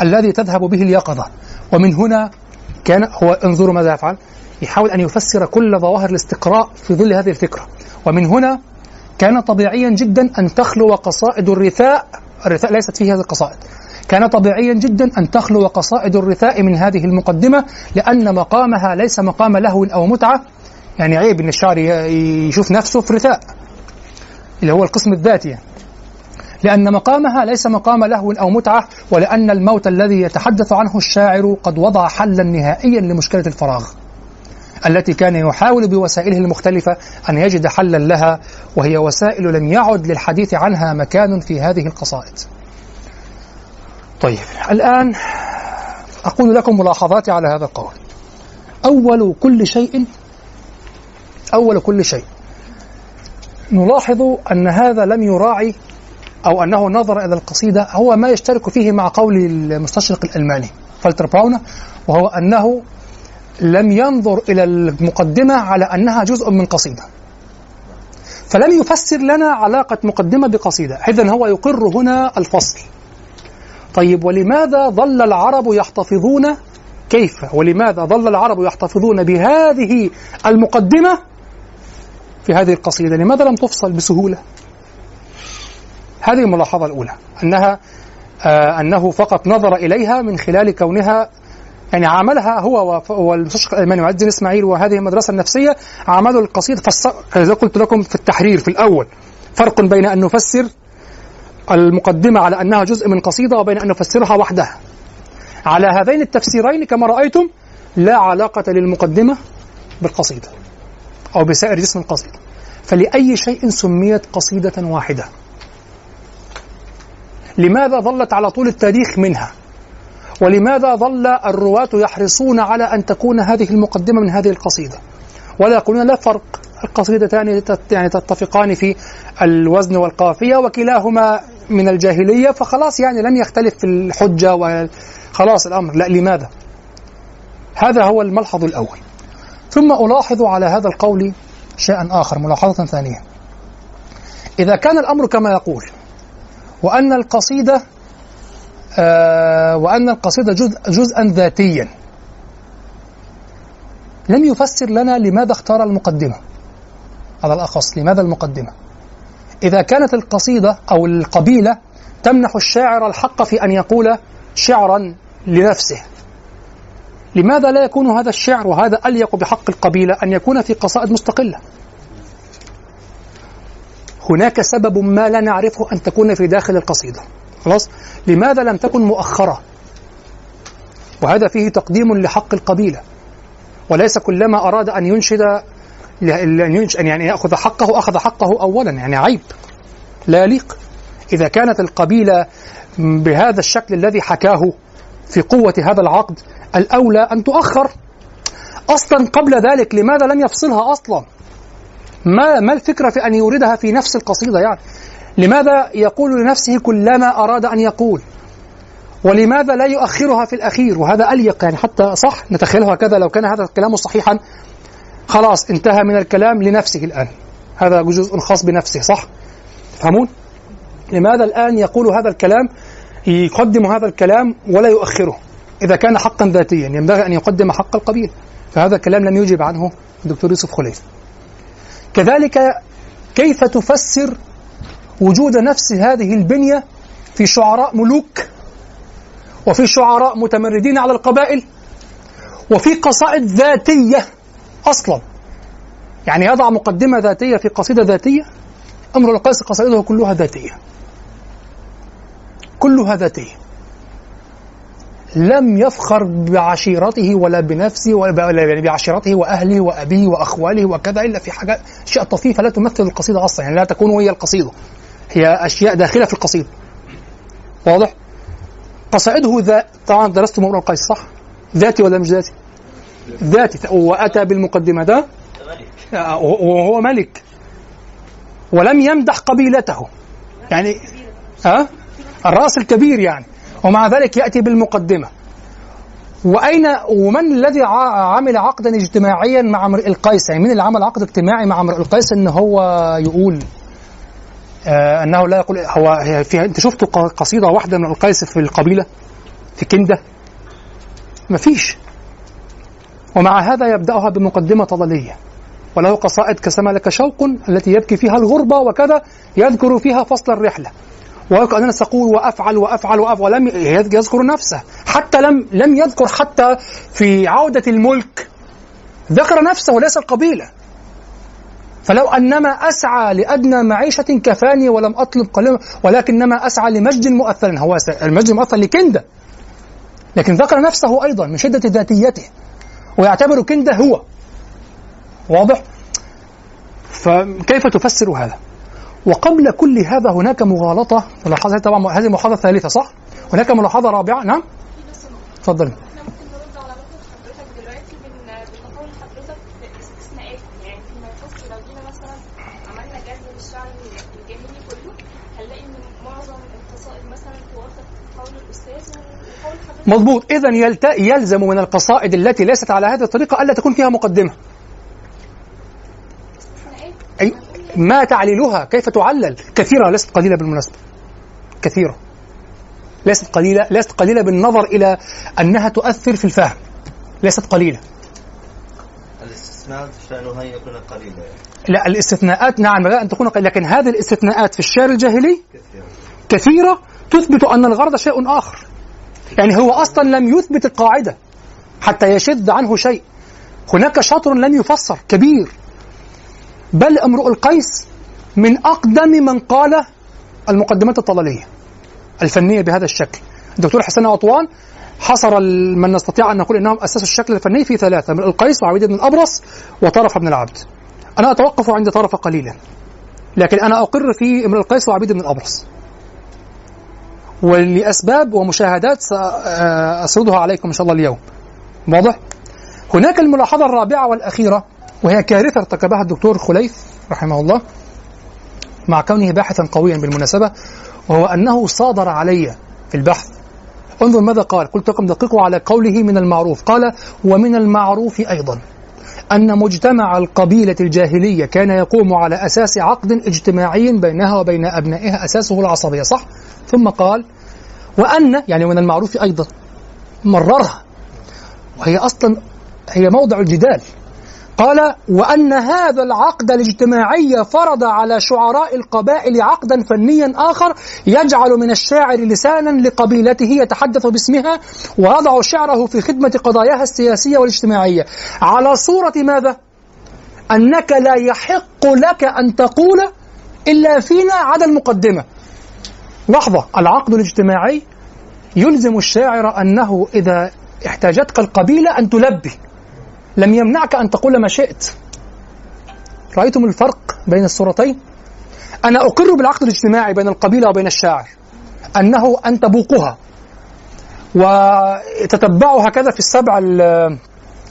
الذي تذهب به اليقظة. ومن هنا كان هو انظروا ماذا يفعل، يحاول أن يفسر كل ظواهر الاستقراء في ظل هذه الفكرة. ومن هنا كان طبيعيا جدا أن تخلو قصائد الرثاء، الرثاء ليست فيه هذه القصائد، كان طبيعيا جدا أن تخلو قصائد الرثاء من هذه المقدمة، لأن مقامها ليس مقام لهو أو متعة. يعني عيب أن الشاعر يشوف نفسه في رثاء اللي هو القسم الذاتي يعني. لأن مقامها ليس مقام لهو أو متعة، ولأن الموت الذي يتحدث عنه الشاعر قد وضع حلا نهائيا لمشكلة الفراغ التي كان يحاول بوسائله المختلفة أن يجد حلا لها، وهي وسائل لم يعد للحديث عنها مكان في هذه القصائد. طيب الآن أقول لكم ملاحظاتي على هذا القول. أول كل شيء أول كل شيء نلاحظ أن هذا لم يراعي أو أنه نظر إلى القصيدة هو ما يشترك فيه مع قول المستشرق الألماني فالتر براونه، وهو أنه لم ينظر إلى المقدمة على أنها جزء من قصيدة، فلم يفسر لنا علاقة مقدمة بقصيدة، إذن هو يقر هنا الفصل. طيب ولماذا ظل العرب يحتفظون كيف ولماذا ظل العرب يحتفظون بهذه المقدمة في هذه القصيدة؟ لماذا لم تفصل بسهولة؟ هذه الملاحظة الأولى، أنها آه أنه فقط نظر إليها من خلال كونها، يعني عملها هو والمستشرق الألماني عز الدين إسماعيل وهذه المدرسة النفسية، عملوا القصيدة زي قلت لكم في التحرير في الأول، فرق بين أن نفسر المقدمة على أنها جزء من قصيدة وبين أن نفسرها وحدها. على هذين التفسيرين كما رأيتم لا علاقة للمقدمة بالقصيدة أو بسائر جسم القصيدة، فلأي شيء سميت قصيدة واحدة؟ لماذا ظلت على طول التاريخ منها؟ ولماذا ظل الرواة يحرصون على أن تكون هذه المقدمة من هذه القصيدة ولا يقولون لا فرق، القصيدتان يعني تتفقان في الوزن والقافية وكلاهما من الجاهلية فخلاص يعني لن يختلف في الحجة وخلاص الأمر، لا لماذا؟ هذا هو الملحظ الأول. ثم ألاحظ على هذا القول شيئا آخر، ملاحظة ثانية، إذا كان الأمر كما يقول وأن القصيدة آه وأن القصيدة جزء جزءا ذاتيا، لم يفسر لنا لماذا اختار المقدمة، على الأخص لماذا المقدمة؟ إذا كانت القصيدة أو القبيلة تمنح الشاعر الحق في أن يقول شعرا لنفسه، لماذا لا يكون هذا الشعر، وهذا أليق بحق القبيلة، أن يكون في قصائد مستقلة؟ هناك سبب ما لا نعرفه أن تكون في داخل القصيدة، خلاص؟ لماذا لم تكن مؤخرة؟ وهذا فيه تقديم لحق القبيلة، وليس كلما أراد أن ينشد يعني يأخذ حقه أخذ حقه أولا، يعني عيب لا يليق. إذا كانت القبيلة بهذا الشكل الذي حكاه في قوة هذا العقد الأولى أن تؤخر أصلا قبل ذلك، لماذا لم يفصلها أصلا؟ ما ما الفكرة في أن يوردها في نفس القصيدة؟ يعني لماذا يقول لنفسه كلما أراد أن يقول، ولماذا لا يؤخرها في الأخير؟ وهذا أليق يعني حتى صح نتخيله هكذا، لو كان هذا الكلام صحيحا خلاص انتهى من الكلام لنفسه الآن، هذا جزء خاص بنفسه، صح؟ تفهمون؟ لماذا الآن يقول هذا الكلام، يقدم هذا الكلام ولا يؤخره إذا كان حقا ذاتيا؟ ينبغي أن يقدم حق القبيل، فهذا الكلام لم يجب عنه الدكتور يوسف خليف. كذلك كيف تفسر وجود نفس هذه البنية في شعراء ملوك وفي شعراء متمردين على القبائل وفي قصائد ذاتية أصلا؟ يعني يضع مقدمة ذاتية في قصيدة ذاتية؟ امرؤ القيس قصائده كلها ذاتية، كلها ذاتية، لم يفخر بعشيرته ولا بنفسه ولا بعشيرته وأهله وأبيه وأخواله وكذا إلا في حاجات أشياء طفيفة لا تمثل القصيدة أصلا، يعني لا تكون هي القصيدة، هي أشياء داخلة في القصيدة. واضح؟ قصائده ذا طبعا درستم امرؤ القيس صح؟ ذاتي ولا مش ذاتي؟ ذاتي، وأتى بالمقدمة ده وهو ملك ولم يمدح قبيلته، يعني ها؟ الرأس الكبير يعني، ومع ذلك يأتي بالمقدمة. وأين ومن الذي عمل عقدا اجتماعيا مع امرؤ القيس؟ يعني من اللي عمل عقد اجتماعي مع امرؤ القيس أنه هو يقول آه أنه لا يقول هو فيها؟ أنت شفت قصيدة واحدة من القيس في القبيلة في كندة؟ مفيش. ومع هذا يبدأها بمقدمة طلالية، وله قصائد كسما لك شوق التي يبكي فيها الغربة وكذا، يذكر فيها فصل الرحلة، ويقول أنا سأقول وأفعل وأفعل وأفعل، ولم يذكر نفسه، حتى لم لم يذكر حتى في عودة الملك، ذكر نفسه وليس القبيلة. فلو أنما أسعى لأدنى معيشة كفاني ولم أطلب قليلا، ولكنما أسعى لمجد مؤثر، هو المجد المؤثر لكندة، لكن ذكر نفسه أيضا من شدة ذاتيته، ويعتبر كنده هو. واضح؟ فكيف تفسر هذا؟ وقبل كل هذا هناك مغالطة، ملاحظة طبعا، هذه ملاحظة ثالثة صح؟ هناك ملاحظة رابعة، نعم؟ تفضل. احنا ممكن نرد على نقطة حضرتك دلوقتي بتقول حضرتك باستثناءات، يعني فيما يخص لو جينا مثلا عملنا جذب للشعر الجاهلي كله هنلاقي ان معظم مضبوط. إذن يلزم من القصائد التي ليست على هذه الطريقة ألا تكون فيها مقدمة. أي ما تعليلها كيف تعلل؟ كثيرة ليست قليلة بالمناسبة، كثيرة ليست قليلة، ليست قليلة بالنظر إلى أنها تؤثر في الفهم، ليست قليلة. الاستثناءات شأنها يكون قليلة يعني. لا الاستثناءات نعم لا أن تكون قليلة، لكن هذه الاستثناءات في الشعر الجاهلي كثيرة. كثيرة تثبت أن الغرض شيء آخر، يعني هو أصلا لم يثبت القاعدة حتى يشد عنه شيء. هناك شطر لم يفسر كبير، بل امرؤ القيس من أقدم من قال المقدمات الطلالية الفنية بهذا الشكل. الدكتور حسين عطوان حصر من نستطيع أن نقول إنهم أسسوا الشكل الفني في ثلاثة: امرؤ القيس وعبيد بن الأبرص وطرف بن العبد. أنا أتوقف عند طرف قليلا، لكن أنا أقر في امرؤ القيس وعبيد بن الأبرص، ولأسباب ومشاهدات سأسردها عليكم إن شاء الله اليوم. واضح؟ هناك الملاحظة الرابعة والأخيرة، وهي كارثة ارتكبها الدكتور خليف رحمه الله مع كونه باحثا قويا بالمناسبة، وهو أنه صادر علي في البحث. انظر ماذا قال، قلت لكم دقيقوا على قوله من المعروف، قال ومن المعروف أيضا أن مجتمع القبيلة الجاهلية كان يقوم على أساس عقد اجتماعي بينها وبين أبنائها أساسه العصبية، صح؟ ثم قال وأن، يعني من المعروف أيضا، مررها وهي أصلا هي موضع الجدال. قال وأن هذا العقد الاجتماعي فرض على شعراء القبائل عقدا فنيا آخر يجعل من الشاعر لسانا لقبيلته يتحدث باسمها ويضع شعره في خدمة قضاياها السياسية والاجتماعية، على صورة ماذا؟ أنك لا يحق لك أن تقول إلا فينا عدا المقدمة. لحظة، العقد الاجتماعي يلزم الشاعر أنه إذا احتاجتك القبيلة أن تلبي، لم يمنعك أن تقول ما شئت. رأيتم الفرق بين الصورتين؟ أنا أقر بالعقد الاجتماعي بين القبيلة وبين الشاعر أنه أن تبوقها وتتبعها كذا في السبع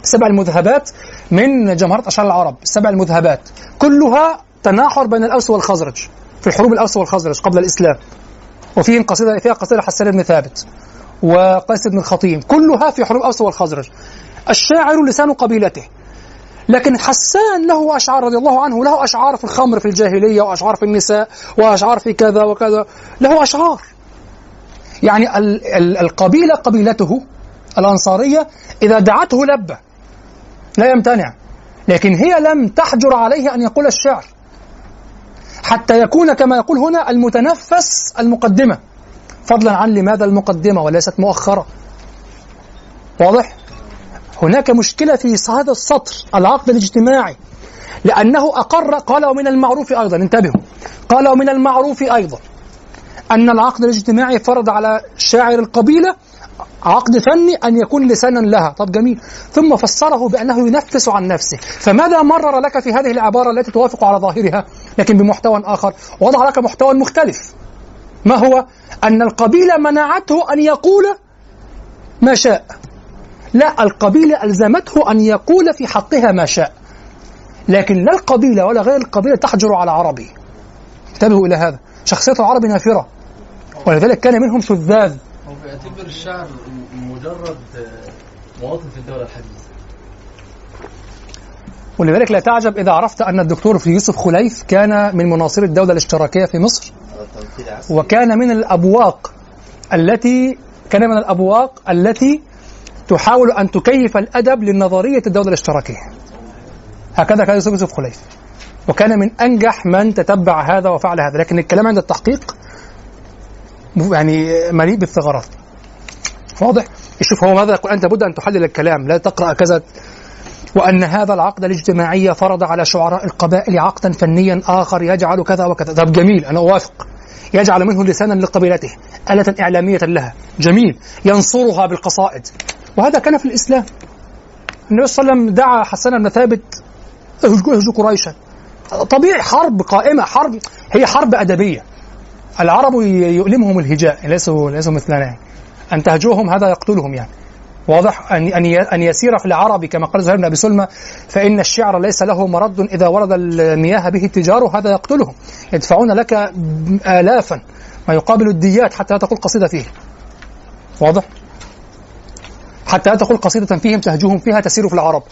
السبع المذهبات من جمهرة أشعار العرب، السبع المذهبات كلها تناحر بين الأوس والخزرج في حروب الأوس والخزرج قبل الإسلام، وفيهم قصيدة فيها قصيدة حسان بن ثابت وقيس بن الخطيم، كلها في حروب الأوس والخزرج. الشاعر لسان قبيلته، لكن حسان له أشعار رضي الله عنه، له أشعار في الخمر في الجاهلية، وأشعار في النساء، وأشعار في كذا وكذا، له أشعار. يعني القبيلة قبيلته الأنصارية إذا دعته لبى لا يمتنع، لكن هي لم تحجر عليه أن يقول الشعر حتى يكون كما يقول هنا المتنفس المقدمة، فضلا عن لماذا المقدمة وليست مؤخرة. واضح؟ هناك مشكلة في هذا السطر العقد الاجتماعي، لأنه أقر، قال ومن المعروف أيضا، انتبهوا، قال ومن المعروف أيضا أن العقد الاجتماعي فرض على شاعر القبيلة عقد فني أن يكون لسانا لها. طب جميل، ثم فسره بأنه ينفس عن نفسه، فماذا مرر لك في هذه العبارة التي توافق على ظاهرها لكن بمحتوى آخر؟ وضع لك محتوى مختلف، ما هو؟ أن القبيلة منعته أن يقول ما شاء. لا، القبيلة ألزمته أن يقول في حقها ما شاء، لكن لا القبيلة ولا غير القبيلة تحجر على عربي. انتبهوا إلى هذا، شخصية العربي نافرة، ولذلك كان منهم شذاذ. هو بيعتبر الشعر مجرد مواطن في الدولة الحديثة، ولذلك لا تعجب إذا عرفت أن الدكتور في يوسف خليف كان من مناصري الدولة الاشتراكية في مصر، وكان من الأبواق التي كان من الأبواق التي تحاول أن تكيف الأدب للنظرية الدولة الاشتراكية. هكذا كان يوسف خليف، وكان من أنجح من تتبع هذا وفعل هذا، لكن الكلام عند التحقيق يعني مليء بالثغرات. واضح؟ شوف هو ماذا يقول، أنت بد أن تحلل الكلام، لا تقرأ كذا. وأن هذا العقد الاجتماعي فرض على شعراء القبائل عقدا فنيا آخر يجعل كذا وكذا. طب جميل، أنا أوافق، يجعل منه لسانا لقبيلته، آلة إعلامية لها، جميل، ينصرها بالقصائد. وهذا كان في الإسلام، النبي صلى الله عليه وسلم دعا حسان بن ثابت اهجوا قريشا، طبيعي، حرب قائمة، حرب هي حرب أدبية، العرب يؤلمهم الهجاء، ليسوا ليسوا مثلنا، أن تهجوهم هذا يقتلهم يعني. واضح؟ أن أن يسير في العرب كما قال زهير بن أبي سلمة فإن الشعر ليس له مرد، إذا ورد المياه به التجار هذا يقتلهم، يدفعون لك آلافا ما يقابل الديات حتى تقول قصيدة فيه. واضح؟ حتى لا تقول قصيدة فيهم تهجوهم فيها تسير في العرب.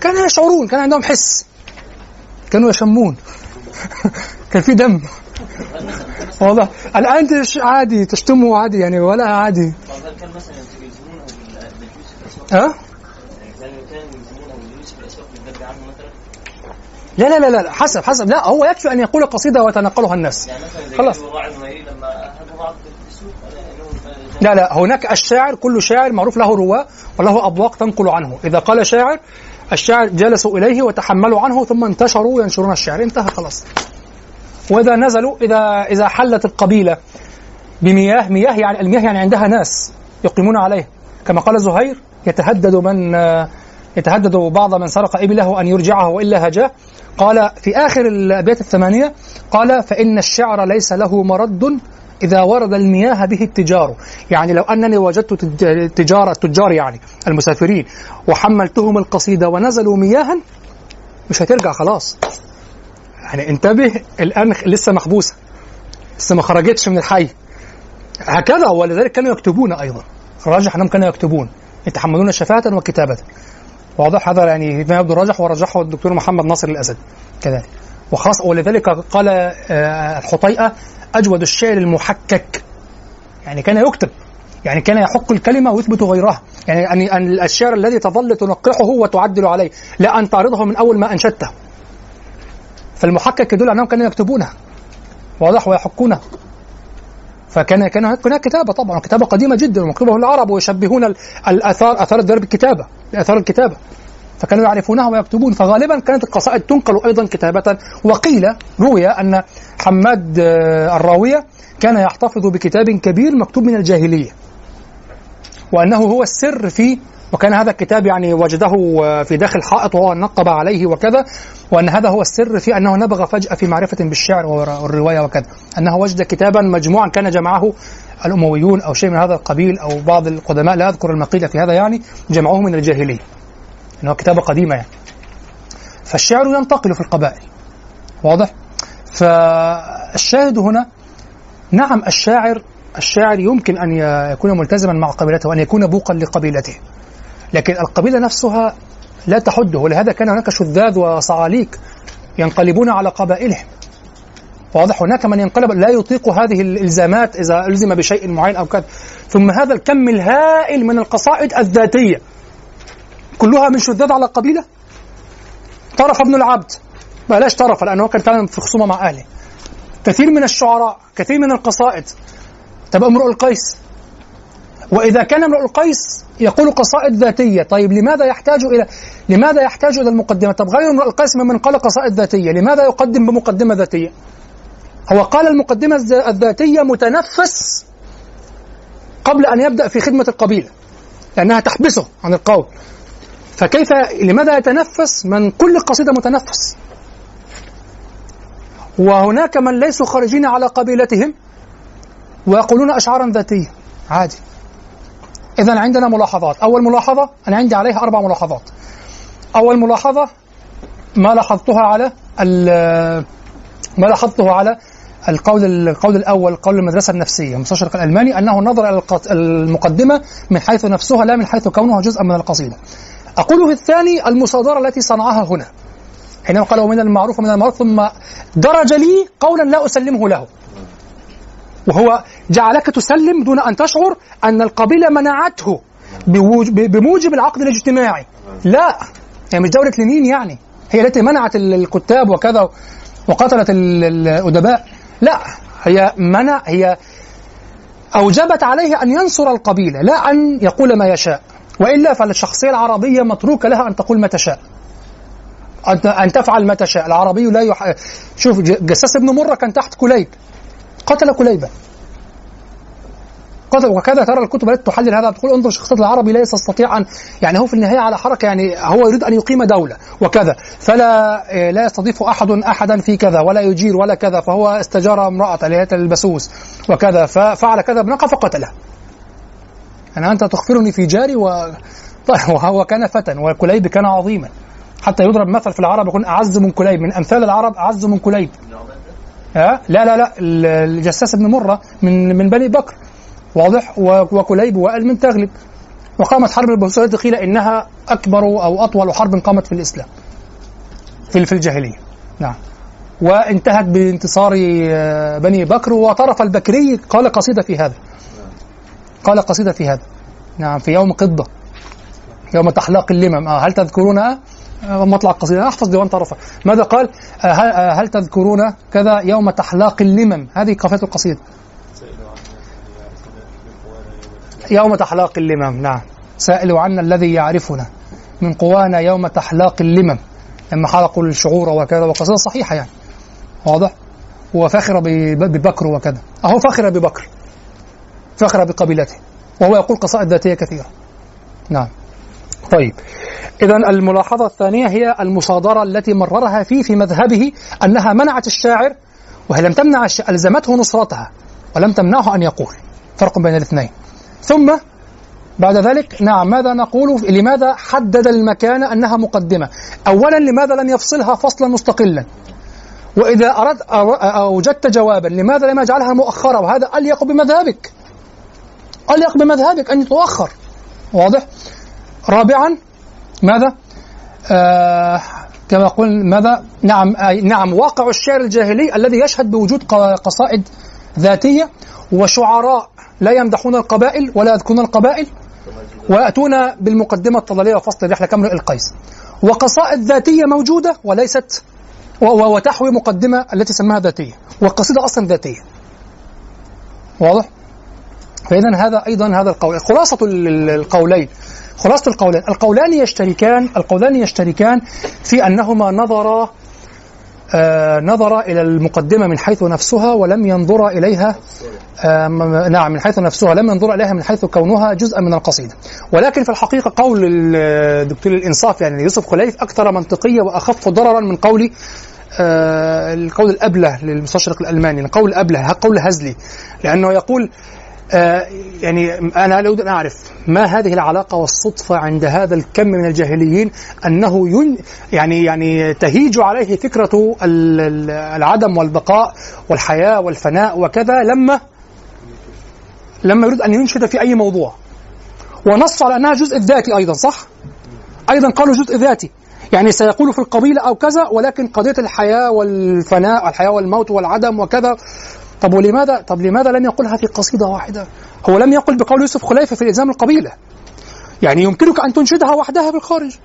كانوا يشعرون، كان عندهم حس، كانوا يشمون كان في دم، واضح؟ الآن عادي تشتمه عادي يعني، ولا عادي. ها؟ لا لا لا لا حسب حسب لا هو يكفي أن يقول قصيدة ويتنقلها الناس خلاص. لا لا هناك الشاعر، كل شاعر معروف له رواة وله أبواق تنقل عنه. إذا قال شاعر، الشاعر جلسوا إليه وتحملوا عنه ثم انتشروا ينشرون الشعر، انتهى خلاص. وإذا نزلوا، إذا إذا حلت القبيلة بمياه، مياه يعني المياه يعني عندها ناس يقيمون عليها، كما قال زهير يتهدد من يتهدد بعض من سرق إبله أن يرجعه وإلا هجاه. قال في آخر الأبيات الثمانية قال: فإن الشعر ليس له مرد إذا ورد المياه به التجار. يعني لو أنني وجدت تجارة التجار يعني المسافرين وحملتهم القصيدة ونزلوا مياها مش هترجع خلاص. يعني انتبه، الآن لسه محبوسة، لسه ما خرجتش من الحي هكذا. ولذلك كانوا يكتبون أيضا، الراجح أنهم كانوا يكتبون، يتحملون شفاهة وكتابة، واضح؟ هذا يعني ما يبدو الراجح، ورجحه الدكتور محمد ناصر الأسد كذلك. وخاصة ولذلك قال الحطيئة: أجود الشعر المحكك. يعني كان يكتب، يعني كان يحق الكلمة ويثبت غيرها، يعني أن الشعر الذي تظل تنقحه وتعدل عليه، لا أن تعرضه من أول ما أنشدته. فالمحكك يدل أنهم كانوا يكتبونه، واضح، ويحكونه. فكان كان هناك كتابة طبعا، كتابة قديمة جدا ومكتوبة العرب، ويشبهون الآثار، آثار الدرب الكتابة، آثار الكتابة، فكانوا يعرفونها ويكتبون. فغالبا كانت القصائد تنقل أيضا كتابة. وقيل روي أن حماد الراوية كان يحتفظ بكتاب كبير مكتوب من الجاهلية، وأنه هو السر فيه، وكان هذا الكتاب يعني وجده في داخل حائط وهو نقب عليه وكذا، وأن هذا هو السر في أنه نبغ فجأة في معرفة بالشعر والرواية وكذا، أنه وجد كتابا مجموعا كان جمعه الأمويون أو شيء من هذا القبيل أو بعض القدماء، لا أذكر المقيلة في هذا، يعني جمعوه من الجاهلية، إنه كتابة قديمة يعني. فالشعر ينتقل في القبائل، واضح؟ فالشاهد هنا، نعم، الشاعر الشاعر يمكن أن يكون ملتزما مع قبيلته وأن يكون بوقا لقبيلته، لكن القبيلة نفسها لا تحده، ولهذا كان هناك شذاذ وصعاليك ينقلبون على قبائلهم، واضح؟ هناك من ينقلب لا يطيق هذه الإلزامات إذا ألزم بشيء معين أو كذا. ثم هذا الكم الهائل من القصائد الذاتية كلها من شذاذ على قبيلة. طرف ابن العبد، بلاش طرف لأنه كان فعلا في خصومة مع أهله. كثير من الشعراء، كثير من القصائد. طب امرؤ القيس، وإذا كان امرؤ القيس يقول قصائد ذاتية، طيب لماذا يحتاج إلى لماذا يحتاج إلى المقدمة؟ طب غير امرؤ القيس ممن قال قصائد ذاتية، لماذا يقدم بمقدمة ذاتية؟ هو قال المقدمة الذاتية متنفس قبل أن يبدأ في خدمة القبيلة، لأنها تحبسه عن القول. فكيف، لماذا يتنفس من كل قصيدة متنفس؟ وهناك من ليسوا خارجين على قبيلتهم ويقولون أشعارا ذاتية عادي. إذن عندنا ملاحظات. أول ملاحظة، أنا عندي عليها أربع ملاحظات. أول ملاحظة ما لاحظتها على ما لاحظته على القول القول الأول، قول المدرسة النفسية المستشرق الألماني، أنه نظر إلى المقدمة من حيث نفسها لا من حيث كونها جزءا من القصيدة. أقوله الثاني المصادرة التي صنعها هنا، حينما قالوا من المعروف ومن المعروف، ثم درج لي قولا لا أسلمه له، وهو جعلك تسلم دون أن تشعر أن القبيلة منعته بموجب العقد الاجتماعي. لا، يعني مش دولة لينين يعني هي التي منعت الكتاب وكذا وقتلت الأدباء، لا، هي منع هي أوجبت عليه أن ينصر القبيلة، لا أن يقول ما يشاء. وإلا فالشخصية العربية متروكة لها أن تقول ما تشاء، أن تفعل ما تشاء. العربي لا يح... شوف جساس ابن مرة كان تحت كليب، قتل كليبا، قتل. وكذا ترى الكتب التي تحلل هذا، بتقول انظر شخصية العربي لا يستطيع أن، يعني هو في النهاية على حركة، يعني هو يريد أن يقيم دولة وكذا، فلا لا يستضيف أحد أحدا في كذا، ولا يجير ولا كذا، فهو استجار امرأة اللي هي البسوس وكذا، ففعل كذا بنقة فقتله. أنا أنت تخفرني في جاري و... وهو كان فتى، وكليب كان عظيما، حتى يضرب مثل في العرب يكون أعز من كليب، من أمثال العرب أعز من كليب. لا لا لا، الجساس بن مرة من من بني بكر، واضح؟ وكليب وابن تغلب. وقامت حرب البهسوات قيل انها اكبر او اطول حرب قامت في الاسلام في في الجاهليه. نعم. وانتهت بانتصار بني بكر، وطرف البكري قال قصيده في هذا. قال قصيده في هذا. نعم، في يوم قضه، يوم تحلاق اللمم، آه هل تذكرونها؟ آه مطلع القصيده، احفظ ديوان طرفه. ماذا قال؟ آه هل تذكرون كذا يوم تحلاق اللمم؟ هذه قافيه القصيده. يوم تحلاق اللمم، نعم. سألوا عنا الذي يعرفنا من قوانا يوم تحلاق اللمم، لما حلقوا الشعور وكذا، وقصيده صحيحه يعني، واضح؟ وفخر ببكر وكذا، اهو فخر ببكر، فخر بقبيلته، وهو يقول قصائد ذاتيه كثيره. نعم. طيب، إذا الملاحظة الثانية هي المصادرة التي مررها فيه في مذهبه أنها منعت الشاعر، وهي لم تمنع الشاعر، ألزمته نصرتها ولم تمنعه أن يقول، فرق بين الاثنين. ثم بعد ذلك، نعم، ماذا نقول؟ لماذا حدد المكان أنها مقدمة؟ أولا، لماذا لم يفصلها فصلا مستقلا؟ وإذا أردت أوجدت جوابا، لماذا لم يجعلها مؤخرة؟ وهذا أليق بمذهبك، أليق بمذهبك أن تؤخر، واضح؟ رابعا، ماذا؟ آه كما قلنا، ماذا؟ نعم، نعم، واقع الشعر الجاهلي الذي يشهد بوجود قصائد ذاتية وشعراء لا يمدحون القبائل ولا يذكرون القبائل، ويأتون بالمقدمة الطلالية وفصل الرحلة كامرؤ القيس، وقصائد ذاتية موجودة وليست وتحوي مقدمة التي سماها ذاتية، والقصيدة أصلا ذاتية، واضح؟ فإذا هذا أيضا هذا القول. خلاصة القولين خلاصة القولين القولان يشتركان القولان يشتركان في أنهما نظرا آه نظرا إلى المقدمة من حيث نفسها، ولم ينظر إليها آه نعم من حيث نفسها لم ينظر إليها من حيث كونها جزءا من القصيدة. ولكن في الحقيقة قول الدكتور الإنصاف، يعني يوسف خليف، أكثر منطقية وأخف ضررا من قولي آه القول الأبله للمستشرق الألماني، قول أبله، قول هزلي، لأنه يقول آه يعني أنا لا أريد أن أعرف ما هذه العلاقة والصدفة عند هذا الكم من الجاهليين أنه ين يعني يعني تهيج عليه فكرة العدم والبقاء والحياة والفناء وكذا، لما لما يريد أن ينشد في أي موضوع، ونص على أنها جزء ذاتي أيضا، صح؟ أيضا قالوا جزء ذاتي، يعني سيقول في القبيلة أو كذا، ولكن قضية الحياة والفناء، الحياة والموت والعدم وكذا. طب ولماذا طب لماذا لم يقلها في قصيدة واحدة؟ هو لم يقل بقول يوسف خليفة في الإلزام القبيلة، يعني يمكنك أن تنشدها وحدها بالخارج،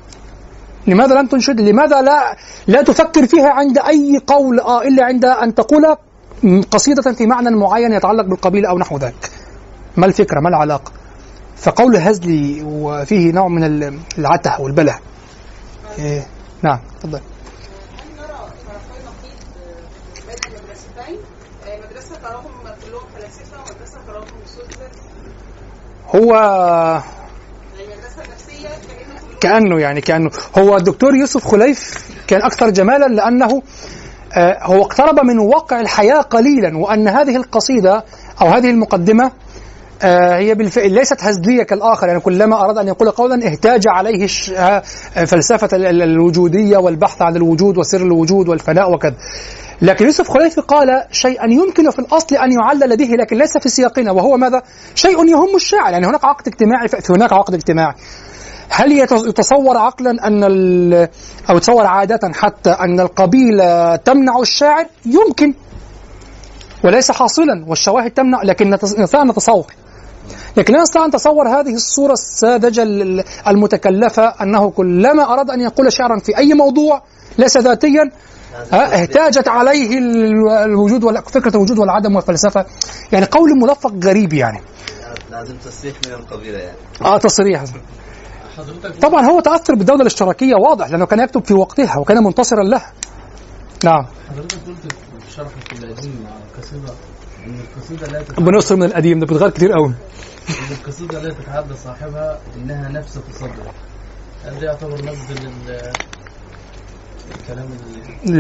لماذا لم تنشد؟ لماذا لا لا تفكر فيها عند أي قول آه إلا عند أن تقول قصيدة في معنى معين يتعلق بالقبيلة أو نحو ذلك؟ ما الفكرة؟ ما العلاقة؟ فقول هزلي وفيه نوع من العته والبله. إيه. نعم، تفضل. هو كأنه يعني كأنه هو الدكتور يوسف خليف كان أكثر جمالا، لأنه هو اقترب من واقع الحياة قليلا، وأن هذه القصيدة أو هذه المقدمة هي بالفعل ليست هزلية كالآخر، يعني كلما أراد أن يقول قولا اهتاج عليه فلسفة الوجودية والبحث عن الوجود وسر الوجود والفناء وكذا. لكن يوسف خليف قال شيئا يمكن في الأصل أن يعلل به، لكن ليس في سياقنا، وهو ماذا؟ شيء يهم الشاعر، يعني هناك عقد اجتماعي، هناك عقد اجتماعي. هل يتصور عقلا أن أو يتصور عادة حتى أن القبيلة تمنع الشاعر؟ يمكن، وليس حاصلا، والشواهد تمنع، لكن نستطيع أن نتصور. لكن لا نستطيع أن نتصور هذه الصورة الساذجة المتكلفة، أنه كلما أراد أن يقول شعرا في أي موضوع ليس ذاتيا اهتاجت عليه الوجود وفكرة الوجود والعدم والفلسفة، يعني قول ملفق غريب، يعني لازم تصريح من القبيلة، يعني آه تصريح. طبعا هو تأثر بالدولة الاشتراكية، واضح، لأنه كان يكتب في وقتها وكان منتصرا لها. نعم. حضرتك قلت في شرح القديم على القصيدة إن القصيدة لا تتعدى بنصر من القديم ده بتغير كتير قوي إن القصيدة لا تتعدى صاحبها إنها نفس تصدر، هل ده يعتبر نقد لل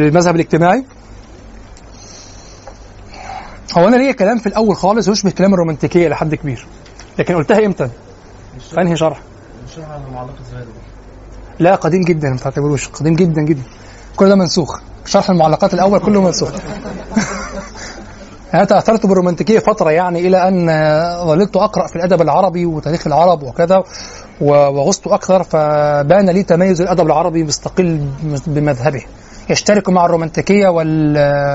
المذهب الاجتماعي؟ هو أنا ليه كلام في الأول خالص يشبه كلام الرومانتيكية لحد كبير، لكن قلتها إمتى؟ فأنهي شرح؟ شرح على معلقة زهير. لا، قديم جدا، ما تعتبروش قديم جدا جدا، كل ده منسوخ، شرح المعلقات الأول كله منسوخ. أنا تأثرت بالرومانتيكية فترة يعني، إلى أن ظللت أقرأ في الأدب العربي وتاريخ العرب وكذا وغصت أكثر، فبان لي تميز الأدب العربي مستقل بمذهبه، يشترك مع الرومانتيكية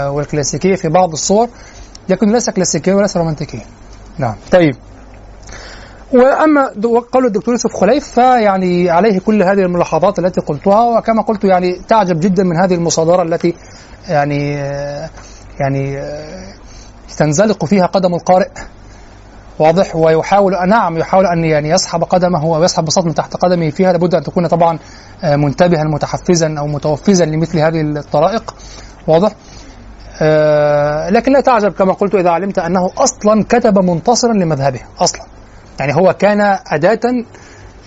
والكلاسيكية في بعض الصور، لكن ليس كلاسيكية وليس رومانتيكية. نعم. طيب، وأما قول الدكتور يوسف خليف فيعني عليه كل هذه الملاحظات التي قلتها، وكما قلت يعني تعجب جدا من هذه المصادرة التي يعني يعني تنزلق فيها قدم القارئ، واضح، ويحاول نعم يحاول أن يعني يسحب قدمه ويسحب بساطة تحت قدمه فيها، لابد أن تكون طبعا منتبها متحفزا أو متوفزا لمثل هذه الطرائق، واضح. آه لكن لا تعجب كما قلت إذا علمت أنه أصلا كتب منتصرا لمذهبه أصلا، يعني هو كان أداة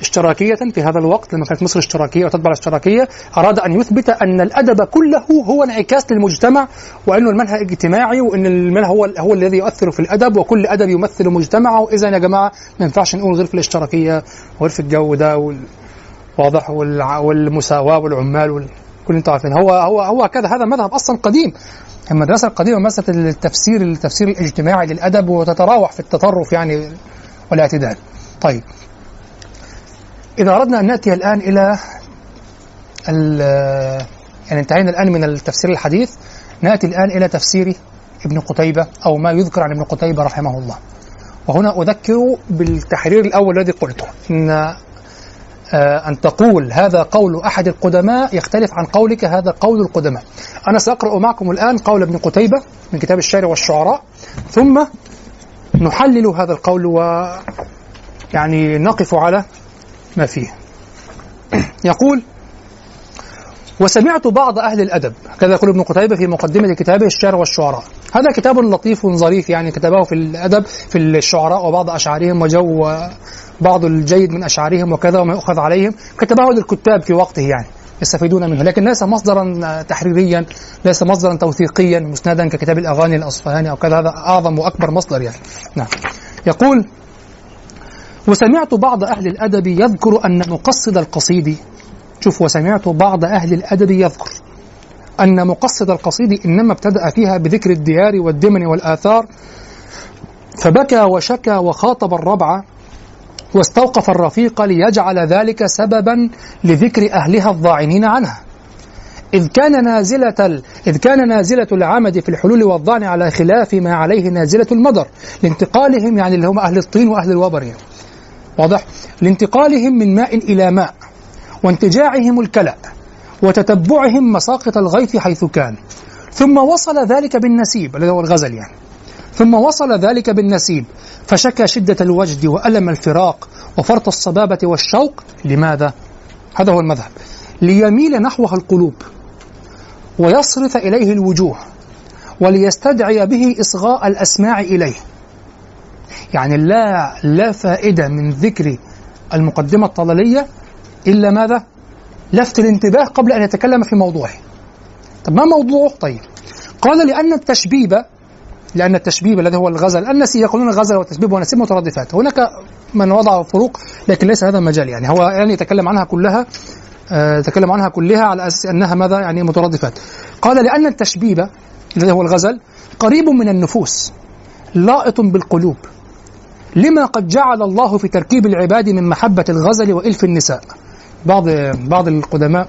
اشتراكية في هذا الوقت لما كانت مصر اشتراكية وتتبع الاشتراكية، أراد أن يثبت أن الأدب كله هو انعكاس للمجتمع، وأنه المنهج اجتماعي، وأن المنهج هو, هو الذي يؤثر في الأدب، وكل أدب يمثل مجتمعه. إذا يا جماعة ما ينفعش نقول غير في الاشتراكية وغير في الجو ده وال... واضح والع... والمساواة والعمال وال... كل انتوا عارفين. هو هو هو كذا، هذا مذهب أصلا قديم. المدرسة القديمة مسألة التفسير التفسير الاجتماعي للأدب، وتتراوح في التطرف يعني والاعتدال. طيب، إذا أردنا أن نأتي الآن إلى يعني انتهينا الآن من التفسير الحديث، نأتي الآن إلى تفسير ابن قتيبة أو ما يذكر عن ابن قتيبة رحمه الله. وهنا أذكر بالتحرير الأول الذي قلته، إن أن تقول هذا قول أحد القدماء يختلف عن قولك هذا قول القدماء. أنا سأقرأ معكم الآن قول ابن قتيبة من كتاب الشعر والشعراء، ثم نحلل هذا القول ويعني نقف على ما فيه. يقول: وسمعت بعض أهل الأدب، كذا يقول ابن قتيبة في مقدمة كتابه الشعر والشعراء. هذا كتاب لطيف ظريف، يعني كتبه في الأدب في الشعراء وبعض أشعارهم وجو بعض الجيد من أشعارهم وكذا وما يؤخذ عليهم، كتبه للكتاب في وقته يعني يستفيدون منه، لكن ليس مصدرا تحريريا، ليس مصدرا توثيقيا مسندا ككتاب الأغاني الأصفهاني أو كذا، هذا أعظم وأكبر مصدر يعني. نعم. يقول: وسمعت بعض أهل الأدب يذكر أن مقصد القصيد، شوف، وسمعت بعض أهل الأدب يذكر أن مقصد القصيد إنما ابتدأ فيها بذكر الديار والدمن والآثار، فبكى وشكى وخاطب الربع واستوقف الرفيق ليجعل ذلك سببا لذكر أهلها الضاعنين عنها، إذ كان نازلة ال... إذ كان نازلة العمد في الحلول والضعن على خلاف ما عليه نازلة المدر، لانتقالهم يعني اللي هم أهل الطين وأهل الوبر يعني. واضح، لانتقالهم من ماء إلى ماء، وانتجاعهم الكلأ، وتتبعهم مساقط الغيث حيث كان، ثم وصل ذلك بالنسيب الذي هو الغزل يعني، ثم وصل ذلك بالنسيب فشكى شدة الوجد وألم الفراق وفرط الصبابة والشوق. لماذا؟ هذا هو المذهب، ليميل نحوها القلوب ويصرف إليه الوجوه، وليستدعي به إصغاء الأسماع إليه. يعني لا لا فائدة من ذكر المقدمة الطلالية إلا ماذا؟ لفت الانتباه قبل أن يتكلم في موضوعه. طب ما موضوعه؟ طيب، قال: لأن التشبيب لأن التشبيب الذي هو الغزل، النسي، يقولون غزل والتشبيب والنسيب مترادفات، هناك من وضع فروق، لكن ليس هذا المجال يعني، هو يعني يتكلم عنها كلها آه تكلم عنها كلها على أساس أنها ماذا يعني مترادفات. قال: لأن التشبيب الذي هو الغزل قريب من النفوس لائط بالقلوب، لما قد جعل الله في تركيب العباد من محبة الغزل وإلف النساء. بعض بعض القدماء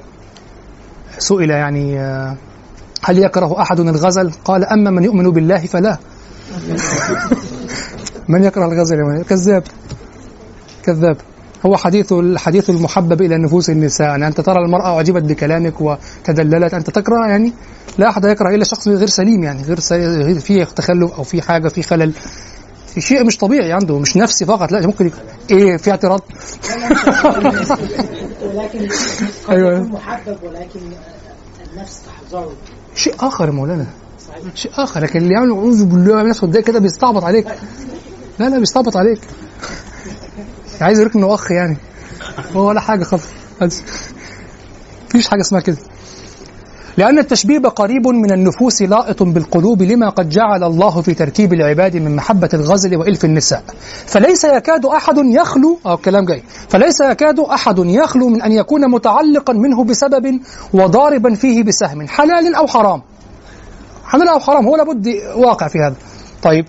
سئل يعني هل يكره أحد الغزل؟ قال: أما من يؤمن بالله فلا. من يكره الغزل؟ كذاب كذاب. هو حديث الحديث المحبب إلى نفوس النساء، يعني أنت ترى المرأة أعجبت بكلامك وتدللت، أنت تكره يعني؟ لا أحد يكره إلا شخص غير سليم يعني، غير سليم، فيه تخلف أو في حاجة، في خلل، في شيء مش طبيعي عنده، مش نفسي فقط، لا ممكن يكون إيه، في اعتراض. ولكن أيوة، محبب ولكن النفس تحذره، شيء آخر يا مولانا، شيء آخر. لكن اللي يعمل أعوذ بالله من الناس كده بيستعبط عليك، لا لا بيستعبط عليك، عايز يقولك إنه أخ يعني، هو ولا حاجة خالص، مفيش حاجة اسمها كده. لأن التشبيب قريب من النفوس لائط بالقلوب، لما قد جعل الله في تركيب العباد من محبة الغزل وإلف النساء، فليس يكاد أحد يخلو أو كلام جاي فليس يكاد أحد يخلو من أن يكون متعلقا منه بسبب وضاربا فيه بسهم، حلال أو حرام، حلال أو حرام، هو لابد واقع في هذا. الطيب.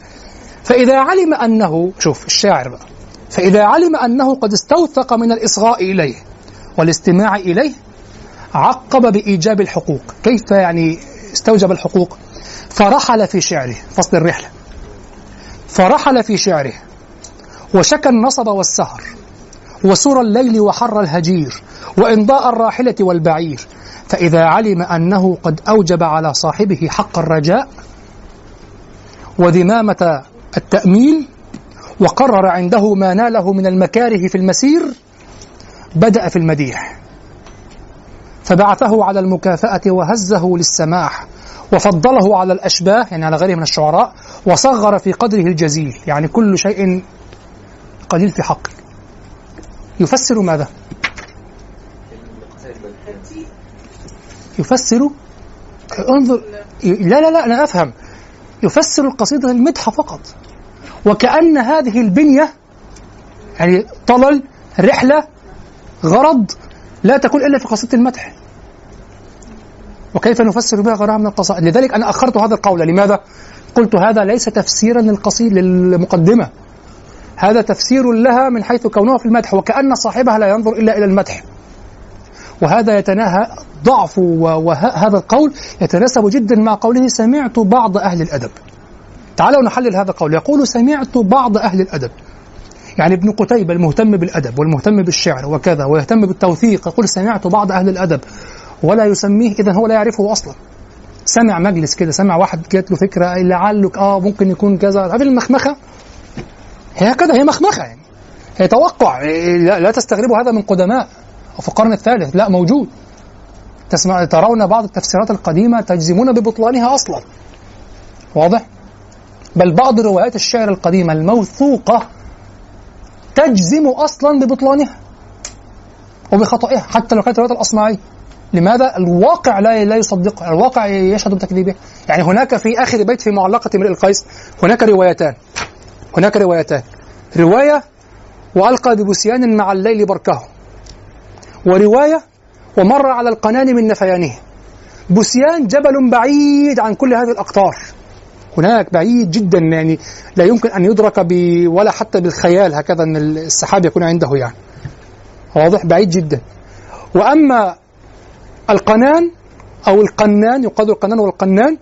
فإذا علم أنه، شوف الشاعر بقى، فإذا علم أنه قد استوثق من الإصغاء إليه والاستماع إليه عقب بإيجاب الحقوق. كيف يعني استوجب الحقوق؟ فرحل في شعره، فصل الرحلة، فرحل في شعره وشكى النصب والسهر وسور الليل وحر الهجير وإنضاء الراحلة والبعير. فإذا علم أنه قد أوجب على صاحبه حق الرجاء وذمامة التأمين وقرر عنده ما ناله من المكاره في المسير بدأ في المديح، فبعثه على المكافأة وهزه للسماح وفضله على الأشباه، يعني على غيره من الشعراء، وصغر في قدره الجزيل، يعني كل شيء قليل في حقه. يفسر ماذا؟ يفسر، انظر، لا لا لا أنا أفهم، يفسر القصيدة المدحة فقط، وكأن هذه البنية يعني طلل رحلة غرض لا تكون إلا في قصيدة المدح، وكيف نفسر بها غيرها من القصائد. لذلك أنا أخرت هذا القول. لماذا؟ قلت هذا ليس تفسيرا للقصيدة للمقدمة، هذا تفسير لها من حيث كونها في المدح، وكأن صاحبها لا ينظر إلا إلى المدح. وهذا يتناهى ضعف، وهذا القول يتناسب جدا مع قوله سمعت بعض أهل الأدب. تعالوا نحلل هذا القول. يقول سمعت بعض أهل الأدب، يعني ابن قتيبة المهتم بالأدب والمهتم بالشعر وكذا ويهتم بالتوثيق يقول سمعت بعض أهل الأدب، ولا يسميه، إذن هو لا يعرفه أصلا. سمع مجلس كده، سمع واحد جات له فكرة لعلك آه ممكن يكون كذا، هذه المخمخة هكذا، هي مخمخة يعني، هي توقع، لا تستغربوا هذا من قدماء وفي القرن الثالث، لا موجود. تسمع ترون بعض التفسيرات القديمة تجزمون ببطلانها أصلا، واضح؟ بل بعض روايات الشعر القديمة الموثوقة تجزم أصلا ببطلانها وبخطئها، حتى لو كانت رواية الأصمعي. لماذا؟ الواقع لا لا يصدقها، الواقع يشهد بتكذيبها. يعني هناك في آخر بيت في معلقة امرؤ القيس هناك روايتان، هناك روايتان رواية وألقى ببسيان مع الليل بركه، ورواية ومر على القنان من نفيانه. بسيان جبل بعيد عن كل هذه الأقطار، هناك بعيد جدا، يعني لا يمكن أن يدرك ب ولا حتى بالخيال، هكذا أن السحاب يكون عنده، يعني واضح، بعيد جدا. وأما القنان أو القنان، يقال القنان والقنان،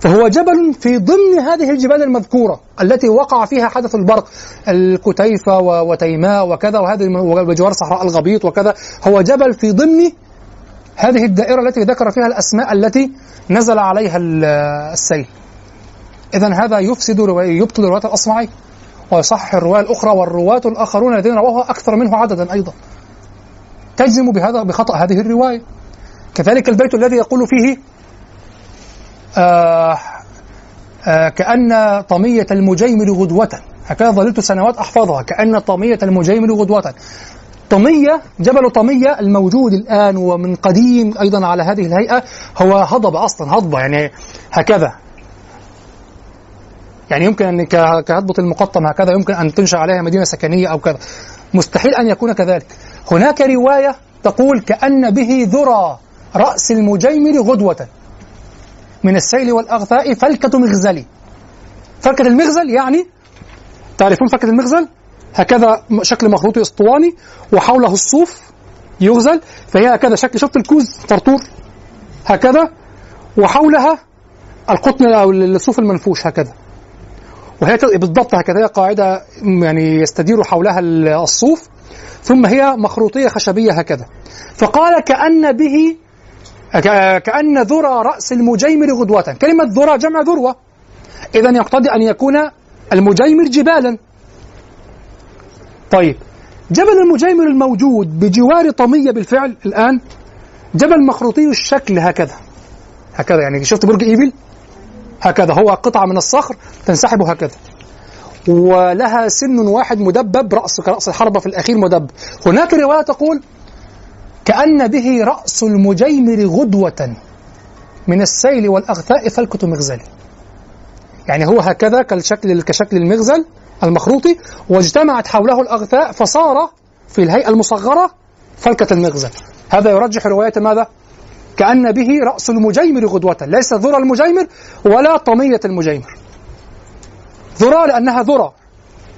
فهو جبل في ضمن هذه الجبال المذكورة التي وقع فيها حدث البرق، الكتيفة وتيماء وكذا، وهذه وجوار صحراء الغبيط وكذا، هو جبل في ضمن هذه الدائرة التي ذكر فيها الأسماء التي نزل عليها السيل. إذن هذا يفسد رواية، يبطل رواية الأصمعي ويصحح الرواية الأخرى، والرواة الآخرون الذين رواه أكثر منه عددا أيضا تجزم بهذا بخطأ هذه الرواية. كذلك البيت الذي يقول فيه آه آه كأن طمية المجيمل غدوة، هكذا ظللت سنوات أحفظها، كأن طمية المجيمل غدوة. طمية، جبل طمية الموجود الآن ومن قديم أيضا على هذه الهيئة، هو هضب أصلا، هضبة يعني هكذا، يعني يمكن أن كهضبة المقطم هكذا يمكن أن تنشأ عليها مدينة سكنية أو كذا، مستحيل أن يكون كذلك. هناك رواية تقول كأن به ذرى رأس المجيمل غدوة من السيل والأغثاء فلكة مغزلي. فلكة المغزل يعني تعرفون فلكة المغزل، هكذا شكل مخروطي اسطواني وحوله الصوف يغزل، فهي هكذا شكل، شفت الكوز طرطور هكذا، وحولها القطن أو الصوف المنفوش هكذا، وهي بالضبط هكذا، هي قاعدة يعني يستدير حولها الصوف، ثم هي مخروطية خشبية هكذا. فقال كأن به، كأن ذرى رأس المجيمر غدوة، كلمة ذرى جمع ذروة، إذن يقتضي أن يكون المجيمر جبالا. طيب، جبل المجيمر الموجود بجوار طمية بالفعل الآن جبل مخروطي الشكل هكذا هكذا، يعني شفت برج إيفل هكذا، هو قطعة من الصخر تنسحب هكذا، ولها سن واحد مدبب، رأس كرأس الحربة في الأخير مدبب. هناك رواية تقول كأن به رأس المجيمر غدوة من السيل والأغثاء فلكة مغزل، يعني هو هكذا كالشكل، كشكل المغزل المخروطي، واجتمعت حوله الأغثاء فصار في الهيئة المصغرة فلكة المغزل. هذا يرجح رواية ماذا؟ كأن به رأس المجيمر غدوة، ليس ذرى المجيمر ولا طمية المجيمر. ذرة لأنها ذرة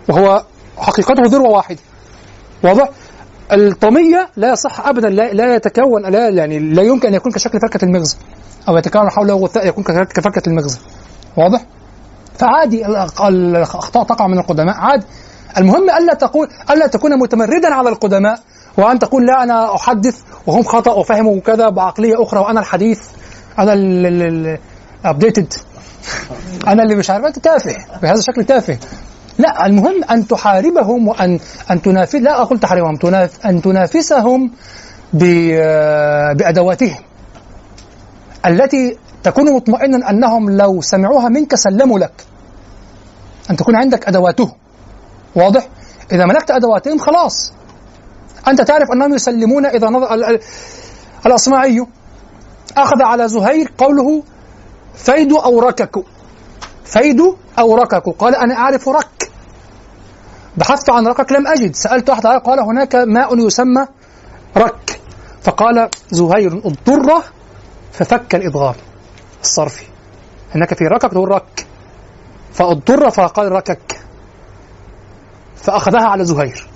وهو حقيقته ذروة واحدة. واضح؟ الطمية لا صح أبدا، لا, لا يتكون لا يعني لا يمكن أن يكون كشكل فركة المغزى أو يتكون حوله غثاء يكون كفركة المغزى. واضح؟ فعادي الأخطاء تقع من القدماء عادي. المهم ألا تقول ألا تكون متمردا على القدماء وأن تقول لا أنا أحدث وهم خطأ وفهموا كذا بعقلية أخرى وأنا الحديث أنا الابديتد أنا اللي مش عارفة تافه بهذا الشكل تافه. لا، المهم أن تحاربهم وأن أن تنافس، لا أقول تحاربهم، تناف... أن تنافسهم ب... بأدواتهم التي تكون مطمئنا أنهم لو سمعوها منك سلموا لك، أن تكون عندك أدواته. واضح؟ إذا ملكت أدواتهم خلاص أنت تعرف أنهم يسلمون. إذا نظر الأصمعي أخذ على زهير قوله فيد أو ركك، فيد أو ركك، قال أنا أعرف رك، بحثت عن ركك لم أجد، سألت أحد قال هناك ماء يسمى رك، فقال زهير اضطر ففك الإضغام الصرفي، هناك في ركك تقول رك، فاضطر فقال ركك، فأخذها على زهير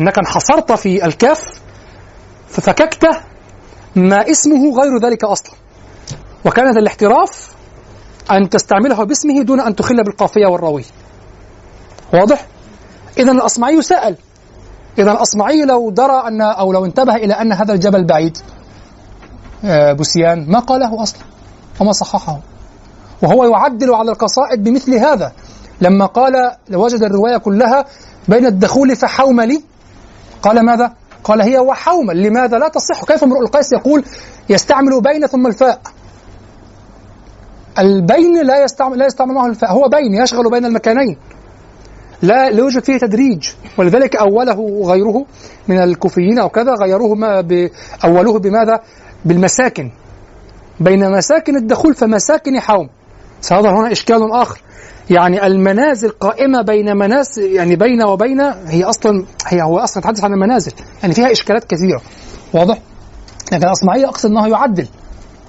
أنك انحصرت في الكاف ففككت ما اسمه غير ذلك أصلا، وكانت الاحتراف أن تستعمله باسمه دون أن تخل بالقافية والراوي. واضح؟ إذن الأصمعي سأل، إذن الأصمعي لو درى أن أو لو انتبه إلى أن هذا الجبل بعيد بسيان ما قاله أصلا وما صححه، وهو يعدل على القصائد بمثل هذا لما قال وجد الرواية كلها بين الدخول فحوملي، قال ماذا؟ قال هي وحومل، لماذا لا تصح؟ كيف امرؤ القيس يقول يستعمل بين ثم الفاء؟ البين لا يستعمل لا يستعمل معه الفاء، هو بين يشغل بين المكانين، لا يوجد فيه تدريج، ولذلك أوله وغيره من الكوفيين أو كذا غيروه ما ب... أوله بماذا؟ بالمساكن، بين مساكن الدخول فمساكن حوم. سيظهر هنا إشكال آخر، يعني المنازل قائمة بين منازل، يعني بين وبين هي أصلا هي هو أصلا تحدث عن المنازل، يعني فيها إشكالات كثيرة. واضح؟ لكن الأصمعي أقصد أنه يعدل.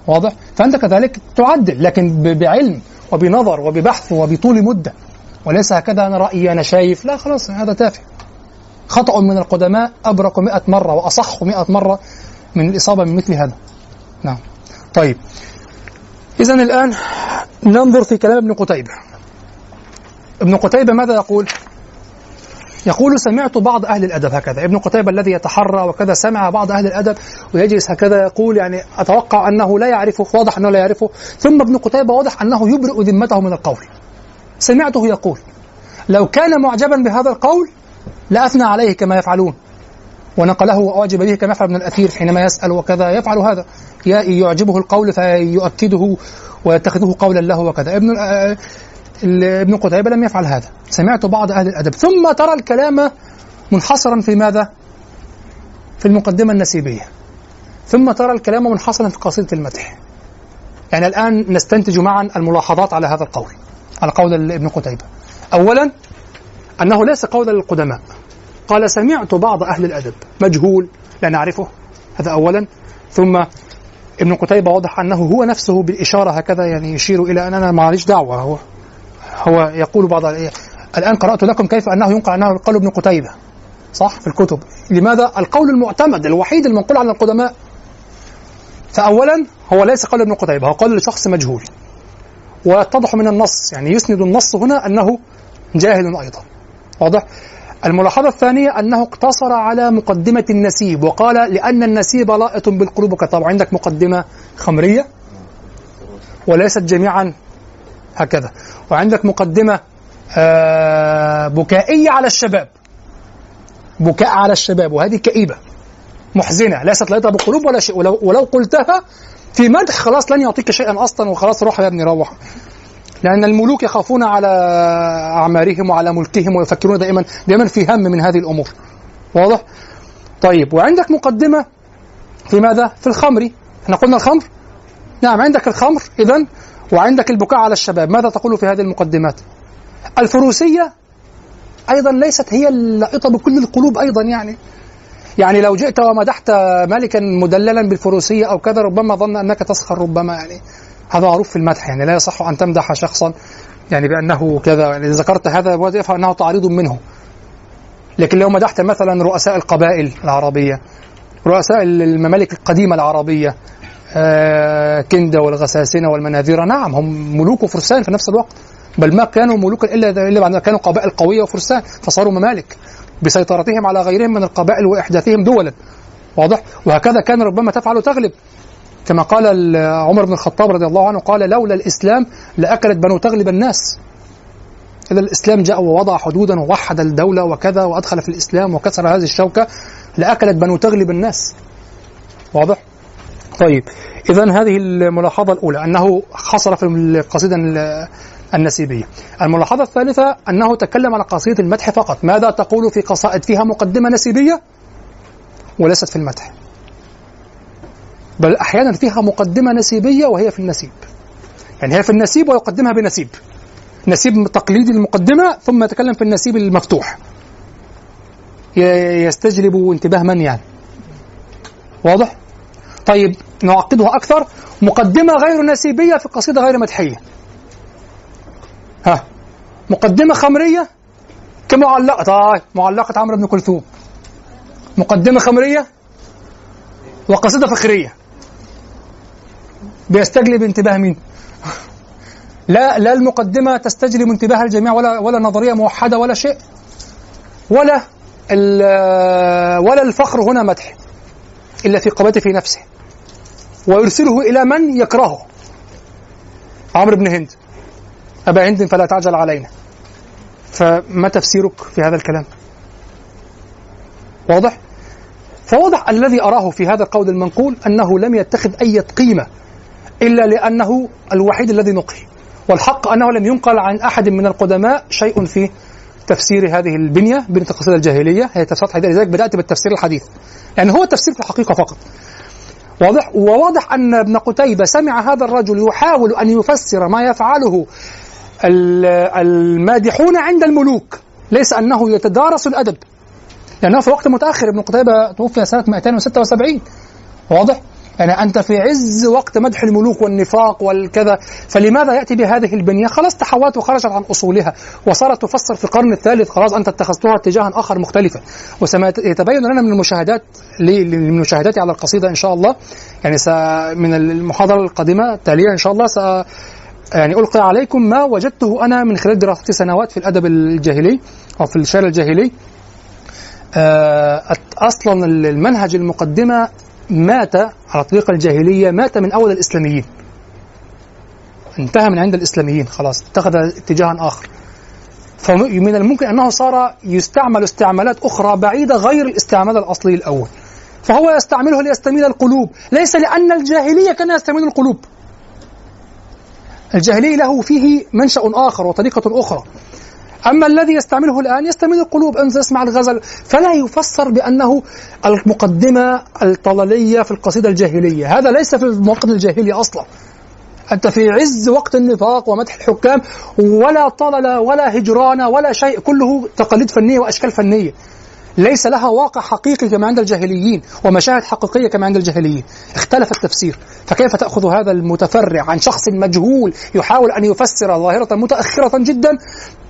واضح؟ فأنت كذلك تعدل لكن بعلم وبنظر وببحث وبطول مدة، وليس هكذا أنا رأيي أنا شايف، لا خلاص هذا تافه. خطأ من القدماء أبرك مئة مرة وأصح مئة مرة من الإصابة من مثل هذا. نعم. طيب، إذن الآن ننظر في كلام ابن قتيبة. ابن قتيبة ماذا يقول؟ يقول سمعت بعض أهل الأدب هكذا، ابن قتيبة الذي يتحرى وكذا سمع بعض أهل الأدب ويجلس هكذا يقول، يعني أتوقع أنه لا يعرفه، واضح أنه لا يعرفه، ثم ابن قتيبة واضح أنه يبرئ ذمته من القول. سمعته يقول لو كان معجبا بهذا القول لأثنى عليه كما يفعلون ونقله وأعجب به كما يفعل ابن الأثير حينما يسأل وكذا يفعل هذا، يعجبه القول فيؤكده ويتخذه قولا له وكذا. ابن ابن قتيبة لم يفعل هذا، سمعت بعض أهل الأدب، ثم ترى الكلام منحصرا في ماذا؟ في المقدمة النسيبية، ثم ترى الكلام منحصرا في قصيدة المدح. يعني الآن نستنتج معا الملاحظات على هذا القول، على قول ابن قتيبة. أولا أنه ليس قولا للقدماء، قال سمعت بعض أهل الأدب، مجهول لا نعرفه، هذا أولا. ثم ابن قتيبة واضح أنه هو نفسه بالإشارة هكذا يعني يشير إلى أن أنا ماليش دعوة، هو هو يقول بعض الإيه. الآن قرأت لكم كيف أنه ينقل عنه القول ابن قتيبة صح في الكتب، لماذا؟ القول المعتمد الوحيد المنقول عن القدماء. فأولا هو ليس قول ابن قتيبة، هو قول لشخص مجهول، ويتضح من النص يعني يسند النص هنا أنه جاهل أيضا. واضح؟ الملاحظة الثانية أنه اقتصر على مقدمة النسيب وقال لأن النسيب لائط بالقلوب كطبع، عندك مقدمة خمرية وليست جميعا هكذا، وعندك مقدمة آه بكائية على الشباب، بكاء على الشباب، وهذه كئيبة محزنة ليست لائطة بالقلوب ولا شيء، ولو, ولو قلتها في مدح خلاص لن يعطيك شيئا أصلا وخلاص روح يا ابني روح، لأن الملوك يخافون على أعمارهم وعلى ملكهم ويفكرون دائما دائما في هم من هذه الأمور. واضح؟ طيب، وعندك مقدمة في ماذا؟ في الخمر، احنا قلنا الخمر، نعم عندك الخمر إذن، وعندك البكاء على الشباب، ماذا تقول في هذه المقدمات؟ الفروسية أيضا ليست هي اللائطة بكل القلوب أيضا، يعني يعني لو جئت ومدحت ملكا مدللا بالفروسية أو كذا ربما ظن أنك تسخر، ربما يعني هذا معروف في المدح، يعني لا يصح أن تمدح شخصا يعني بأنه كذا، يعني ذكرت هذا وتفهم أنه تعريض منه. لكن لو مدحت مثلا رؤساء القبائل العربية، رؤساء الممالك القديمة العربية، آه كندة والغساسنة والمناذرة، نعم هم ملوك وفرسان في نفس الوقت، بل ما كانوا ملوكا إلا إلا بعد كانوا قبائل قوية وفرسان، فصاروا ممالك بسيطرتهم على غيرهم من القبائل وإحداثهم دولا. واضح؟ وهكذا كان ربما تفعل تغلب، كما قال عمر بن الخطاب رضي الله عنه، قال لولا الإسلام لأكلت بنو تغلب الناس. إذا الإسلام جاء ووضع حدودا ووحد الدولة وكذا وأدخل في الإسلام وكسر هذه الشوكة، لأكلت بنو تغلب الناس. واضح؟ طيب، إذن هذه الملاحظة الأولى أنه حصل في القصيدة النسيبية. الملاحظة الثالثة أنه تكلم على قصيدة المدح فقط. ماذا تقول في قصائد فيها مقدمة نسيبية وليست في المدح؟ بل أحيانا فيها مقدمة نسيبية وهي في النسيب، يعني هي في النسيب ويقدمها بنسيب، نسيب تقليدي المقدمة ثم يتكلم في النسيب المفتوح، يستجلب انتباه من يعني. واضح؟ طيب نعقده أكثر، مقدمة غير نسيبية في قصيدة غير مدحية، ها مقدمة خمرية كمعلقة، طيب معلقة عمرو بن كلثوم، مقدمة خمرية وقصيدة فخرية، بيستجلب انتباه مين؟ لا لا المقدمة تستجلب انتباه الجميع، ولا ولا نظرية موحدة ولا شيء، ولا ولا الفخر هنا مدح إلا في قبته في نفسه، ويرسله إلى من يكرهه، عمرو بن هند، أبا هند فلا تعجل علينا. فما تفسيرك في هذا الكلام؟ واضح؟ فواضح الذي أراه في هذا القول المنقول أنه لم يتخذ أي قيمة إلا لأنه الوحيد الذي نقي، والحق أنه لم ينقل عن أحد من القدماء شيء في تفسير هذه البنية، بنية القصيدة الجاهلية هي تفسيرات حديثة، لذلك بدأت بالتفسير الحديث، يعني هو التفسير في الحقيقة فقط. واضح؟ وواضح أن ابن قتيبة سمع هذا الرجل يحاول أن يفسر ما يفعله المادحون عند الملوك، ليس أنه يتدارس الأدب، لأنه في وقت متأخر. ابن قتيبة توفي سنة مئتين وستة وسبعين. واضح؟ يعني أنت في عز وقت مدح الملوك والنفاق والكذا، فلماذا يأتي بهذه البنية؟ خلاص تحولت وخرجت عن أصولها وصارت تفسر في القرن الثالث، خلاص أنت اتخذتها اتجاها آخر مختلفا. وسيتبين لنا من المشاهدات من مشاهداتي على القصيدة إن شاء الله، يعني من المحاضرة القادمة التالية إن شاء الله س يعني ألقي عليكم ما وجدته أنا من خلال دراستي سنوات في الأدب الجاهلي أو في الشعر الجاهلي. أصلا المنهج المقدمة مات على طريق الجاهلية، مات من أول الإسلاميين، انتهى من عند الإسلاميين، خلاص اتخذ اتجاها آخر. فمن الممكن أنه صار يستعمل استعمالات أخرى بعيدة غير الاستعمال الأصلي الأول، فهو يستعمله ليستميل القلوب، ليس لأن الجاهلية كان يستميل القلوب. الجاهلي له فيه منشأ آخر وطريقة أخرى، أما الذي يستعمله الآن يستعمل القلوب، أنزل اسمع الغزل. فلا يفسر بأنه المقدمة الطللية في القصيدة الجاهلية، هذا ليس في الموطن الجاهلي أصلا، أنت في عز وقت النفاق ومدح الحكام، ولا طللة ولا هجرانة ولا شيء، كله تقاليد فنية وأشكال فنية ليس لها واقع حقيقي كما عند الجاهليين ومشاهد حقيقية كما عند الجاهليين. اختلف التفسير، فكيف تأخذ هذا المتفرع عن شخص مجهول يحاول أن يفسر ظاهرة متأخرة جدا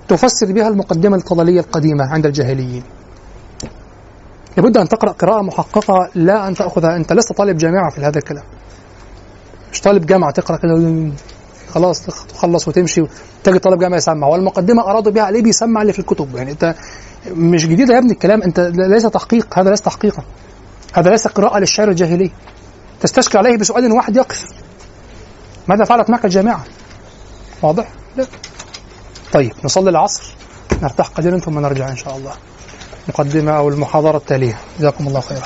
تفسر بها المقدمة الطللية القديمة عند الجاهليين؟ لابد أن تقرأ قراءة محققة، لا أن تأخذها، أنت لست طالب جامعة في هذا الكلام، مش طالب جامعة تقرأ كده خلاص تخلص وتمشي تجي طالب جامعة يسمع. والمقدمة أرادوا بها عليه بيسمع اللي في الكتب، يعني أنت مش جديد يا ابني الكلام، أنت ليس تحقيق، هذا ليس تحقيقا، هذا ليس قراءة للشعر الجاهلي تستشكل عليه بسؤال واحد يقف ماذا فعلت معك الجامعة. واضح؟ لا. طيب نصلي العصر، نرتاح قليلا ثم نرجع إن شاء الله مقدمة أو المحاضرة التالية. جزاكم الله خيرا.